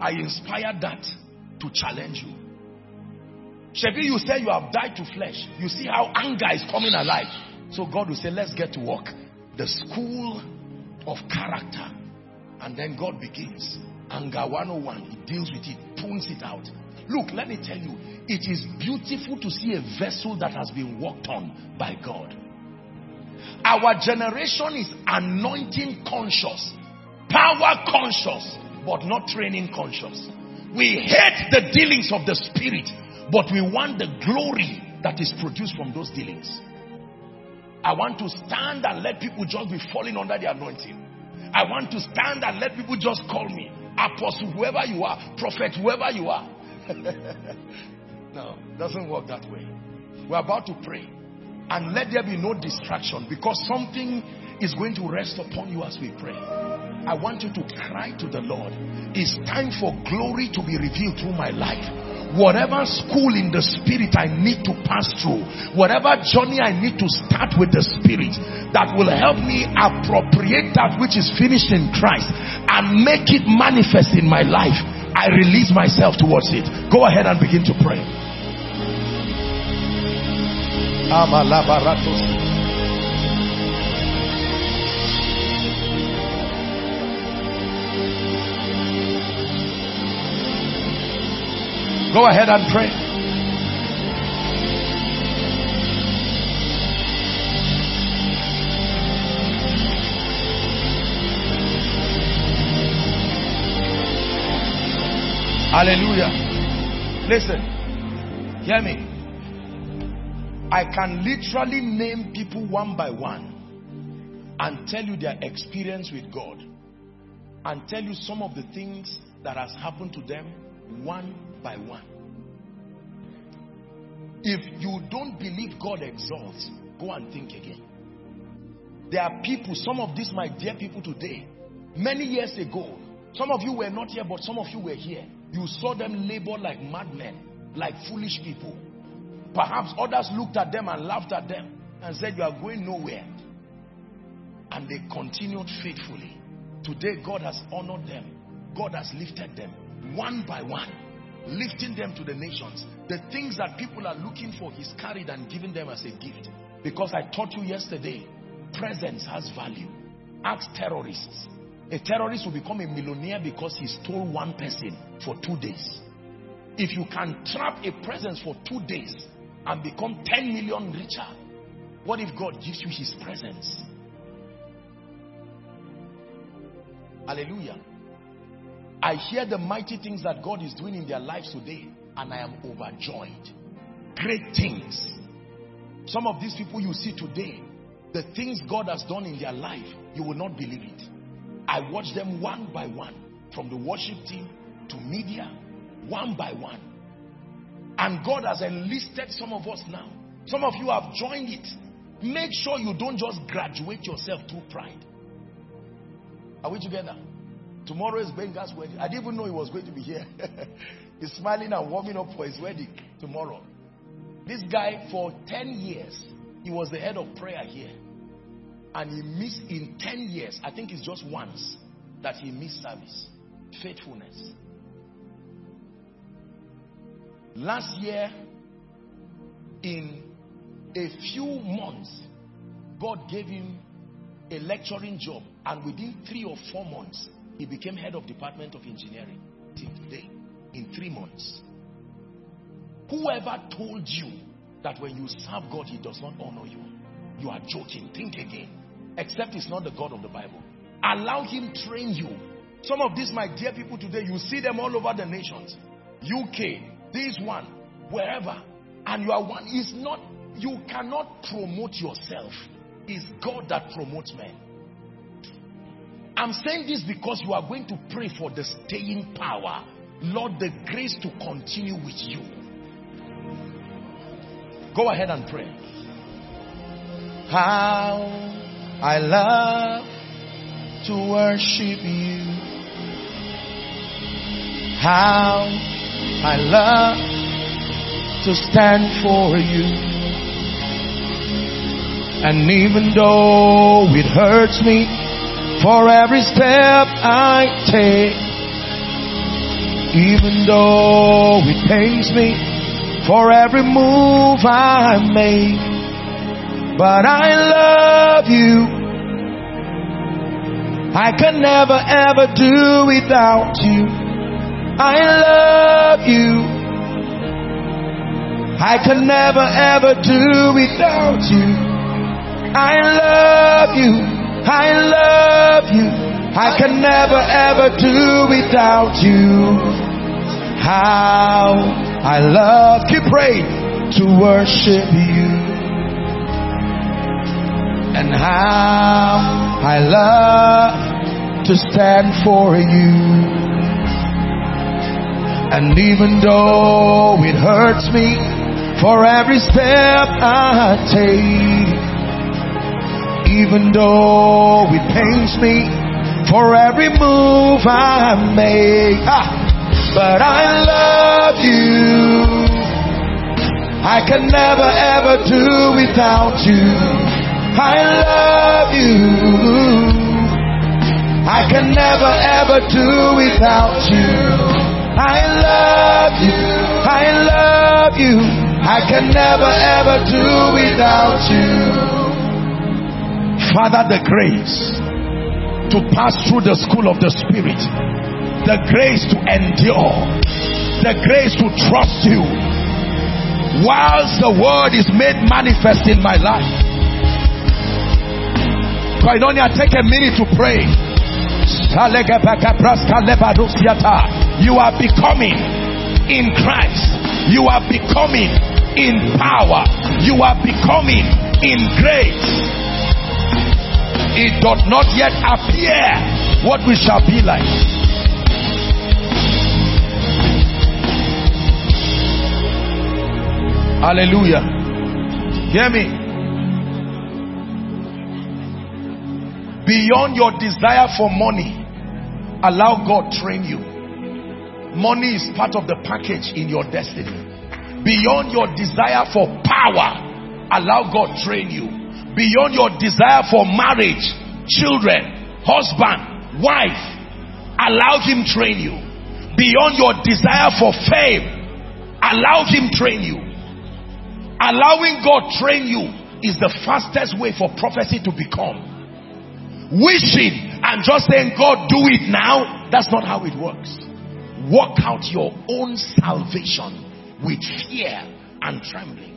I inspired that to challenge you. Shebi, you say you have died to flesh. You see how anger is coming alive. So God will say, let's get to work. The school of character. And then God begins. Anger 101. He deals with it. Pulls it out. Look, let me tell you. It is beautiful to see a vessel that has been worked on by God. Our generation is anointing conscious. Power conscious. But not training conscious. We hate the dealings of the Spirit. But we want the glory that is produced from those dealings. I want to stand and let people just be falling under the anointing. I want to stand and let people just call me apostle, whoever you are, prophet, whoever you are. No, it doesn't work that way. We're about to pray. And let there be no distraction, because something is going to rest upon you as we pray. I want you to cry to the Lord. It's time for glory to be revealed through my life. Whatever school in the Spirit I need to pass through, whatever journey I need to start with the Spirit, that will help me appropriate that which is finished in Christ and make it manifest in my life, I release myself towards it. Go ahead and begin to pray. Go ahead and pray. Hallelujah. Listen, hear me. I can literally name people one by one and tell you their experience with God and tell you some of the things that has happened to them one by one. If you don't believe God exalts, go and think again. There are people, some of these my dear people today, many years ago, some of you were not here, but some of you were here. You saw them labor like madmen, like foolish people. Perhaps others looked at them and laughed at them. and said, you are going nowhere. And they continued faithfully. Today, God has honored them. God has lifted them one by one, lifting them to the nations. The things that people are looking for, He's carried and given them as a gift. Because I taught you yesterday, presence has value. Ask terrorists. A terrorist will become a millionaire because he stole one person for 2 days. If you can trap a presence for 2 days and become 10 million richer, what if God gives you His presence? Hallelujah. I hear the mighty things that God is doing in their lives today, and I am overjoyed. Great things. Some of these people you see today, the things God has done in their life, you will not believe it. I watch them one by one, from the worship team to media, one by one. And God has enlisted some of us now. Some of you have joined it. Make sure you don't just graduate yourself through pride. Are we together? Tomorrow is Benga's wedding. I didn't even know he was going to be here. He's smiling and warming up for his wedding tomorrow. This guy, for 10 years, he was the head of prayer here. And he missed in 10 years, I think it's just once, that he missed service. Faithfulness. Last year, in a few months, God gave him a lecturing job. And within 3 or 4 months, he became head of Department of Engineering. Till today, in 3 months. Whoever told you that when you serve God, He does not honor you, you are joking. Think again. Except it's not the God of the Bible. Allow Him train you. Some of these, my dear people, today, you see them all over the nations. UK, this one, wherever. And you are one. It's not, you cannot promote yourself. It's God that promotes men. I'm saying this because you are going to pray for the staying power. Lord, the grace to continue with you. Go ahead and pray. How I love to worship you. How I love to stand for you. And even though it hurts me, for every step I take, even though it pains me, for every move I make, but I love you. I can never ever do without you. I love you. I can never ever do without you. I love you. I love you. I can never ever do without you. How I love, keep praying, to worship you. And how I love to stand for you. And even though it hurts me, for every step I take, even though it pains me, for every move I make, but I love you. I can never ever do without you. I love you. I can never ever do without you. I love you. I love you. I can never ever do without you. Father, the grace to pass through the school of the Spirit, the grace to endure, the grace to trust you, whilst the word is made manifest in my life. Koinonia, take a minute to pray. You are becoming in Christ. You are becoming in power. You are becoming in grace. It does not yet appear what we shall be like. Hallelujah. Hear me. Beyond your desire for money, allow God train you. Money is part of the package in your destiny. Beyond your desire for power, Allow God train you beyond your desire for marriage, children, husband, wife. Allow him train you beyond your desire for fame. Allow him train you. Allowing God train you is the fastest way for prophecy to become. Wishing and just saying, God, do it now, that's not how it works. Work out your own salvation with fear and trembling.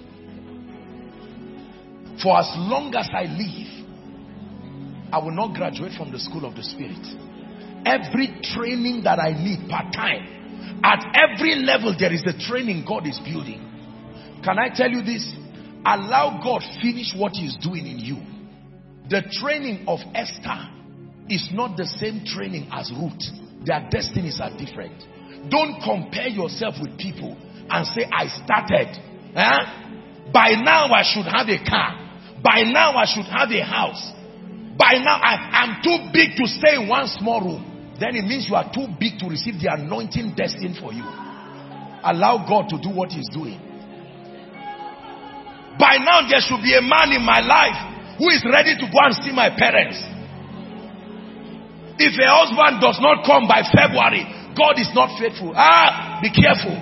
For as long as I live, I will not graduate from the school of the Spirit. Every training that I need part-time, at every level there is a training God is building. Can I tell you this? Allow God finish what he is doing in you. The training of Esther is not the same training as Ruth. Their destinies are different. Don't compare yourself with people and say, I started. By now I should have a car. By now I should have a house. By now I'm too big to stay in one small room. Then it means you are too big to receive the anointing destined for you. Allow God to do what he's doing. By now there should be a man in my life who is ready to go and see my parents. If a husband does not come by February, God is not faithful. Be careful.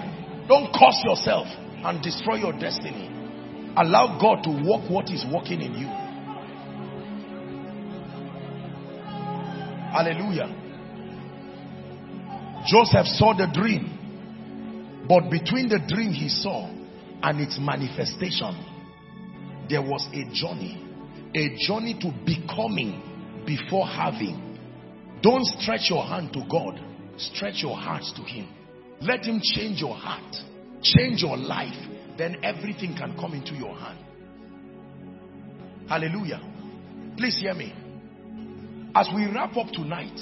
Don't curse yourself and destroy your destiny. Allow God to work what is working in you. Hallelujah. Joseph saw the dream, but between the dream he saw and its manifestation, there was a journey to becoming before having. Don't stretch your hand to God, stretch your heart to him. Let him change your heart, change your life. Then everything can come into your hand. Hallelujah. Please hear me. As we wrap up tonight,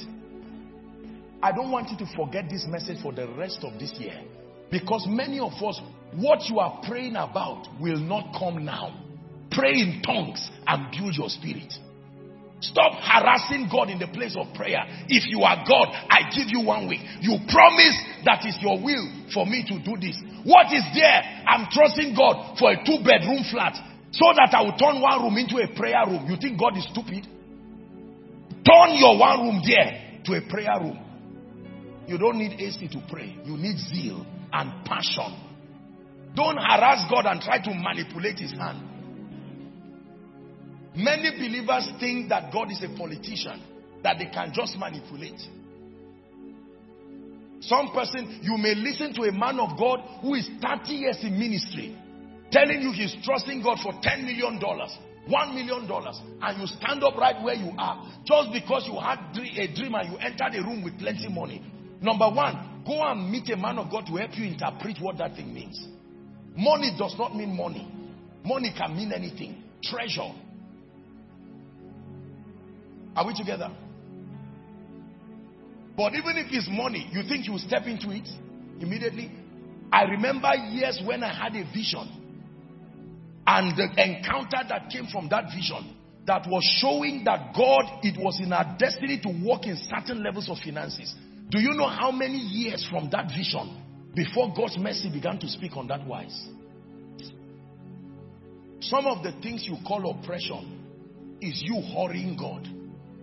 I don't want you to forget this message for the rest of this year. Because many of us, what you are praying about will not come now. Pray in tongues and build your spirit. Stop harassing God in the place of prayer. If you are God, I give you 1 week. You promise that is your will for me to do this. What is there? I'm trusting God for a 2-bedroom flat so that I will turn one room into a prayer room. You think God is stupid? Turn your one room there to a prayer room. You don't need AC to pray. You need zeal and passion. Don't harass God and try to manipulate his hand. Many believers think that God is a politician, that they can just manipulate. Some person, you may listen to a man of God who is 30 years in ministry, telling you he's trusting God for $10 million, $1 million, and you stand up right where you are, just because you had a dream and you entered a room with plenty of money. Number one, go and meet a man of God to help you interpret what that thing means. Money does not mean money. Money can mean anything. Treasure. Are we together? But even if it's money, you think you step into it immediately? I remember years when I had a vision. And the encounter that came from that vision that was showing that God, it was in our destiny to walk in certain levels of finances. Do you know how many years from that vision before God's mercy began to speak on that wise? Some of the things you call oppression is you hurrying God.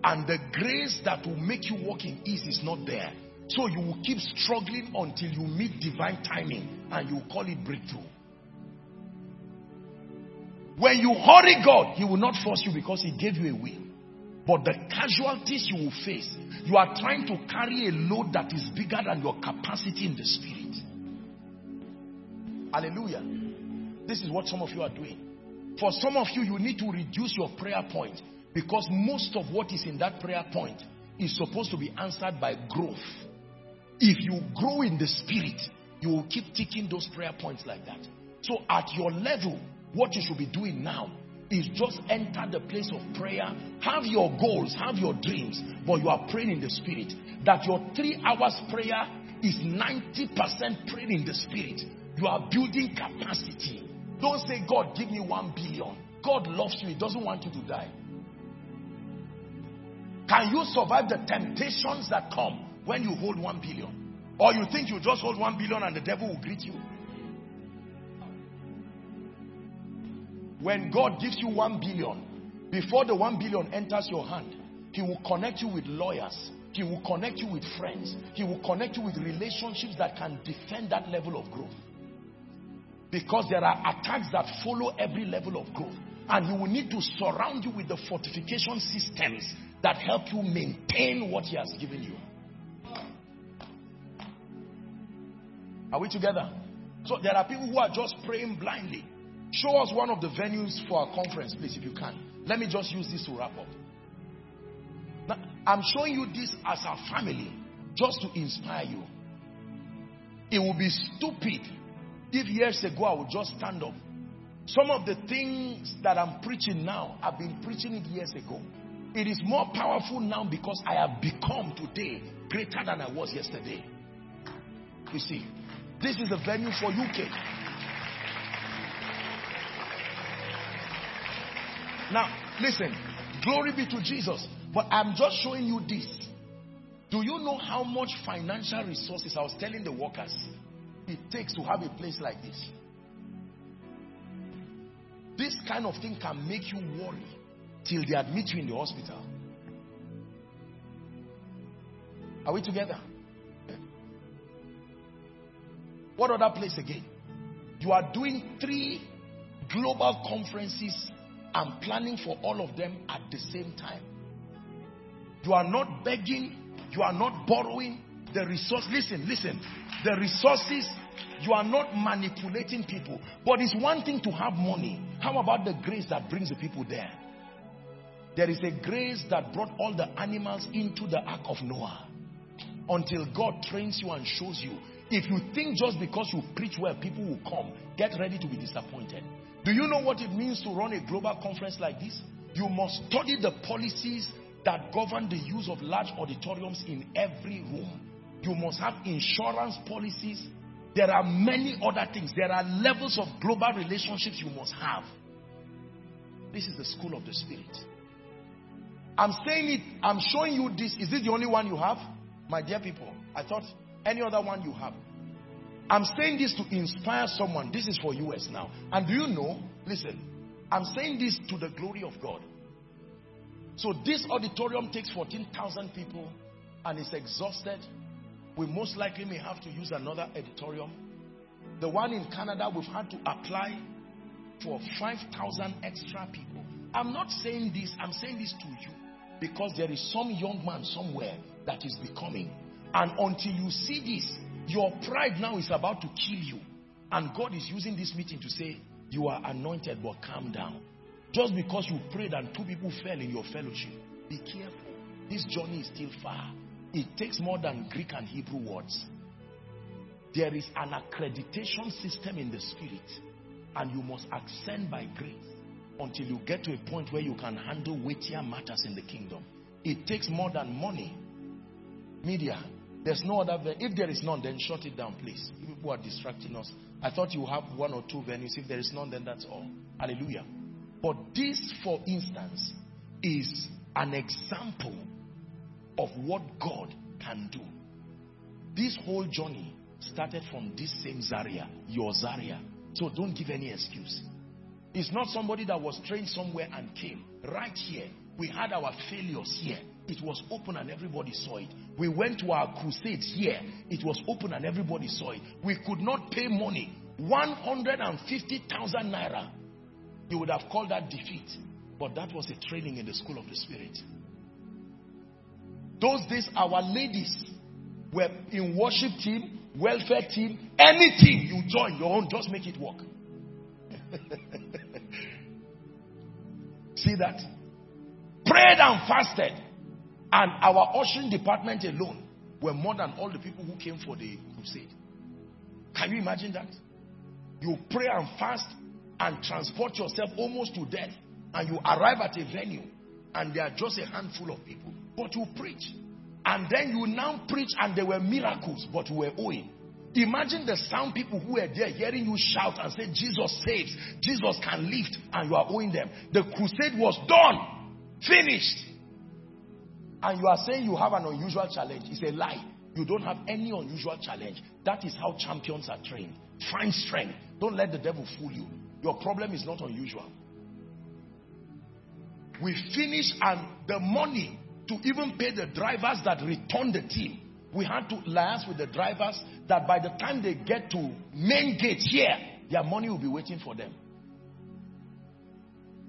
And the grace that will make you walk in ease is not there. So you will keep struggling until you meet divine timing and you call it breakthrough. When you hurry God, he will not force you because he gave you a will. But the casualties you will face, you are trying to carry a load that is bigger than your capacity in the spirit. Hallelujah. This is what some of you are doing. For some of you, you need to reduce your prayer point. Because most of what is in that prayer point is supposed to be answered by growth. If you grow in the spirit, you will keep ticking those prayer points like that. So at your level, what you should be doing now is just enter the place of prayer. Have your goals, have your dreams, but you are praying in the spirit. That your 3 hours prayer is 90% praying in the spirit. You are building capacity. Don't say, God, give me 1 billion. God loves you. He doesn't want you to die. Can you survive the temptations that come when you hold 1 billion? Or you think you just hold 1 billion and the devil will greet you? When God gives you 1 billion, before the 1 billion enters your hand, He will connect you with lawyers. He will connect you with friends. He will connect you with relationships that can defend that level of growth. Because there are attacks that follow every level of growth. And He will need to surround you with the fortification systems that help you maintain what He has given you. Are we together? So there are people who are just praying blindly. Show us one of the venues for our conference, please, if you can. Let me just use this to wrap up. Now, I'm showing you this as a family, just to inspire you. It would be stupid if years ago I would just stand up. Some of the things that I'm preaching now, I've been preaching it years ago. It is more powerful now because I have become today greater than I was yesterday. You see, this is a venue for UK. Now, listen, glory be to Jesus. But I'm just showing you this. Do you know how much financial resources, I was telling the workers, it takes to have a place like this? This kind of thing can make you worry till they admit you in the hospital. Are we together? What other place again? You are doing 3 global conferences and planning for all of them at the same time. You are not begging. You are not borrowing. The resource, listen. The resources, you are not manipulating people. But it's one thing to have money. How about the grace that brings the people there? There is a grace that brought all the animals into the ark of Noah. Until God trains you and shows you. If you think just because you preach well, people will come, get ready to be disappointed. Do you know what it means to run a global conference like this? You must study the policies that govern the use of large auditoriums in every room. You must have insurance policies. There are many other things. There are levels of global relationships you must have. This is the school of the Spirit. I'm saying it, I'm showing you this. Is this the only one you have? My dear people, I thought any other one you have. I'm saying this to inspire someone. This is for US now. And do you know, listen, I'm saying this to the glory of God. So this auditorium takes 14,000 people and it's exhausted. We most likely may have to use another auditorium. The one in Canada, we've had to apply for 5,000 extra people. I'm not saying this, I'm saying this to you because there is some young man somewhere that is becoming. And until you see this, your pride now is about to kill you. And God is using this meeting to say, you are anointed, but calm down. Just because you prayed and 2 people fell in your fellowship, be careful. This journey is still far. It takes more than Greek and Hebrew words. There is an accreditation system in the Spirit, and you must ascend by grace until you get to a point where you can handle weightier matters in the kingdom. It takes more than money. Media, there's no other. If there is none, then shut it down, please. People are distracting us. I thought you have 1 or 2 venues. If there is none, then that's all. Hallelujah. But this, for instance, is an example of what God can do. This whole journey started from this same Zaria, your Zaria. So don't give any excuse. It's not somebody that was trained somewhere and came. Right here, we had our failures here. It was open and everybody saw it. We went to our crusades here. It was open and everybody saw it. We could not pay money. 150,000 naira. You would have called that defeat, but that was a training in the school of the Spirit. Those days, our ladies were in worship team, welfare team, anything you join your own, just make it work. See that? Prayed and fasted, and our ushering department alone were more than all the people who came for the crusade. Can you imagine that? You pray and fast and transport yourself almost to death, and you arrive at a venue and there are just a handful of people, but you preach. And then you now preach and there were miracles, but you were owing. Imagine the sound people who were there hearing you shout and say, Jesus saves, Jesus can lift, and you are owing them. The crusade was done, finished, and you are saying you have an unusual challenge. It's a lie. You don't have any unusual challenge. That is how champions are trained. Find strength. Don't let the devil fool you. Your problem is not unusual. we finished, and the money to even pay the drivers that returned the team, we had to liaise with the drivers that by the time they get to main gate here, their money will be waiting for them.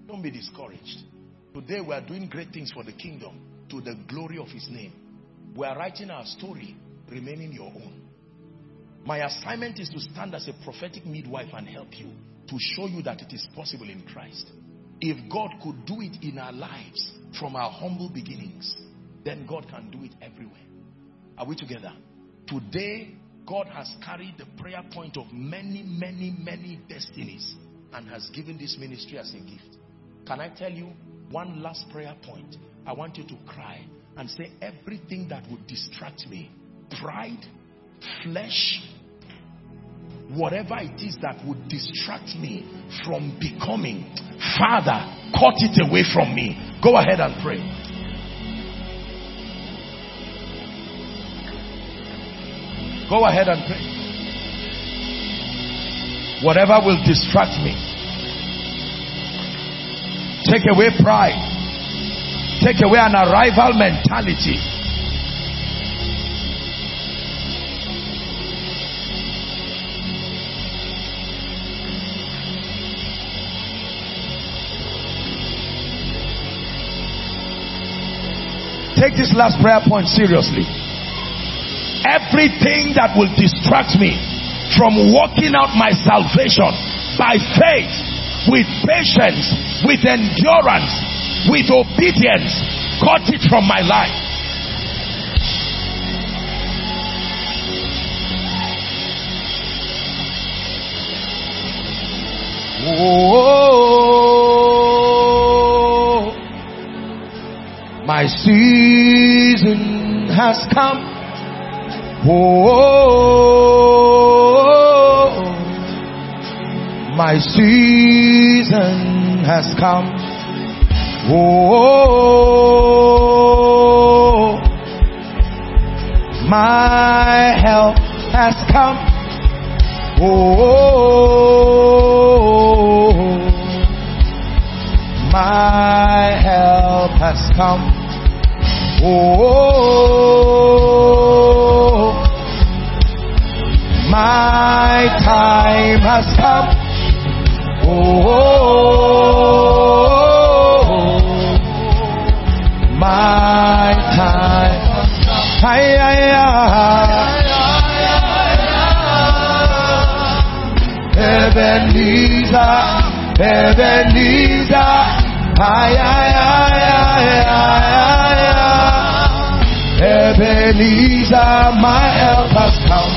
Don't be discouraged. Today we are doing great things for the kingdom to the glory of his name. We are writing our story, remaining your own. My assignment is to stand as a prophetic midwife and help you to show you that it is possible in Christ. If God could do it in our lives from our humble beginnings, then God can do it everywhere. Are we together? Today, God has carried the prayer point of many, many, many destinies and has given this ministry as a gift. Can I tell you one last prayer point? I want you to cry and say, everything that would distract me, pride, flesh, whatever it is that would distract me from becoming, Father, cut it away from me. Go ahead and pray. Go ahead and pray. Whatever will distract me, take away pride, take away an arrival mentality. Take this last prayer point seriously. Everything that will distract me from working out my salvation by faith, with patience, with endurance, with obedience, cut it from my life. Oh, my season has come. Oh, my season has come. Oh, my help has come. Oh, my help has come. Oh, my time has come. Oh, my time has come. Ebenezer, my help has come.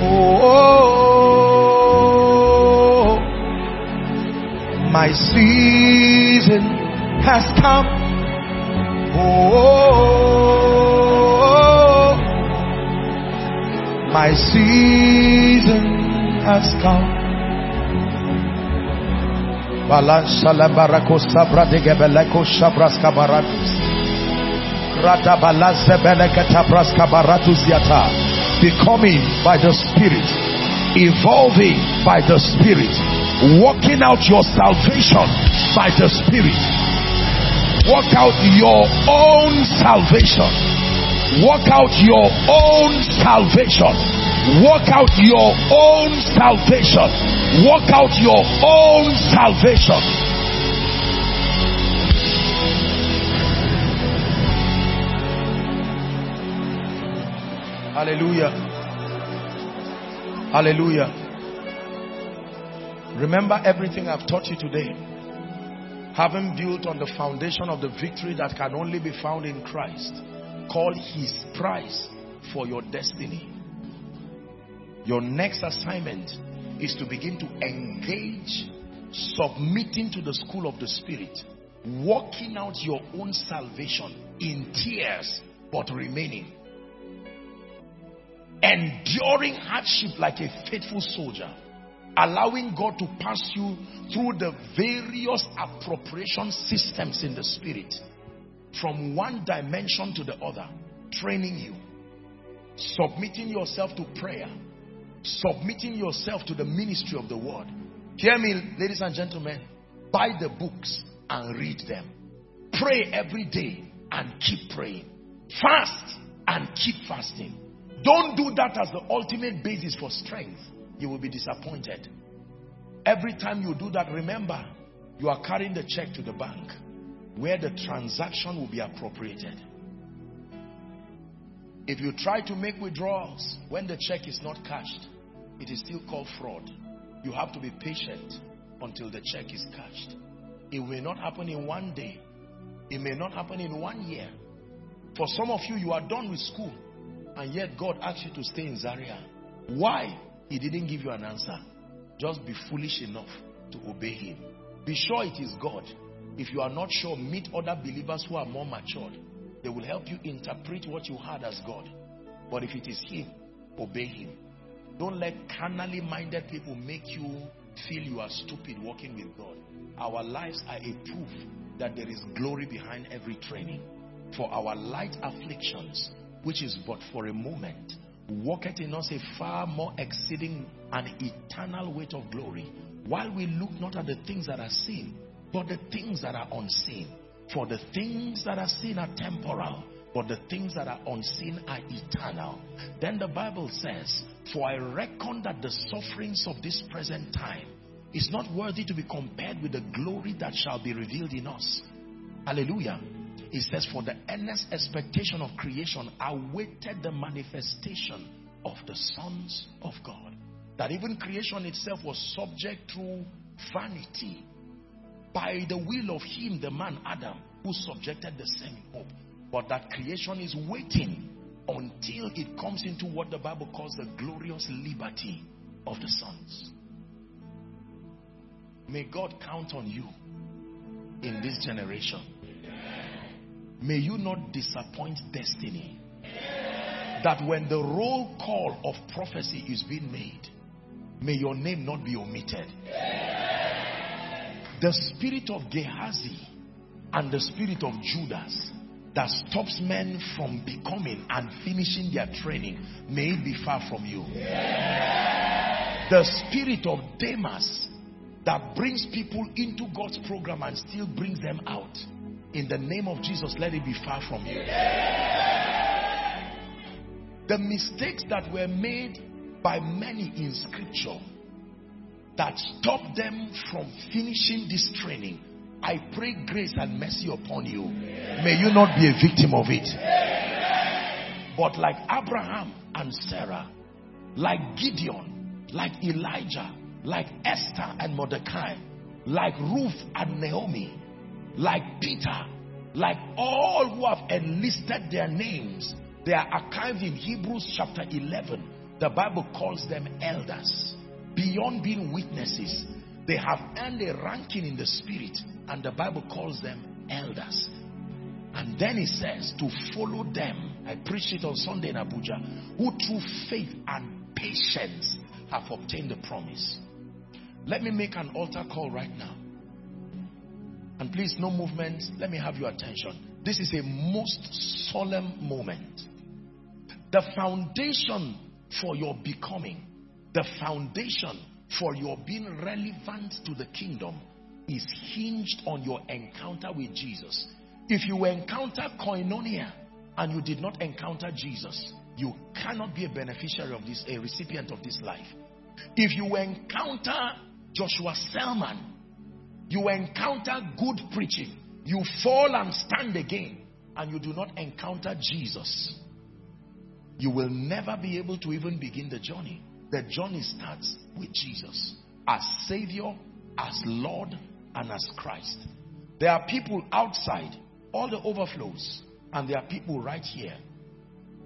Oh, my season has come. Oh, my season has come. Becoming by the Spirit, evolving by the Spirit, working out your salvation by the Spirit. Work out your own salvation. Work out your own salvation. Work out your own salvation. Work out your own salvation. Hallelujah. Hallelujah. Remember everything I've taught you today. Having built on the foundation of the victory that can only be found in Christ, call his price for your destiny. Your next assignment is to begin to engage, submitting to the school of the Spirit, working out your own salvation in tears, but remaining. Enduring hardship like a faithful soldier, allowing God to pass you through the various appropriation systems in the Spirit, from one dimension to the other, training you, submitting yourself to prayer, submitting yourself to the ministry of the word. Hear me, ladies and gentlemen, buy the books and read them. Pray every day and keep praying. Fast and keep fasting. Don't do that as the ultimate basis for strength. You will be disappointed. Every time you do that, remember, you are carrying the check to the bank where the transaction will be appropriated. If you try to make withdrawals when the check is not cashed, it is still called fraud. You have to be patient until the check is cashed. It will not happen in one day. It may not happen in 1 year. For some of you, you are done with school, and yet God asked you to stay in Zaria. Why? He didn't give you an answer. Just be foolish enough to obey him. Be sure it is God. If you are not sure, meet other believers who are more matured. They will help you interpret what you heard as God. But if it is him, obey him. Don't let carnally minded people make you feel you are stupid walking with God. Our lives are a proof that there is glory behind every training. For our light afflictions, which is but for a moment, walketh in us a far more exceeding and eternal weight of glory, while we look not at the things that are seen, but the things that are unseen. For the things that are seen are temporal, but the things that are unseen are eternal. Then the Bible says, for I reckon that the sufferings of this present time is not worthy to be compared with the glory that shall be revealed in us. Hallelujah. It says, for the earnest expectation of creation awaited the manifestation of the sons of God. That even creation itself was subject to vanity by the will of him, the man Adam, who subjected the same hope. But that creation is waiting until it comes into what the Bible calls the glorious liberty of the sons. May God count on you in this generation. May you not disappoint destiny. That when the roll call of prophecy is being made, may your name not be omitted. The spirit of Gehazi and the spirit of Judas that stops men from becoming and finishing their training, may it be far from you. The spirit of Demas that brings people into God's program and still brings them out, in the name of Jesus, let it be far from you. The mistakes that were made by many in scripture that stopped them from finishing this training, I pray grace and mercy upon you. May you not be a victim of it. But like Abraham and Sarah, like Gideon, like Elijah, like Esther and Mordecai, like Ruth and Naomi, like Peter, like all who have enlisted their names, they are archived in Hebrews chapter 11. The Bible calls them elders. Beyond being witnesses, they have earned a ranking in the spirit, and the Bible calls them elders. And then it says to follow them. I preached it on Sunday in Abuja. Who through faith and patience have obtained the promise. Let me make an altar call right now. And please, no movement. Let me have your attention. This is a most solemn moment. The foundation for your becoming, the foundation for your being relevant to the kingdom is hinged on your encounter with Jesus. If you encounter Koinonia and you did not encounter Jesus, you cannot be a beneficiary of this, a recipient of this life. If you encounter Joshua Selman, you encounter good preaching, you fall and stand again, and you do not encounter Jesus, you will never be able to even begin the journey. The journey starts with Jesus as Savior, as Lord, and as Christ. There are people outside, all the overflows, and there are people right here.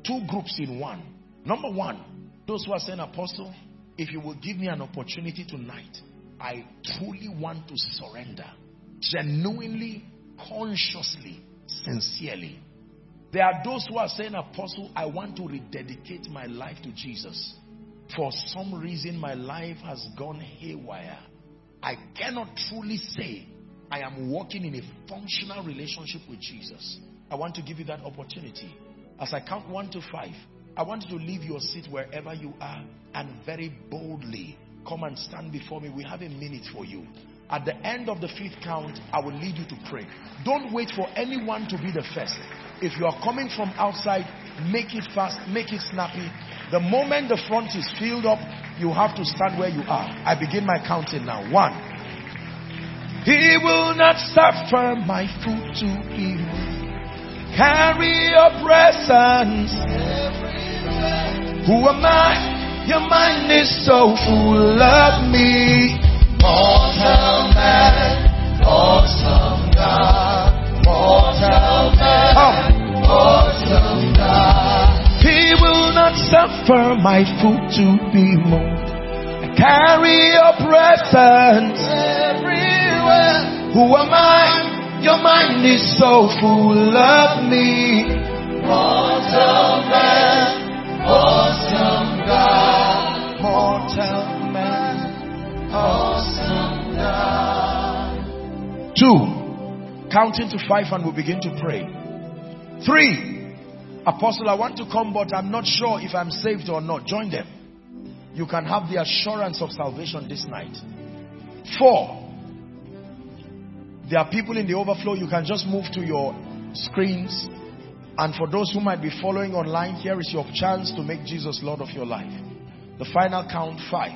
Two groups in one. Number one, those who are saying, Apostle, if you will give me an opportunity tonight, I truly want to surrender, genuinely, consciously, sincerely. There are those who are saying, Apostle, I want to rededicate my life to Jesus. For some reason, my life has gone haywire. I cannot truly say I am walking in a functional relationship with Jesus. I want to give you that opportunity. As I count 1 to 5, I want you to leave your seat wherever you are and very boldly come and stand before me. We have a minute for you. At the end of the fifth count, I will lead you to pray. Don't wait for anyone to be the first. If you are coming from outside, make it fast, make it snappy. The moment the front is filled up, you have to stand where you are. I begin my counting now. 1. He will not suffer my foot to evil. Carry your presence. Who am I? Your mind is so full of me. Mortal man, awesome God. Mortal man, awesome God. He will not suffer my foot to be moved. Carry your presence everywhere. Who am I? Your mind is so full of me. Mortal man, awesome God. Mortal man, awesome God. 2. Counting to 5 and we'll begin to pray. 3. Apostle, I want to come, but I'm not sure if I'm saved or not. Join them. You can have the assurance of salvation this night. 4. There are people in the overflow. You can just move to your screens. And for those who might be following online, here is your chance to make Jesus Lord of your life. The final count, 5.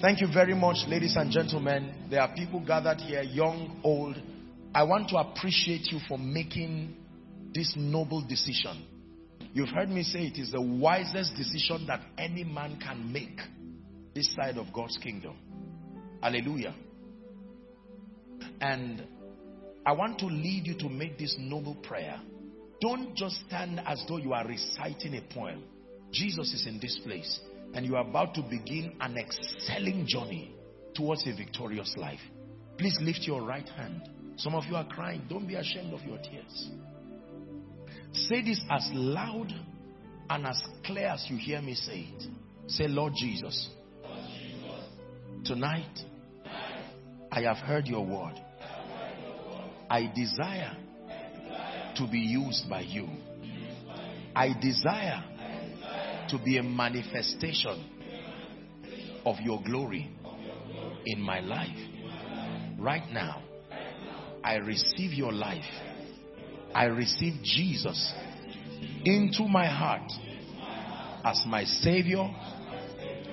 Thank you very much, ladies and gentlemen. There are people gathered here, young, old. I want to appreciate you for making this noble decision. You've heard me say it is the wisest decision that any man can make this side of God's kingdom. Hallelujah. And I want to lead you to make this noble prayer. Don't just stand as though you are reciting a poem. Jesus is in this place and you are about to begin an excelling journey towards a victorious life. Please lift your right hand. Some of you are crying. Don't be ashamed of your tears. Say this as loud and as clear as you hear me say it. Say, Lord Jesus, tonight I have heard your word. I desire to be used by you. I desire to be a manifestation of your glory in my life. Right now, I receive your life. I receive Jesus into my heart as my Savior,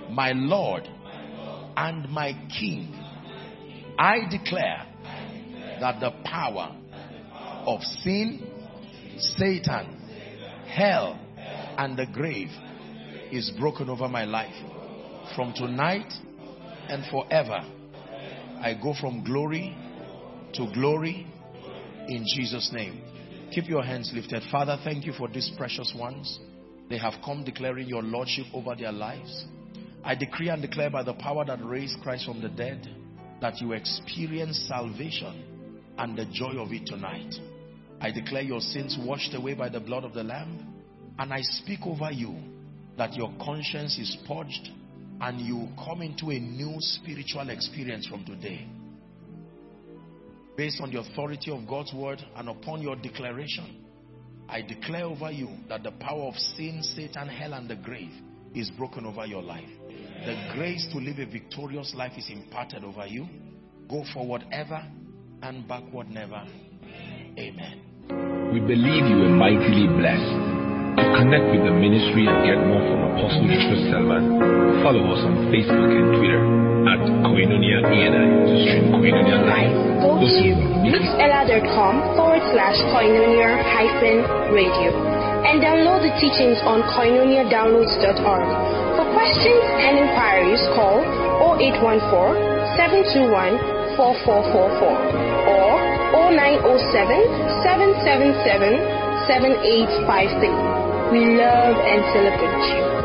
my Lord, and my King. I declare that the power of sin, Satan, hell, and the grave is broken over my life. From tonight and forever, I go from glory to glory in Jesus' name. Keep your hands lifted. Father, thank you for these precious ones. They have come declaring your lordship over their lives. I decree and declare by the power that raised Christ from the dead that you experience salvation and the joy of it tonight. I declare your sins washed away by the blood of the Lamb, and I speak over you that your conscience is purged and you come into a new spiritual experience from today. Based on the authority of God's word and upon your declaration, I declare over you that the power of sin, Satan, hell, and the grave is broken over your life. The grace to live a victorious life is imparted over you. Go forward ever and backward never. Amen. We believe you were mightily blessed. To connect with the ministry and get more from Apostle Joshua Selman, follow us on Facebook and Twitter. At Koinonia ENI to stream Koinonia Live. Go to mixela.com/Koinonia-radio and download the teachings on Koinonia Downloads.org. For questions and inquiries, call 0814-721-4444 or 0907-777-7853. We love and celebrate you.